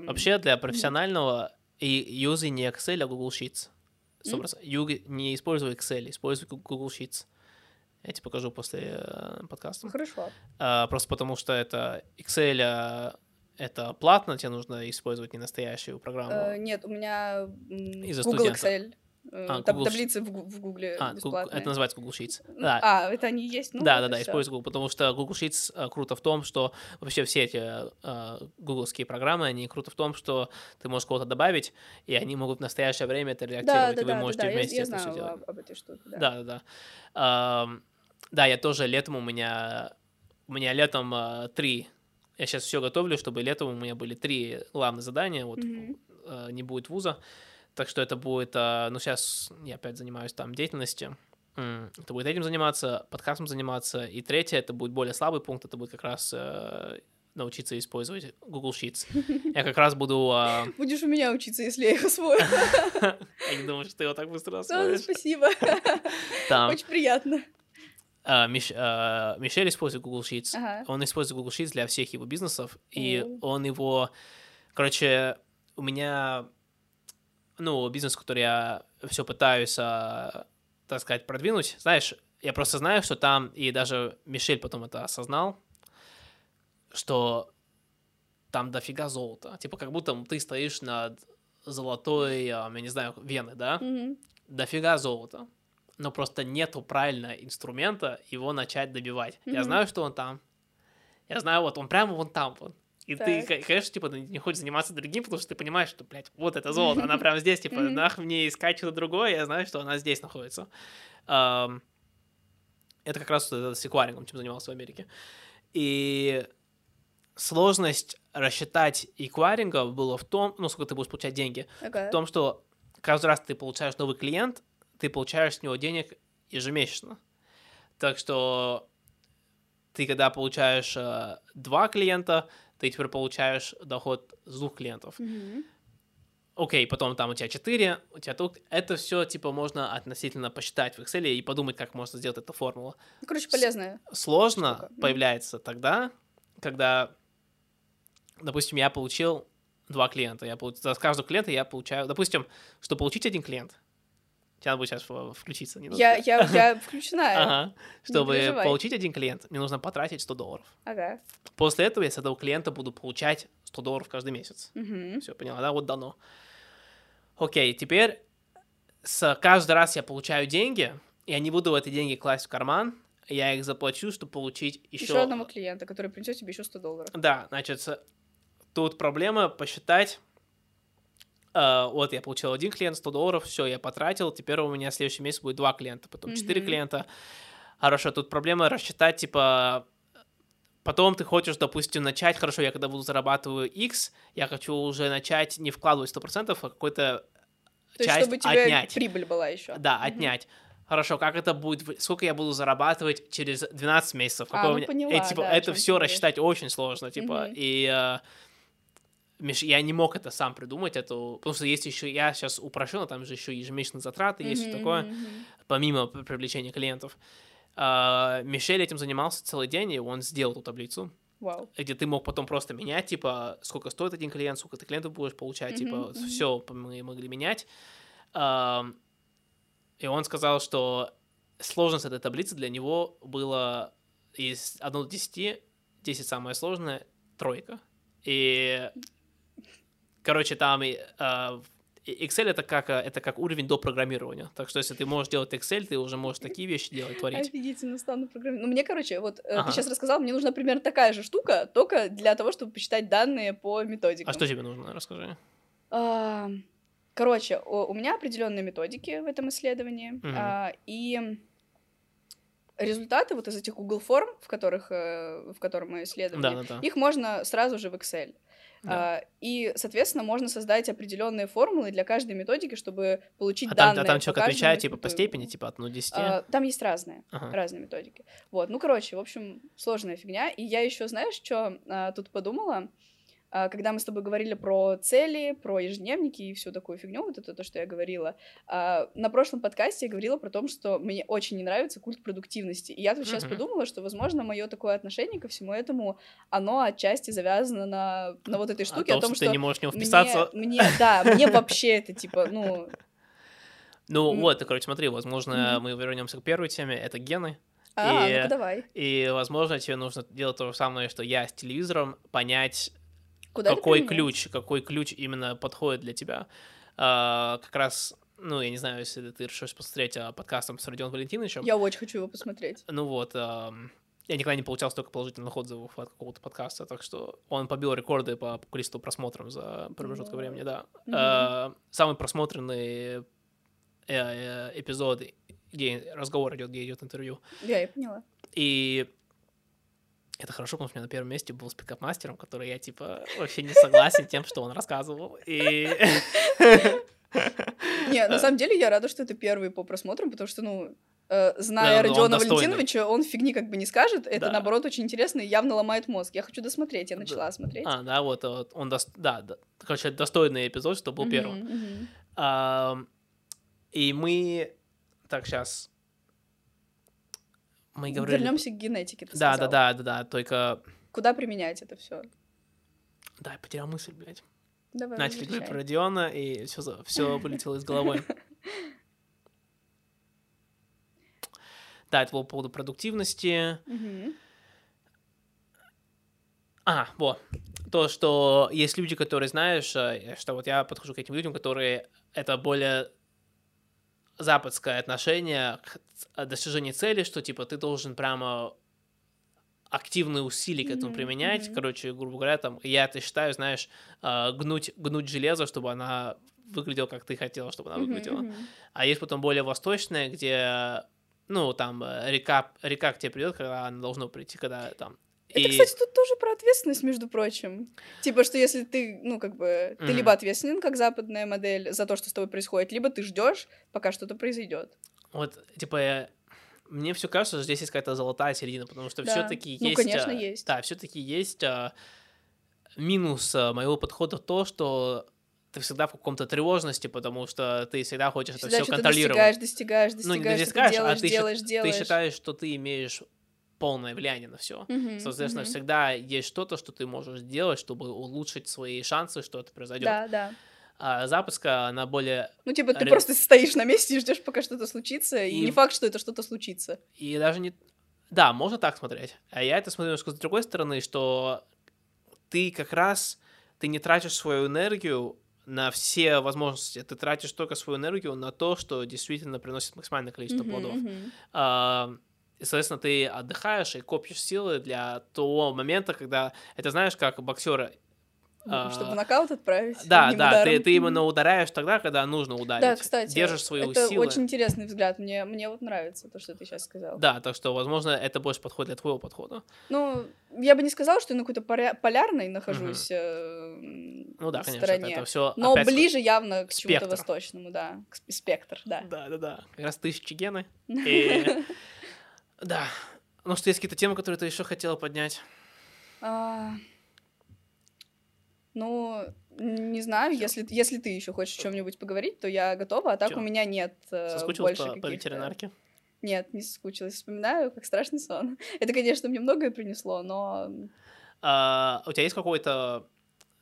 Вообще для профессионального юзай не Excel, а Google Sheets. Не используй Excel, используй Google Sheets. Я тебе покажу после подкаста. Хорошо. Просто потому что это Excel... Это платно, тебе нужно использовать не настоящую программу? Uh, нет, у меня Из-за Google студента. Excel. А, Там Google... таблицы в, в Google а, бесплатные. Google... Это называется Google Sheets. Да. А, это они есть? Ну, да, да, да, используй Google, потому что Google Sheets а, круто в том, что вообще все эти а, гугловские программы, они круто в том, что ты можешь кого-то добавить, и они могут в настоящее время это реактировать, да, да, и вы да, можете да, вместе я, я это знаю все делать. Об, об этой штуке, да. Да, да, да. А, да, я тоже летом у меня... У меня летом а, три... Я сейчас все готовлю, чтобы летом у меня были три главных задания, вот mm-hmm. э, не будет вуза, так что это будет, э, ну сейчас я опять занимаюсь там деятельностью, mm. это будет этим заниматься, подкастом заниматься, и третье, это будет более слабый пункт, это будет как раз э, научиться использовать Google Sheets. Я как раз буду... Э... Будешь у меня учиться, если я их освою. Я не думал, что ты его так быстро освоишь. Спасибо, очень приятно. Uh, Миш, uh, Мишель использует Google Sheets, ага. Он использует Google Sheets для всех его бизнесов, и mm. он его, короче, у меня, ну, бизнес, который я все пытаюсь, uh, так сказать, продвинуть, знаешь, я просто знаю, что там, и даже Мишель потом это осознал, что там дофига золота, типа как будто ты стоишь над золотой, я не знаю, вены, да, mm-hmm. дофига золота. Но просто нету правильного инструмента его начать добивать. Mm-hmm. Я знаю, что он там. Я знаю, вот он прямо вон там. Вот. И так. Ты, конечно, типа не хочешь заниматься другим, потому что ты понимаешь, что, блядь, вот это золото, она прямо здесь, типа, mm-hmm. нах, мне искать что-то другое, я знаю, что она здесь находится. Um, это как раз с эквайрингом, чем занимался в Америке. И сложность рассчитать эквайринга была в том, ну, сколько ты будешь получать деньги, okay. в том, что каждый раз ты получаешь новый клиент, ты получаешь с него денег ежемесячно. Так что ты, когда получаешь э, два клиента, ты теперь получаешь доход с двух клиентов. Mm-hmm. Окей, потом там у тебя четыре, у тебя тут... Это все типа можно относительно посчитать в Excel и подумать, как можно сделать эту формулу. Короче, полезная. С- сложно штука. Появляется mm-hmm. тогда, когда, допустим, я получил два клиента. Я получ... За каждого клиента я получаю... Допустим, что получить один клиент... Тебе надо будет сейчас включиться. Не я, я, я включена. Ага. Чтобы получить один клиент, мне нужно потратить сто долларов. Ага. После этого я с этого клиента буду получать сто долларов каждый месяц. Угу. Все, поняла, да? Вот дано. Окей, теперь с... каждый раз я получаю деньги, я не буду эти деньги класть в карман, я их заплачу, чтобы получить еще... Еще одного клиента, который принесет тебе еще сто долларов. Да, значит, тут проблема посчитать... Uh, вот я получил один клиент, сто долларов, все, я потратил, теперь у меня в следующем месяце будет два клиента, потом четыре mm-hmm. клиента. Хорошо, тут проблема рассчитать, типа, потом ты хочешь, допустим, начать, хорошо, я когда буду зарабатываю X, я хочу уже начать не вкладывать сто процентов, а какую-то часть отнять. То есть, чтобы у тебя отнять. Прибыль была еще. Да, mm-hmm. отнять. Хорошо, как это будет, сколько я буду зарабатывать через двенадцать месяцев? А, ну, меня... поняла, э, типа, да, это все тебе. Рассчитать очень сложно, типа, mm-hmm. и... Миш, я не мог это сам придумать, это, потому что есть еще, я сейчас упрощенно, там же еще ежемесячные затраты, mm-hmm, есть все такое, mm-hmm. помимо привлечения клиентов. А, Мишель этим занимался целый день, и он сделал эту таблицу, wow. где ты мог потом просто менять, типа, сколько стоит один клиент, сколько ты клиентов будешь получать, mm-hmm, типа, mm-hmm. все мы могли менять. А, и он сказал, что сложность этой таблицы для него была из одного до десяти, десять самое сложное, тройка. И... Короче, там э, Excel это как, это как уровень до программирования. Так что, если ты можешь делать Excel, ты уже можешь такие вещи делать, творить. Офигительно стану программировать. Ну, мне, короче, вот ага. ты сейчас рассказал, мне нужна примерно такая же штука, только для того, чтобы посчитать данные по методикам. А что тебе нужно? Расскажи. А, короче, у меня определенные методики в этом исследовании. Угу. А, и... Результаты вот из этих Google форм, в которых, в которых мы исследовали, да, да, да. их можно сразу же в Excel. Да. И, соответственно, можно создать определенные формулы для каждой методики, чтобы получить а данные. Там, а там человек отвечает типа по степени, типа от нуля до десяти? А, там есть разные, ага. разные методики. Вот, ну, короче, в общем, сложная фигня. И я еще, знаешь, что а, тут подумала? А, когда мы с тобой говорили про цели, про ежедневники и всю такую фигню, вот это то, что я говорила, а, на прошлом подкасте я говорила про то, что мне очень не нравится культ продуктивности. И я тут сейчас mm-hmm. подумала, что, возможно, мое такое отношение ко всему этому, оно отчасти завязано на, на вот этой штуке. О том, о том что, что ты не можешь в него вписаться. Мне, мне, да, мне вообще это, типа, ну... Ну вот, короче, смотри, возможно, мы вернемся к первой теме, это гены. А, ну-ка давай. И, возможно, тебе нужно делать то же самое, что я с телевизором, понять... Куда какой ключ, какой ключ именно подходит для тебя? А, как раз, ну, я не знаю, если ты решишь посмотреть а, подкастом с Родионом Валентиновичем. Я очень хочу его посмотреть. Ну вот, а, я никогда не получал столько положительных отзывов от какого-то подкаста, так что он побил рекорды по количеству просмотров за промежуток mm-hmm. времени, да. Mm-hmm. А, самый просмотренный эпизод, где разговор идет, где идет интервью. Я, я поняла. И... Это хорошо, потому что у меня на первом месте был с пикап-мастером, который я, типа, вообще не согласен с тем, что он рассказывал. И... Не, на самом деле я рада, что это первый по просмотрам, потому что, ну, зная Родиона Валентиновича, он фигни как бы не скажет. Это, наоборот, очень интересно и явно ломает мозг. Я хочу досмотреть, я начала смотреть. А, да, вот, он, да, короче, достойный эпизод, что был первым. И мы... Так, сейчас... Мы говорили... Вернемся к генетике, ты да, сказал. Да, да, да, да, только... Куда применять это все? Да, я потерял мысль, блядь. Давай, начали говорить про Родиона, и все, все вылетело из головы. Да, это было по поводу продуктивности. А, вот. То, что есть люди, которые, знаешь, что вот я подхожу к этим людям, которые это более... западское отношение к достижению цели, что, типа, ты должен прямо активные усилия к этому mm-hmm. применять, короче, грубо говоря, там, я это считаю, знаешь, гнуть, гнуть железо, чтобы она выглядела, как ты хотела, чтобы она выглядела. Mm-hmm. А есть потом более восточное, где, ну, там, река, река к тебе придет, когда она должна прийти, когда там... Это, и... кстати, тут тоже про ответственность, между прочим. Типа, что если ты, ну, как бы, mm-hmm. ты либо ответственен, как западная модель, за то, что с тобой происходит, либо ты ждешь, пока что-то произойдет. Вот, типа, я... мне все кажется, что здесь есть какая-то золотая середина, потому что да. все-таки есть. Ну, конечно, есть. Да, все-таки есть а, минус а, моего подхода то, что ты всегда в каком-то тревожности, потому что ты всегда хочешь всегда это все контролировать. Ты достигаешь, достигаешь, достигаешь, ну, не достигаешь, делаешь, а ты делаешь, делаешь. Ты считаешь, что ты имеешь полное влияние на все. Mm-hmm, Соответственно, mm-hmm. всегда есть что-то, что ты можешь делать, чтобы улучшить свои шансы, что это произойдет. Да, да. А запуска, она более... Ну, типа, ты Ре... просто стоишь на месте и ждешь, пока что-то случится, и... и не факт, что это что-то случится. И даже не... Да, можно так смотреть. А я это смотрю немножко с другой стороны, что ты как раз, ты не тратишь свою энергию на все возможности, ты тратишь только свою энергию на то, что действительно приносит максимальное количество mm-hmm, плодов. Mm-hmm. А... И, соответственно, ты отдыхаешь и копишь силы для того момента, когда... Это знаешь, как боксеры... Чтобы э... нокаут отправить. Да, да, ты, ты именно ударяешь тогда, когда нужно ударить. Да, кстати, держишь свои силы. Это очень интересный взгляд, мне, мне вот нравится то, что ты сейчас сказал. Да, так что, возможно, это больше подходит для твоего подхода. Ну, я бы не сказала, что я на какой-то полярной нахожусь mm-hmm. ну, да, конечно, стороне. Это, это все но ближе явно к спектр. Чему-то восточному, да. Спектр, да. Да, да, да. Как раз тысячи гены. И... Да. Ну что, есть какие-то темы, которые ты еще хотела поднять? А... Ну, не знаю, если, если ты еще хочешь о чем-нибудь поговорить, то я готова, а так Чё? У меня нет э, соскучилась больше по, по ветеринарке? Нет, не соскучилась. Вспоминаю, как страшный сон. Это, конечно, мне многое принесло, но... А, у тебя есть какой-то,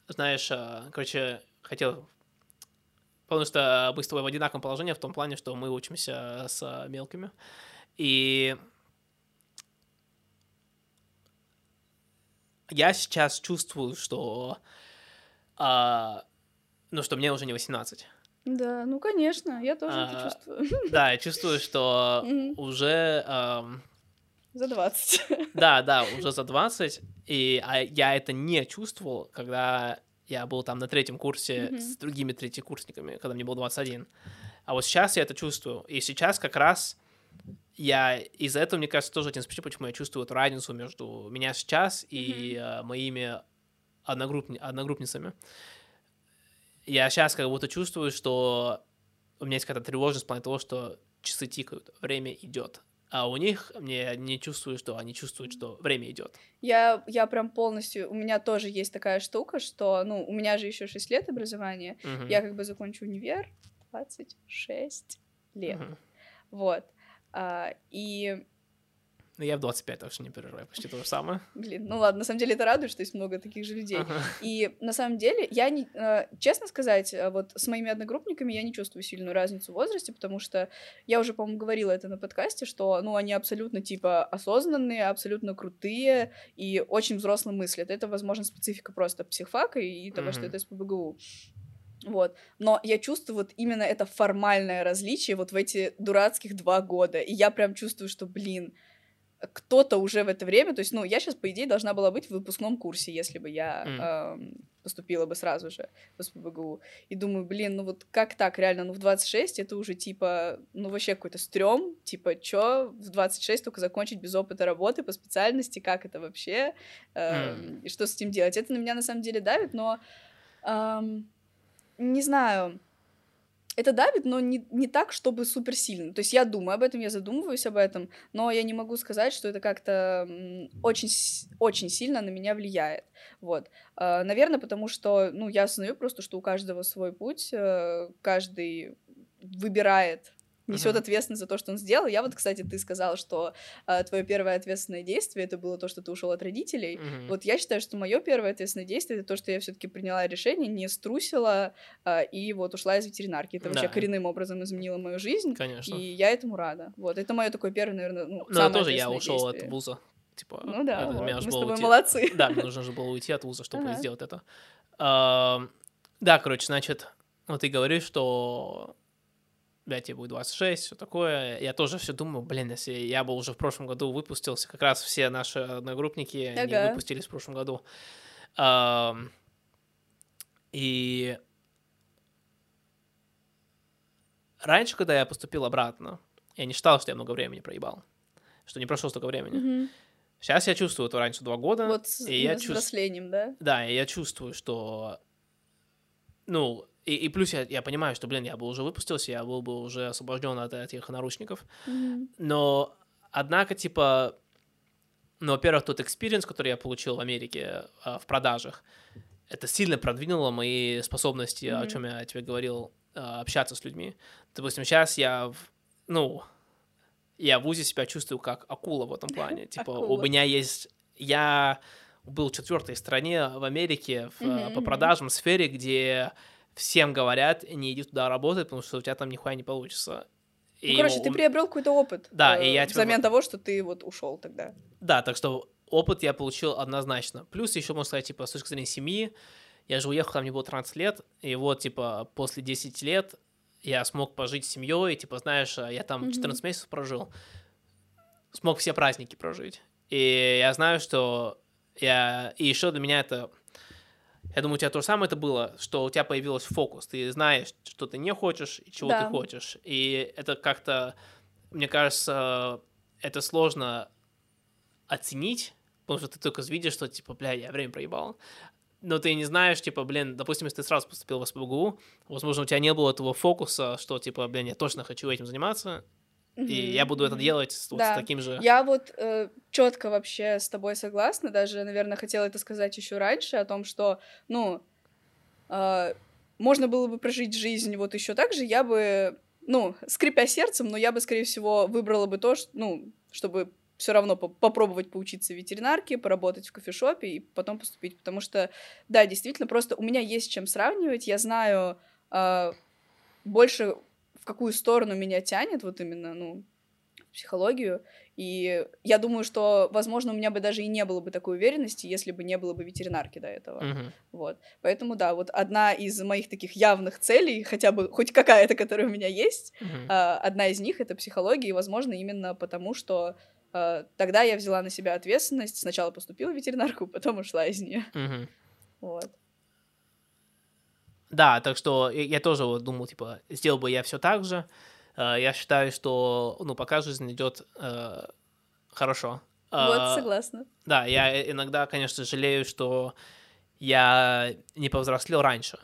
знаешь, короче, хотел... Потому что мы с тобой в одинаковом положении в том плане, что мы учимся с мелкими. И я сейчас чувствую, что, а, ну, что мне уже не восемнадцать. Да, ну, конечно, я тоже а, это чувствую. Да, я чувствую, что mm-hmm. уже... А, за двадцать. Да, да, уже за двадцать. И а, я это не чувствовал, когда я был там на третьем курсе mm-hmm. с другими третьекурсниками, когда мне было двадцать один. А вот сейчас я это чувствую. И сейчас как раз... Я из-за этого, мне кажется, тоже один из причин, почему я чувствую эту разницу между меня сейчас и mm-hmm. э, моими одногруппни, одногруппницами. Я сейчас как будто чувствую, что у меня есть какая-то тревожность в плане того, что часы тикают, время идет. А у них, мне не чувствую, что они чувствуют, что время идет. Я, я прям полностью... У меня тоже есть такая штука, что... Ну, у меня же еще шесть лет образования. Uh-huh. Я как бы закончу универ двадцать шесть лет. Uh-huh. Вот. А, и... Ну, я в двадцать пять, так что не переживаю, почти то же самое. Блин, ну ладно, на самом деле это радует, что есть много таких же людей. Uh-huh. И на самом деле, я, не, честно сказать, вот с моими одногруппниками я не чувствую сильную разницу в возрасте, потому что я уже, по-моему, говорила это на подкасте, что, ну, они абсолютно, типа, осознанные, абсолютно крутые и очень взросло мыслят. Это, возможно, специфика просто психфака и того, uh-huh. что это СПбГУ. Вот, но я чувствую вот именно это формальное различие вот в эти дурацких два года, и я прям чувствую, что, блин, кто-то уже в это время, то есть, ну, я сейчас, по идее, должна была быть в выпускном курсе, если бы я mm. э, поступила бы сразу же в СПбГУ. И думаю, блин, ну вот как так, реально, ну в двадцать шесть это уже, типа, ну вообще какой-то стрём, типа, чё в двадцать шесть только закончить без опыта работы по специальности, как это вообще, э, mm. и что с этим делать? Это на меня, на самом деле, давит, но, э, не знаю... Это давит, но не, не так, чтобы супер сильно. То есть я думаю об этом, я задумываюсь об этом, но я не могу сказать, что это как-то очень, очень сильно на меня влияет. Вот. Наверное, потому что, ну, я осознаю просто, что у каждого свой путь, каждый выбирает, несет uh-huh. ответственность за то, что он сделал. Я вот, кстати, ты сказала, что э, твое первое ответственное действие это было то, что ты ушел от родителей. Uh-huh. Вот я считаю, что мое первое ответственное действие это то, что я все-таки приняла решение, не струсила э, и вот ушла из ветеринарки. Это да. вообще коренным образом изменило мою жизнь. Конечно. И я этому рада. Вот это мое такое первое, наверное, ну, но самое тоже ответственное я ушел действие. От вуза. Типа, ну да. Вот. Мы с тобой уйти... молодцы. Да, мне нужно же было уйти от вуза, чтобы uh-huh. сделать это. Uh, да, короче, значит, ну ты говоришь, что да, тебе будет двадцать шесть, все такое. Я тоже все думаю, блин, если я был уже в прошлом году выпустился, как раз все наши одногруппники, ага. они выпустились в прошлом году. И раньше, когда я поступил обратно, я не считал, что я много времени проебал, что не прошло столько времени. Угу. Сейчас я чувствую, это раньше два года. Вот с взрослением, да? Да, и я чувствую, что, ну... И, и плюс я, я понимаю, что, блин, я бы уже выпустился, я был бы уже освобожден от этих наручников. Mm-hmm. Но, однако, типа, ну, во-первых, тот экспириенс, который я получил в Америке э, в продажах, это сильно продвинуло мои способности, mm-hmm. о чем я тебе говорил, э, общаться с людьми. Допустим, сейчас я, в, ну, я в вузе себя чувствую как акула в этом плане. Типа, у меня есть... Я был в четвертой стране в Америке в, mm-hmm. по продажам сфере, где... Всем говорят, не иди туда работать, потому что у тебя там нихуя не получится. И ну, короче, у... ты приобрел какой-то опыт. Да, э, и я взамен того, что ты вот ушел тогда. Да, так что опыт я получил однозначно. Плюс еще, можно сказать, типа, с точки зрения семьи, я же уехал, там мне было тринадцать лет, и вот, типа, после десяти лет я смог пожить с семьей, типа, знаешь, я там четырнадцать месяцев прожил, смог все праздники прожить. И я знаю, что я... И еще для меня это... Я думаю, у тебя то же самое это было, что у тебя появился фокус. Ты знаешь, что ты не хочешь и чего да. ты хочешь. И это как-то, мне кажется, это сложно оценить, потому что ты только видишь, что, типа, бля, я время проебал. Но ты не знаешь, типа, блин, допустим, если ты сразу поступил в СПбГУ, возможно, у тебя не было этого фокуса, что, типа, блин, я точно хочу этим заниматься. Mm-hmm. И я буду это делать mm-hmm. вот да. с таким же... Я вот э, четко вообще с тобой согласна, даже, наверное, хотела это сказать еще раньше, о том, что, ну, э, можно было бы прожить жизнь вот еще так же, я бы, ну, скрипя сердцем, но я бы, скорее всего, выбрала бы то, что, ну, чтобы все равно по- попробовать поучиться в ветеринарке, поработать в кофешопе и потом поступить, потому что, да, действительно, просто у меня есть чем сравнивать, я знаю э, больше... какую сторону меня тянет, вот именно, ну, психологию, и я думаю, что, возможно, у меня бы даже и не было бы такой уверенности, если бы не было бы ветеринарки до этого, uh-huh. вот, поэтому, да, вот одна из моих таких явных целей, хотя бы, хоть какая-то, которая у меня есть, uh-huh. одна из них — это психология, и, возможно, именно потому, что тогда я взяла на себя ответственность, сначала поступила в ветеринарку, потом ушла из нее, uh-huh. вот. Да, так что я тоже вот думал, типа, сделал бы я все так же. Я считаю, что, ну, пока жизнь идет э, хорошо. Вот, согласна. Да, я иногда, конечно, жалею, что я не повзрослел раньше,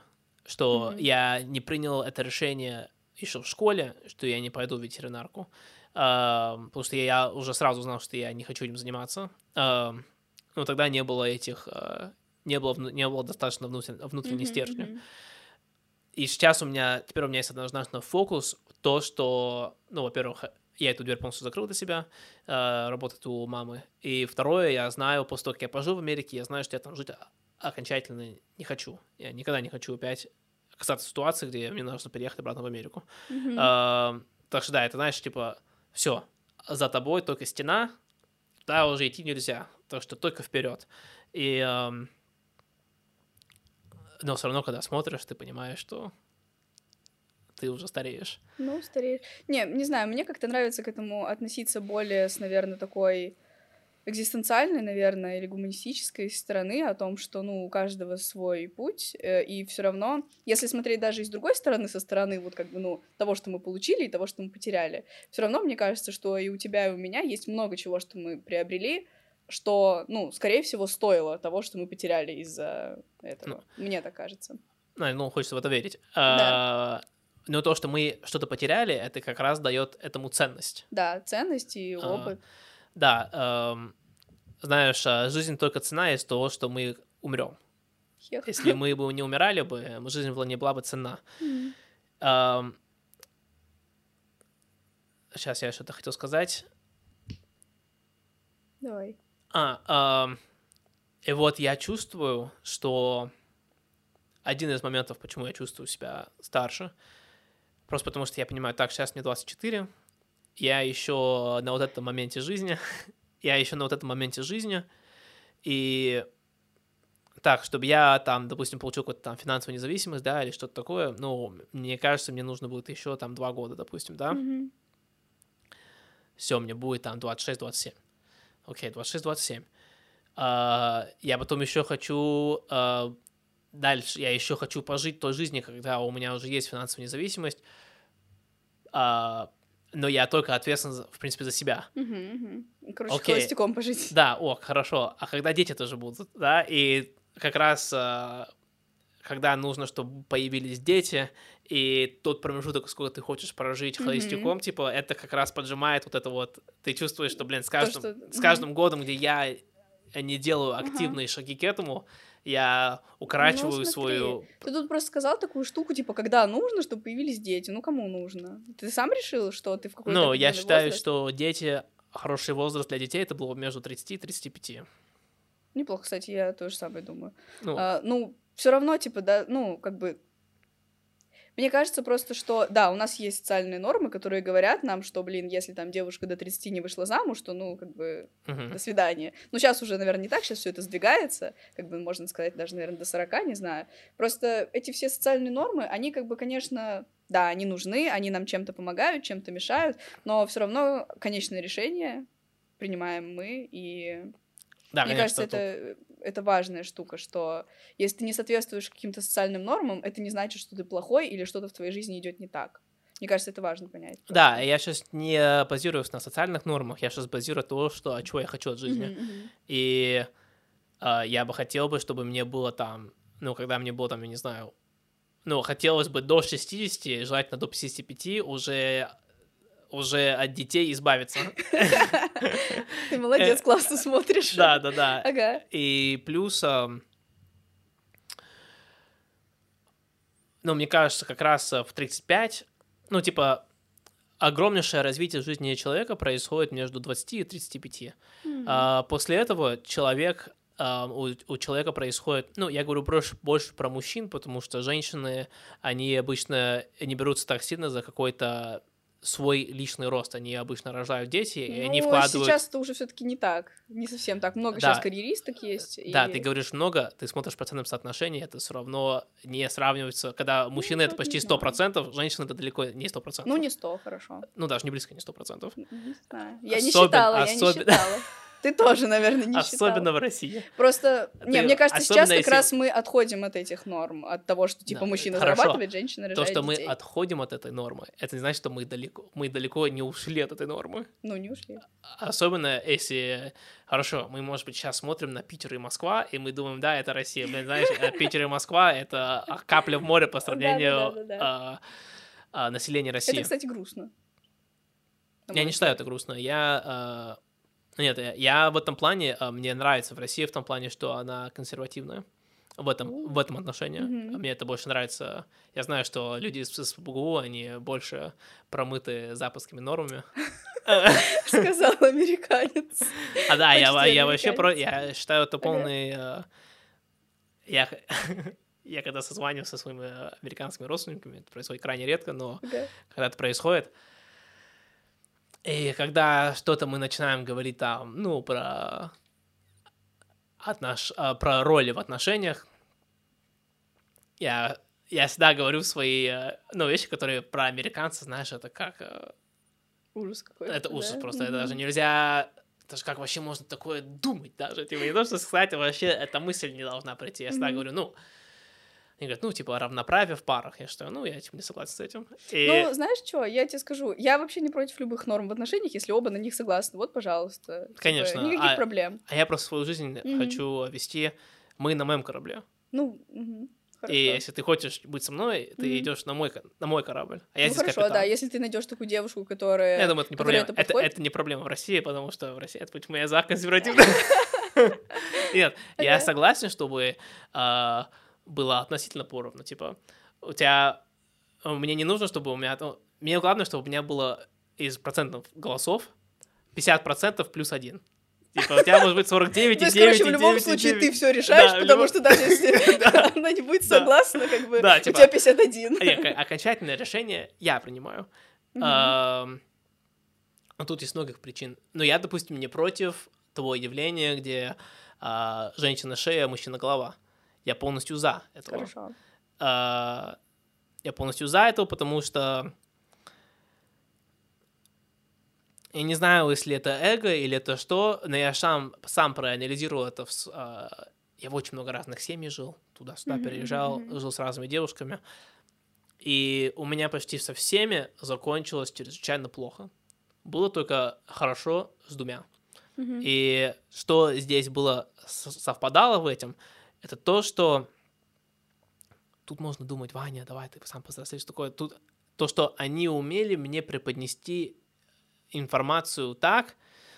что mm-hmm. я не принял это решение еще в школе, что я не пойду в ветеринарку, потому что я уже сразу знал, что я не хочу этим заниматься. Но тогда не было этих, не было, не было достаточно внутренней mm-hmm. стержня. И сейчас у меня, теперь у меня есть однозначно фокус, то, что, ну, во-первых, я эту дверь полностью закрыл для себя, работать у мамы. И второе, я знаю, после того, как я пожил в Америке, я знаю, что я там жить окончательно не хочу. Я никогда не хочу опять оказаться в ситуации, где мне нужно переехать обратно в Америку. Mm-hmm. А, так что да, это, знаешь, типа, все, за тобой только стена, туда уже идти нельзя, так что только вперед. И... Но все равно, когда смотришь, ты понимаешь, что ты уже стареешь. Ну, стареешь. Не, не знаю, мне как-то нравится к этому относиться более с, наверное, такой экзистенциальной, наверное, или гуманистической стороны, о том, что, ну, у каждого свой путь, и все равно, если смотреть даже и с другой стороны, со стороны вот как бы, ну, того, что мы получили и того, что мы потеряли, все равно мне кажется, что и у тебя, и у меня есть много чего, что мы приобрели, что, ну, скорее всего, стоило того, что мы потеряли из-за этого. Ну, мне так кажется. Ну, хочется в это верить. Да. Но то, что мы что-то потеряли, это как раз дает этому ценность. Да, ценность и опыт. А, да. Э, знаешь, жизнь только цена из того, что мы умрем. Хех. Если мы бы не умирали бы, жизнь не была бы цена. Mm-hmm. А, сейчас я что-то хотел сказать. Давай. А, э, и вот я чувствую, что один из моментов, почему я чувствую себя старше, просто потому что я понимаю, так, сейчас мне двадцать четыре, я еще на вот этом моменте жизни, я еще на вот этом моменте жизни, и так, чтобы я там, допустим, получил какую-то там финансовую независимость, да, или что-то такое, ну, мне кажется, мне нужно будет еще там два года, допустим, да, mm-hmm. все, мне будет там двадцать шесть двадцать семь. Окей, okay, двадцать шесть двадцать семь. Uh, я потом еще хочу uh, дальше, я еще хочу пожить той жизни, когда у меня уже есть финансовая независимость, uh, но я только ответственен, в принципе, за себя. Uh-huh, uh-huh. Короче, okay. холостяком пожить. Да, о, хорошо. А когда дети тоже будут, да? И как раз, uh, когда нужно, чтобы появились дети, и тот промежуток, сколько ты хочешь прожить mm-hmm. холостяком, типа, это как раз поджимает вот это вот... Ты чувствуешь, что, блин, с каждым, То, что... с каждым годом, где я не делаю активные uh-huh. шаги к этому, я укорачиваю ну, свою... Ты тут просто сказал такую штуку, типа, когда нужно, чтобы появились дети. Ну, кому нужно? Ты сам решил, что ты в какой-то... Ну, я считаю, возраст? Что дети... Хороший возраст для детей — это было между тридцать и тридцать пять. Неплохо, кстати, я то же самое думаю. Ну, а, ну все равно, типа, да, ну, как бы... Мне кажется просто, что, да, у нас есть социальные нормы, которые говорят нам, что, блин, если там девушка до тридцати не вышла замуж, то, ну, как бы, uh-huh. до свидания. Ну, сейчас уже, наверное, не так, сейчас все это сдвигается, как бы, можно сказать, даже, наверное, до сорока, не знаю. Просто эти все социальные нормы, они, как бы, конечно, да, они нужны, они нам чем-то помогают, чем-то мешают, но все равно конечное решение принимаем мы, и... Да, мне конечно, кажется, это, это важная штука, что если ты не соответствуешь каким-то социальным нормам, это не значит, что ты плохой или что-то в твоей жизни идет не так. Мне кажется, это важно понять. Просто. Да, я сейчас не базируюсь на социальных нормах, я сейчас базирую то, что, чего я хочу от жизни. Uh-huh, uh-huh. И э, я бы хотел бы, чтобы мне было там, ну, когда мне было там, я не знаю, ну, хотелось бы до шестидесяти, желательно до пятидесяти пяти уже... уже от детей избавиться. Ты молодец, классно смотришь. Да, да, да. Ага. И плюс, ну, мне кажется, как раз в тридцать пять, ну, типа, огромнейшее развитие жизни человека происходит между двадцати и тридцати пяти. После этого человек, у человека происходит, ну, я говорю больше про мужчин, потому что женщины, они обычно не берутся так сильно за какой-то свой личный рост. Они обычно рожают дети, ну, и они вкладывают... сейчас это уже все-таки не так. Не совсем так. Много да. сейчас карьеристок есть. Да, и... ты говоришь много, ты смотришь в процентном соотношении, это все равно не сравнивается. Когда мужчины ну, это почти сто процентов, женщины это далеко не сто процентов. Ну, не сто, хорошо. Ну, даже не близко не сто процентов. Не знаю. Я особ... не считала, особ... я не считала. Ты тоже, наверное, не считал. Особенно в России. Просто, не, мне кажется, сейчас как раз мы отходим от этих норм, от того, что типа мужчина зарабатывает, женщина рожает детей. То, что мы отходим от этой нормы, это не значит, что мы далеко, мы далеко не ушли от этой нормы. Ну, не ушли. Особенно если... Хорошо, мы, может быть, сейчас смотрим на Питер и Москва, и мы думаем, да, это Россия. Блин, знаешь, Питер и Москва — это капля в море по сравнению населения России. Это, кстати, грустно. Я не считаю это грустно. Я... Нет, я в этом плане... Мне нравится в России в том плане, что она консервативная в этом, в этом отношении. Mm-hmm. Мне это больше нравится. Я знаю, что люди из СПбГУ, они больше промыты западскими нормами. Сказал американец. А да, я вообще... Я считаю, это полный... Я когда созваниваюсь со своими американскими родственниками, это происходит крайне редко, но когда это происходит... И когда что-то мы начинаем говорить там, ну, про, отнош... про роли в отношениях, я... я всегда говорю свои, ну, вещи, которые про американцев, знаешь, это как... Ужас какой-то, это ужас, да? Просто, mm-hmm. Это даже нельзя... Это же как вообще можно такое думать даже? Типа, не то, что сказать, вообще эта мысль не должна прийти. Я всегда mm-hmm. говорю, ну... Они говорят, ну, типа, равноправие в парах. Я что, ну, я типа, не согласен с этим. И... Ну, знаешь что, я тебе скажу, я вообще не против любых норм в отношениях, если оба на них согласны. Вот, пожалуйста. Конечно. Типа, никаких а, проблем. А я просто свою жизнь mm-hmm. хочу вести. Мы на моем корабле. Ну, угу. Хорошо. И если ты хочешь быть со мной, ты mm-hmm. идешь на мой, на мой корабль. А я ну здесь хорошо, капитан. Да, если ты найдешь такую девушку, которая... Я думаю, это не проблема. Это, это, это не проблема в России, потому что в России... Это почему я за консервативный. Нет, я согласен, чтобы... было относительно поровну, типа, у тебя, мне не нужно, чтобы у меня, мне главное, чтобы у меня было из процентов голосов пятьдесят процентов плюс один. Типа, у тебя может быть сорок девять и девять. То есть, короче, в любом случае ты все решаешь, потому что даже если она не будет согласна, как бы, у тебя пятьдесят один. Окончательное решение я принимаю. Тут есть многих причин. Но я, допустим, не против того явления, где женщина шея, мужчина голова. Я полностью за этого. Хорошо. Uh, я полностью за этого, потому что я не знаю, если это эго или это что, но я сам, сам проанализировал это. В, uh, я в очень много разных семей жил, туда-сюда mm-hmm, переезжал, mm-hmm. жил с разными девушками. И у меня почти со всеми закончилось чрезвычайно плохо. Было только хорошо с двумя. Mm-hmm. И что здесь было, совпадало в этом... Это то, что тут можно думать, Ваня, давай ты сам повзрослеешь, такое. Тут то, что они умели мне преподнести информацию так,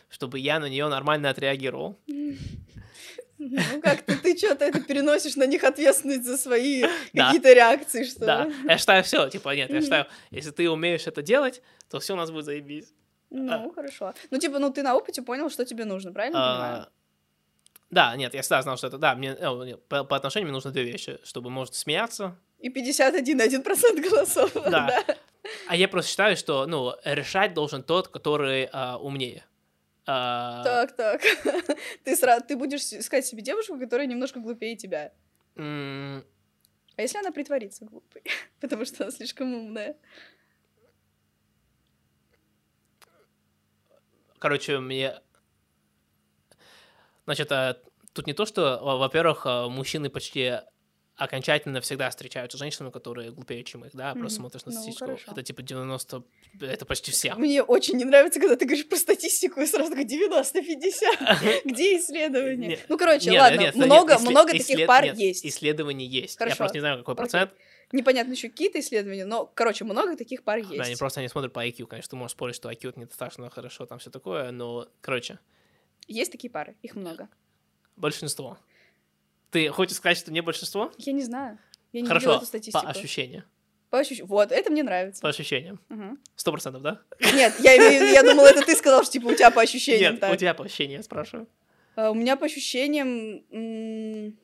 чтобы я на нее нормально отреагировал. Ну как-то ты что-то это переносишь на них ответственность за свои какие-то реакции, что ли? Да, я считаю, все, типа, нет, я считаю, если ты умеешь это делать, то все у нас будет заебись. Ну, хорошо. Ну, типа, ну ты на опыте понял, что тебе нужно, правильно понимаю? Да, нет, я всегда знал, что это, да, мне, по, по отношению мне нужно две вещи, чтобы, может, смеяться. И пятьдесят один целых одна десятая процента голосов. Да. А я просто считаю, что, ну, решать должен тот, который а, умнее. А... Так, так. Ты, сразу, ты будешь искать себе девушку, которая немножко глупее тебя. Mm. А если она притворится глупой? Потому что она слишком умная. Короче, мне... Значит, тут не то, что, во-первых, мужчины почти окончательно всегда встречаются с женщинами, которые глупее, чем их, да, mm-hmm. просто смотришь на статистику, ну, это типа девяносто, это почти все. Мне очень не нравится, когда ты говоришь про статистику, и сразу говорю девяносто пятьдесят, где исследования? Ну, короче, ладно, много таких пар есть. Исследований есть, я просто не знаю, какой процент. Непонятно еще какие-то исследования, но, короче, много таких пар есть. Да, они просто не смотрят по ай кью, конечно, ты можешь спорить, что ай кью это недостаточно хорошо, там все такое, но, короче... Есть такие пары? Их много. Большинство. Ты хочешь сказать, что не большинство? Я не знаю. Я не видела эту статистику. Хорошо, по ощущениям. По ощущениям. Вот, это мне нравится. По ощущениям. Сто угу. процентов, да? Нет, я, я думала, это ты сказал, что типа у тебя по ощущениям. Нет, так. У тебя по ощущениям, я спрашиваю. Uh, у меня по ощущениям... М-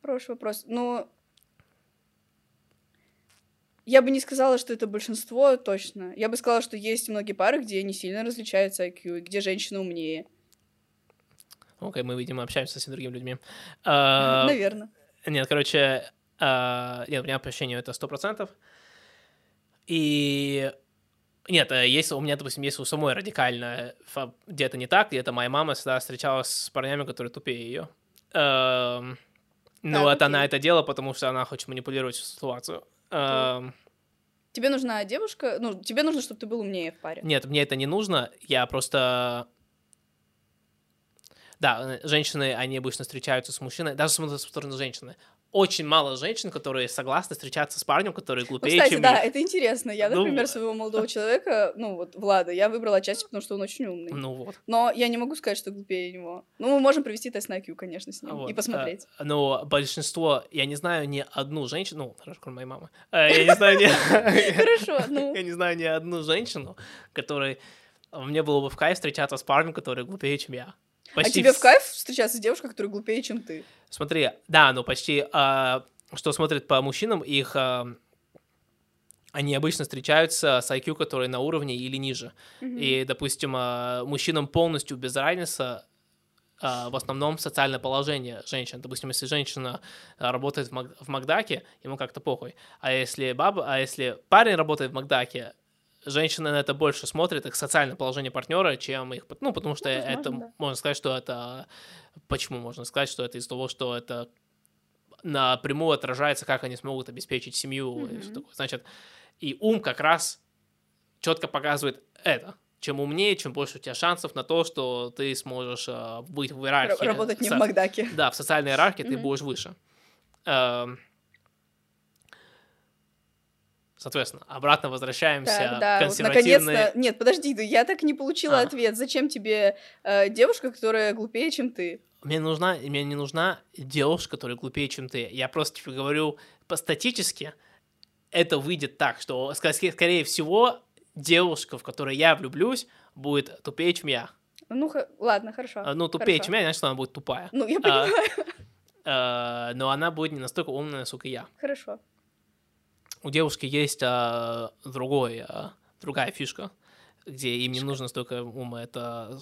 Хороший вопрос. Но... Я бы не сказала, что это большинство, точно. Я бы сказала, что есть многие пары, где не сильно различаются ай кью, где женщина умнее. Окей, okay, мы, видимо, общаемся с другими людьми. Uh, Наверное. Нет, короче, uh, нет, у меня по ощущению это сто процентов. И Нет, есть, у меня, допустим, есть у самой радикально, где-то не так, где-то моя мама всегда встречалась с парнями, которые тупее ее. Эм, но да, вот окей. Она это делала, потому что она хочет манипулировать ситуацию. Эм, тебе нужна девушка, ну, тебе нужно, чтобы ты был умнее в паре. Нет, мне это не нужно, я просто... Да, женщины, они обычно встречаются с мужчиной, даже с стороны женщины. Очень мало женщин, которые согласны встречаться с парнем, который глупее, ну, кстати, чем да, их. Это интересно. Я, например, ну... своего молодого человека, ну вот Влада, я выбрала отчасти, потому что он очень умный. Ну вот. Но я не могу сказать, что глупее него. Ну, мы можем провести тест на ай кью, конечно, с ним вот. И посмотреть. А, но большинство, я не знаю ни одну женщину, ну, хорошо, кроме моей мамы. Я не знаю ни одну женщину, которой мне было бы в кайф встречаться с парнем, который глупее, чем я. Почти... А тебе в кайф встречаться с девушкой, которая глупее, чем ты? Смотри, да, ну почти, а, что смотрят по мужчинам, их а, они обычно встречаются с ай кью, которые на уровне или ниже. Mm-hmm. И, допустим, а, мужчинам полностью без разницы а, в основном социальное положение женщин. Допустим, если женщина работает в, Мак- в Макдаке, ему как-то похуй. А если, баба, а если парень работает в Макдаке, женщины на это больше смотрят, их социальное положение партнера, чем их... Ну, потому что ну, возможно, это, да. можно сказать, что это... Почему можно сказать, что это из-за того, что это напрямую отражается, как они смогут обеспечить семью. Mm-hmm. И все такое. Значит, и ум как раз четко показывает это. Чем умнее, чем больше у тебя шансов на то, что ты сможешь э, быть в иерархии. Р- работать не в Макдаке. Да, в социальной иерархии mm-hmm. ты будешь выше. Эм... Соответственно, обратно возвращаемся так, да. к консервативной... Вот наконец-то... Нет, подожди, я так и не получила а. ответ. Зачем тебе э, девушка, которая глупее, чем ты? Мне нужна, мне не нужна девушка, которая глупее, чем ты. Я просто тебе говорю, по-статически это выйдет так, что, скорее всего, девушка, в которой я влюблюсь, будет тупее, чем я. Ну, х- ладно, хорошо. Ну, тупее, хорошо. Чем я, значит, она будет тупая. Ну, я понимаю. А, а, но она будет не настолько умная, насколько я. Хорошо. У девушки есть а, другой, а, другая фишка, где им не фишка. нужно столько ума. Это,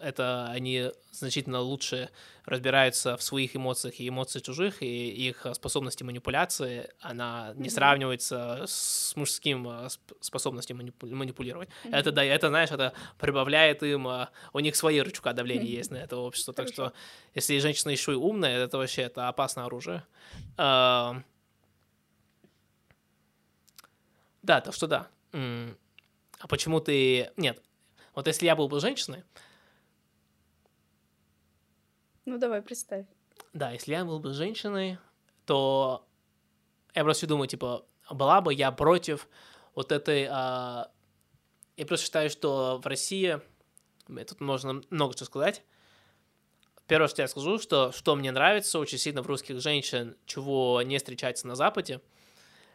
это они значительно лучше разбираются в своих эмоциях и эмоциях чужих, и их способности манипуляции, она не mm-hmm. сравнивается с мужским способностью манипулировать. Mm-hmm. Это, да, это, знаешь, это прибавляет им... У них свои рычага давления mm-hmm. есть на это общество. Хорошо. Так что, если женщина еще и умная, это вообще это опасное оружие. Да, так что да. А почему ты... Нет. Вот если я был бы женщиной... Ну, давай, представь. Да, если я был бы женщиной, то я просто думаю, типа, была бы я против вот этой... А... Я просто считаю, что в России... Тут можно много чего сказать. Первое, что я скажу, что, что мне нравится очень сильно в русских женщин, чего не встречается на Западе,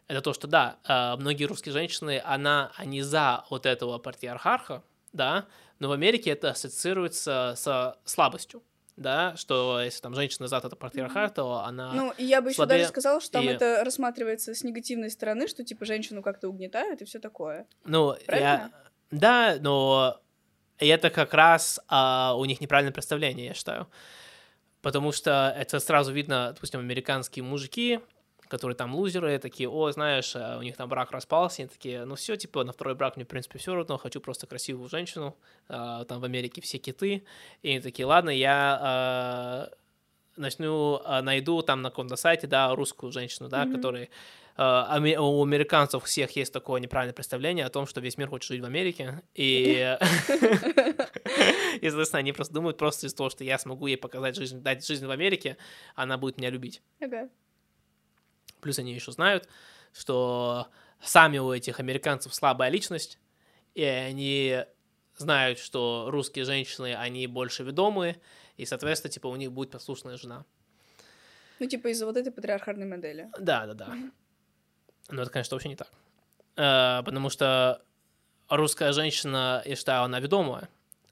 это то, что, да, многие русские женщины, она, они за вот этого патриархата, да, но в Америке это ассоциируется со слабостью, да, что если там женщина за этот патриархат, то она слабее. Ну, и я бы еще даже сказала, что там и... это рассматривается с негативной стороны, что, типа, женщину как-то угнетают и все такое. Ну, правильно? Я... Да, но это как раз а, у них неправильное представление, я считаю, потому что это сразу видно, допустим, американские мужики, которые там лузеры, такие, о, знаешь, у них там брак распался, они такие, ну все, типа, на второй брак мне, в принципе, все равно, хочу просто красивую женщину, а, там в Америке все киты, и они такие, ладно, я а, начну, а, найду там на каком-то сайте, да, русскую женщину, да, mm-hmm. которая, а, у американцев всех есть такое неправильное представление о том, что весь мир хочет жить в Америке, и, соответственно, они просто думают, просто из-за того, что я смогу ей показать жизнь, дать жизнь в Америке, она будет меня любить. Плюс они еще знают, что сами у этих американцев слабая личность, и они знают, что русские женщины, они больше ведомые, и, соответственно, типа, у них будет послушная жена. Ну, типа, из-за вот этой патриархальной модели. Да-да-да. Mm-hmm. Но это, конечно, вообще не так. Потому что русская женщина, я считаю, она ведомая,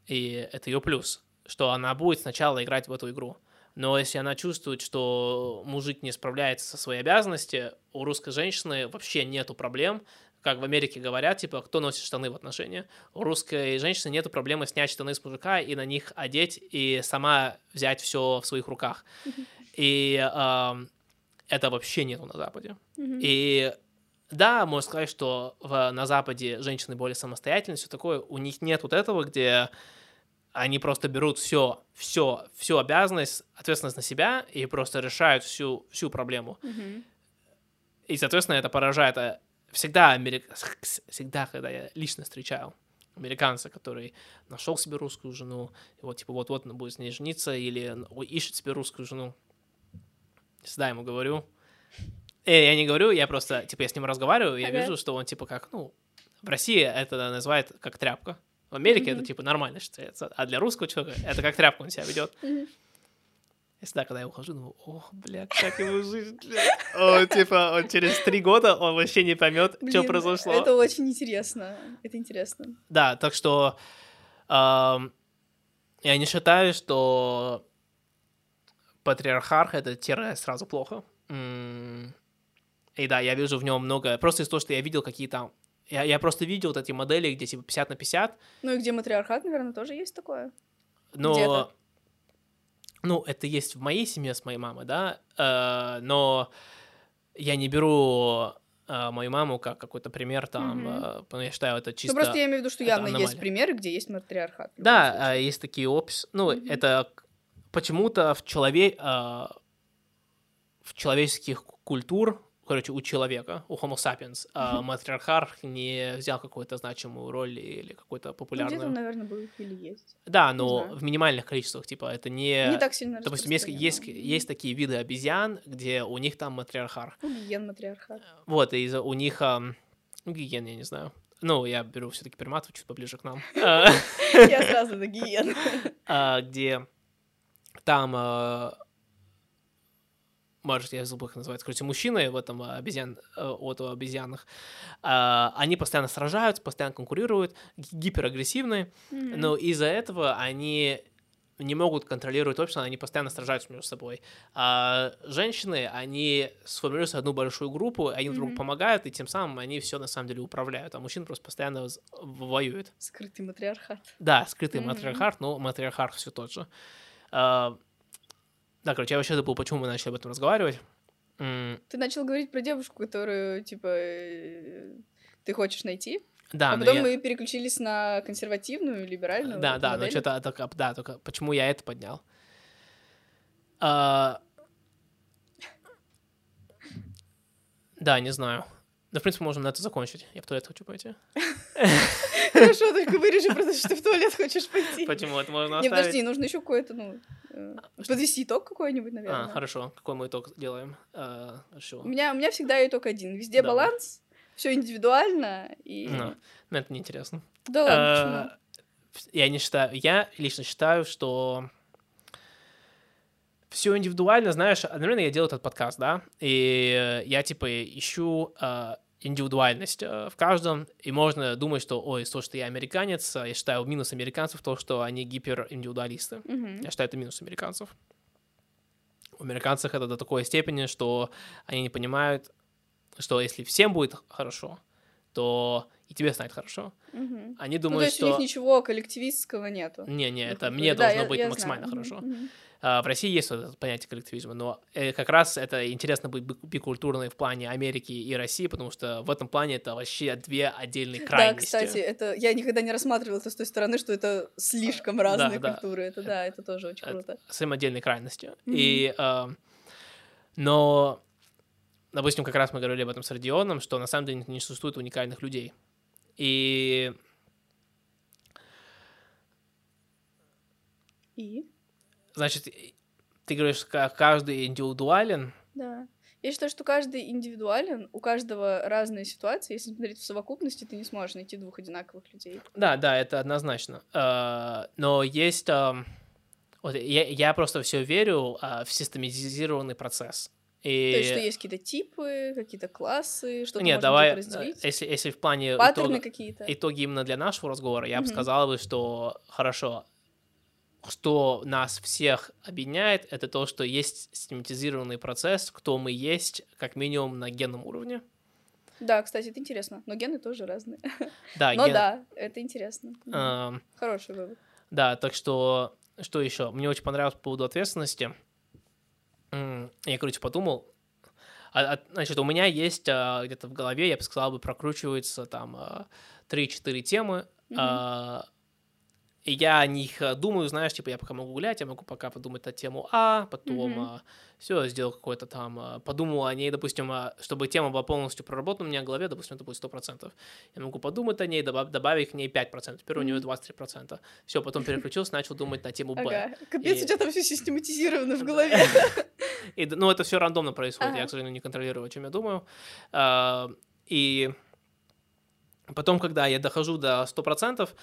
и это ее плюс, что она будет сначала играть в эту игру. Но если она чувствует, что мужик не справляется со своей обязанностью, у русской женщины вообще нету проблем, как в Америке говорят, типа, кто носит штаны в отношения. У русской женщины нету проблемы снять штаны с мужика и на них одеть, и сама взять все в своих руках. И э, это вообще нету на Западе. Mm-hmm. И Да, можно сказать, что в, на Западе женщины более самостоятельны, все такое. У них нет вот этого, где они просто берут все, все, всю обязанность, ответственность на себя и просто решают всю, всю проблему. Mm-hmm. И, соответственно, это поражает. Всегда, америк... Всегда, когда я лично встречал американца, который нашел себе русскую жену, и вот, типа, вот-вот он будет с ней жениться, или ищет себе русскую жену, всегда ему говорю... Я не говорю, я просто, типа, я с ним разговариваю, я ага. вижу, что он, типа, как, ну, в России это называют как тряпка. В Америке mm-hmm. это, типа, нормально считается, а для русского человека это как тряпку он себя ведет. Mm-hmm. И всегда, когда я ухожу, думаю, о, бля, как ему жить, бля. Он, типа, он через три года, он вообще не поймет, что произошло. Это очень интересно, это интересно. Да, так что эм, я не считаю, что патриархат — это тире сразу плохо. М- И да, я вижу в нем много... Просто из того, что я видел какие-то... Я, я просто видел вот эти модели, где типа пятьдесят на пятьдесят. Ну и где матриархат, наверное, тоже есть такое. Но... Где-то. Ну, это есть в моей семье с моей мамой, да. Э-э- но я не беру э- мою маму как какой-то пример, там... Mm-hmm. Э- я считаю, это чисто... Ну, просто я имею в виду, что явно аномалия. Есть примеры, где есть матриархат. Да, э- есть такие опции. Ну, mm-hmm. это почему-то в, челове- э- в человеческих культур... Короче, у человека, у Homo sapiens, mm-hmm. матриархат не взял какую-то значимую роль или какую-то популярную. Ну, где-то, наверное, был или есть. Да, но в минимальных количествах, типа, это не... Не так сильно допустим, распространено. Есть, есть, есть такие виды обезьян, где у них там матриархат. У гиен матриархат. Вот, и у них... Эм, гиен, я не знаю. Ну, я беру все-таки приматов чуть поближе к нам. Я сразу на гиен. Где там... Может, я забыл, как называется, короче, мужчины в этом обезьян, от обезьянах, они постоянно сражаются, постоянно конкурируют, гиперагрессивные, mm-hmm. но из-за этого они не могут контролировать общество, они постоянно сражаются между собой. А женщины, они сформируют одну большую группу, они mm-hmm. друг другу помогают, и тем самым они все на самом деле управляют, а мужчины просто постоянно воюют. Скрытый матриархат. Да, скрытый mm-hmm. матриархат, но матриархат все тот же. Да, короче, я вообще забыл, почему мы начали об этом разговаривать. Mm. Ты начал говорить про девушку, которую, типа, ты хочешь найти. Да, а потом я... мы переключились на консервативную, либеральную. Да, да, модель. Но что-то... Так, да, только почему я это поднял? А... Да, не знаю. Ну, в принципе, можем на это закончить. Я в туалет хочу пойти. Хорошо, только вырежи просто, что ты в туалет хочешь пойти. Почему? Это можно оставить. Не, подожди, нужно еще какое-то, ну... Подвести итог какой-нибудь, наверное. А, хорошо. Какой мы итог делаем? А, у, меня, у меня всегда итог один. Везде да. баланс, все индивидуально. И... Но. Но это неинтересно. Да ладно, почему? Я не считаю... Я лично считаю, что... Все индивидуально, знаешь, одновременно я делаю этот подкаст, да, и я, типа, ищу э, индивидуальность э, в каждом, и можно думать, что, ой, то, что я американец, я считаю минус американцев то, что они гипериндивидуалисты, mm-hmm. я считаю это минус американцев. У американцев это до такой степени, что они не понимают, что если всем будет хорошо, то и тебе станет хорошо. Mm-hmm. Они думают, ну, то есть что... у них ничего коллективистского нету. Не-не, это мне да, должно я, быть я максимально знаю. Хорошо. Mm-hmm. В России есть вот это понятие коллективизма, но как раз это интересно быть бикультурной в плане Америки и России, потому что в этом плане это вообще две отдельные крайности. Да, кстати, это я никогда не рассматривала это с той стороны, что это слишком разные да, культуры. Да. Это да, это тоже очень это круто. Совсем отдельные крайности. Mm-hmm. И, э, но, допустим, как раз мы говорили об этом с Родионом, что на самом деле не существует уникальных людей. И... И? Значит, ты говоришь, каждый индивидуален? Да. Я считаю, что каждый индивидуален, у каждого разная ситуация. Если смотреть в совокупности, ты не сможешь найти двух одинаковых людей. Да, да, это однозначно. Но есть... Вот я, я просто все верю в систематизированный процесс. И... То есть, что есть какие-то типы, какие-то классы, что-то Нет, можно давай, разделить? Если, если в плане... Паттерны итог, какие-то. Итоги именно для нашего разговора, я mm-hmm. бы сказала бы, что хорошо... Что нас всех объединяет, это то, что есть систематизированный процесс, кто мы есть, как минимум на генном уровне. Да, кстати, это интересно. Но гены тоже разные. Да, но ген... да, это интересно. Эм... Хороший вывод. Да, так что, что еще? Мне очень понравилось по поводу ответственности. Я, короче, подумал. Значит, у меня есть где-то в голове, я бы сказал, прокручиваются там три-четыре темы, mm-hmm. и я о них думаю, знаешь, типа я пока могу гулять, я могу пока подумать на тему А, потом mm-hmm. все, сделал какое-то там, подумал о ней, допустим, чтобы тема была полностью проработана у меня в голове, допустим, это будет сто процентов. Я могу подумать о ней, добав- добавить к ней пять процентов, теперь mm-hmm. у нее двадцать три процента. Все, потом переключился, начал думать на тему Б. Ага. Капец, и... у тебя там все систематизировано в голове. И, ну, это все рандомно происходит, ага. я, к сожалению, не контролирую, о чем я думаю. И потом, когда я дохожу до сто процентов,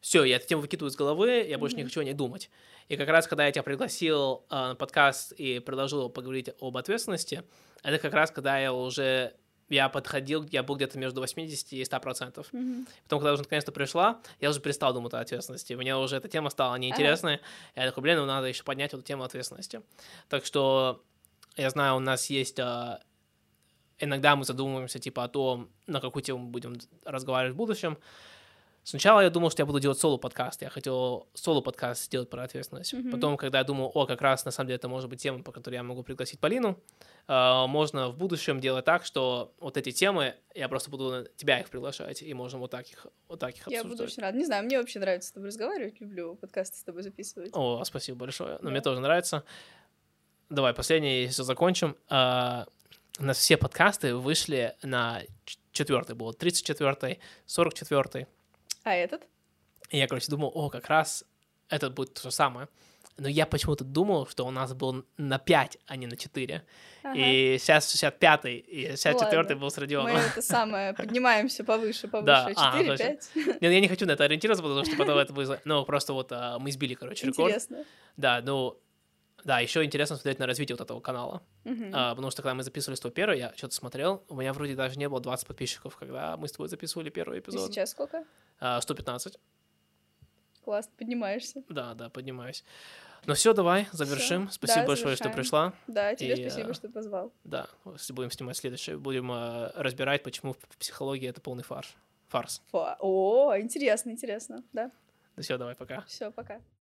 все, я эту тему выкидываю из головы, я больше mm-hmm. не хочу о ней думать. И как раз, когда я тебя пригласил э, на подкаст и предложил поговорить об ответственности, это как раз, когда я уже, я подходил, я был где-то между восемьдесят и сто процентов. Mm-hmm. Потом, когда я уже наконец-то пришла, я уже перестал думать о ответственности. Мне уже эта тема стала неинтересной. Uh-huh. Я такой, блин, ну надо еще поднять эту тему ответственности. Так что, я знаю, у нас есть... Э, иногда мы задумываемся типа о том, на какую тему мы будем разговаривать в будущем. Сначала я думал, что я буду делать соло-подкаст, я хотел соло-подкаст сделать про ответственность. Mm-hmm. Потом, когда я думал, о, как раз на самом деле это может быть тема, по которой я могу пригласить Полину, э, можно в будущем делать так, что вот эти темы, я просто буду тебя их приглашать, и можем вот так их, вот так их обсуждать. Я буду очень рада. Не знаю, мне вообще нравится с тобой разговаривать, люблю подкасты с тобой записывать. О, спасибо большое, но да. мне тоже нравится. Давай, последнее, если закончим. Э, у нас все подкасты вышли на четвертый, было тридцать четвёртый, сорок четвёртый. А этот? И я, короче, думал, о, как раз этот будет то же самое. Но я почему-то думал, что у нас был на пять, а не на четыре. Ага. И сейчас шестьдесят пятый, и шестьдесят четвёртый был с Родионом. Мы это самое, поднимаемся повыше, повыше, да. четыре, а, пять. Нет, я не хочу на это ориентироваться, потому что потом это будет... Ну, просто вот а, мы сбили, короче, рекорд. Интересно. Да, ну... Да, еще интересно смотреть на развитие вот этого канала, uh-huh. а, потому что когда мы записывали сто первый, я что-то смотрел, у меня вроде даже не было двадцати подписчиков, когда мы с тобой записывали первый эпизод. И сейчас сколько? А, сто пятнадцать. Классно, поднимаешься. Да, да, поднимаюсь. Ну все, давай, завершим. Всё. Спасибо да, большое, завершаем. Что пришла. Да, тебе и, спасибо, что позвал. Да, будем снимать следующее, будем а, разбирать, почему в психологии это полный фарш. Фарс. Фа- О, интересно, интересно, да. Ну все, давай, пока. Все, пока.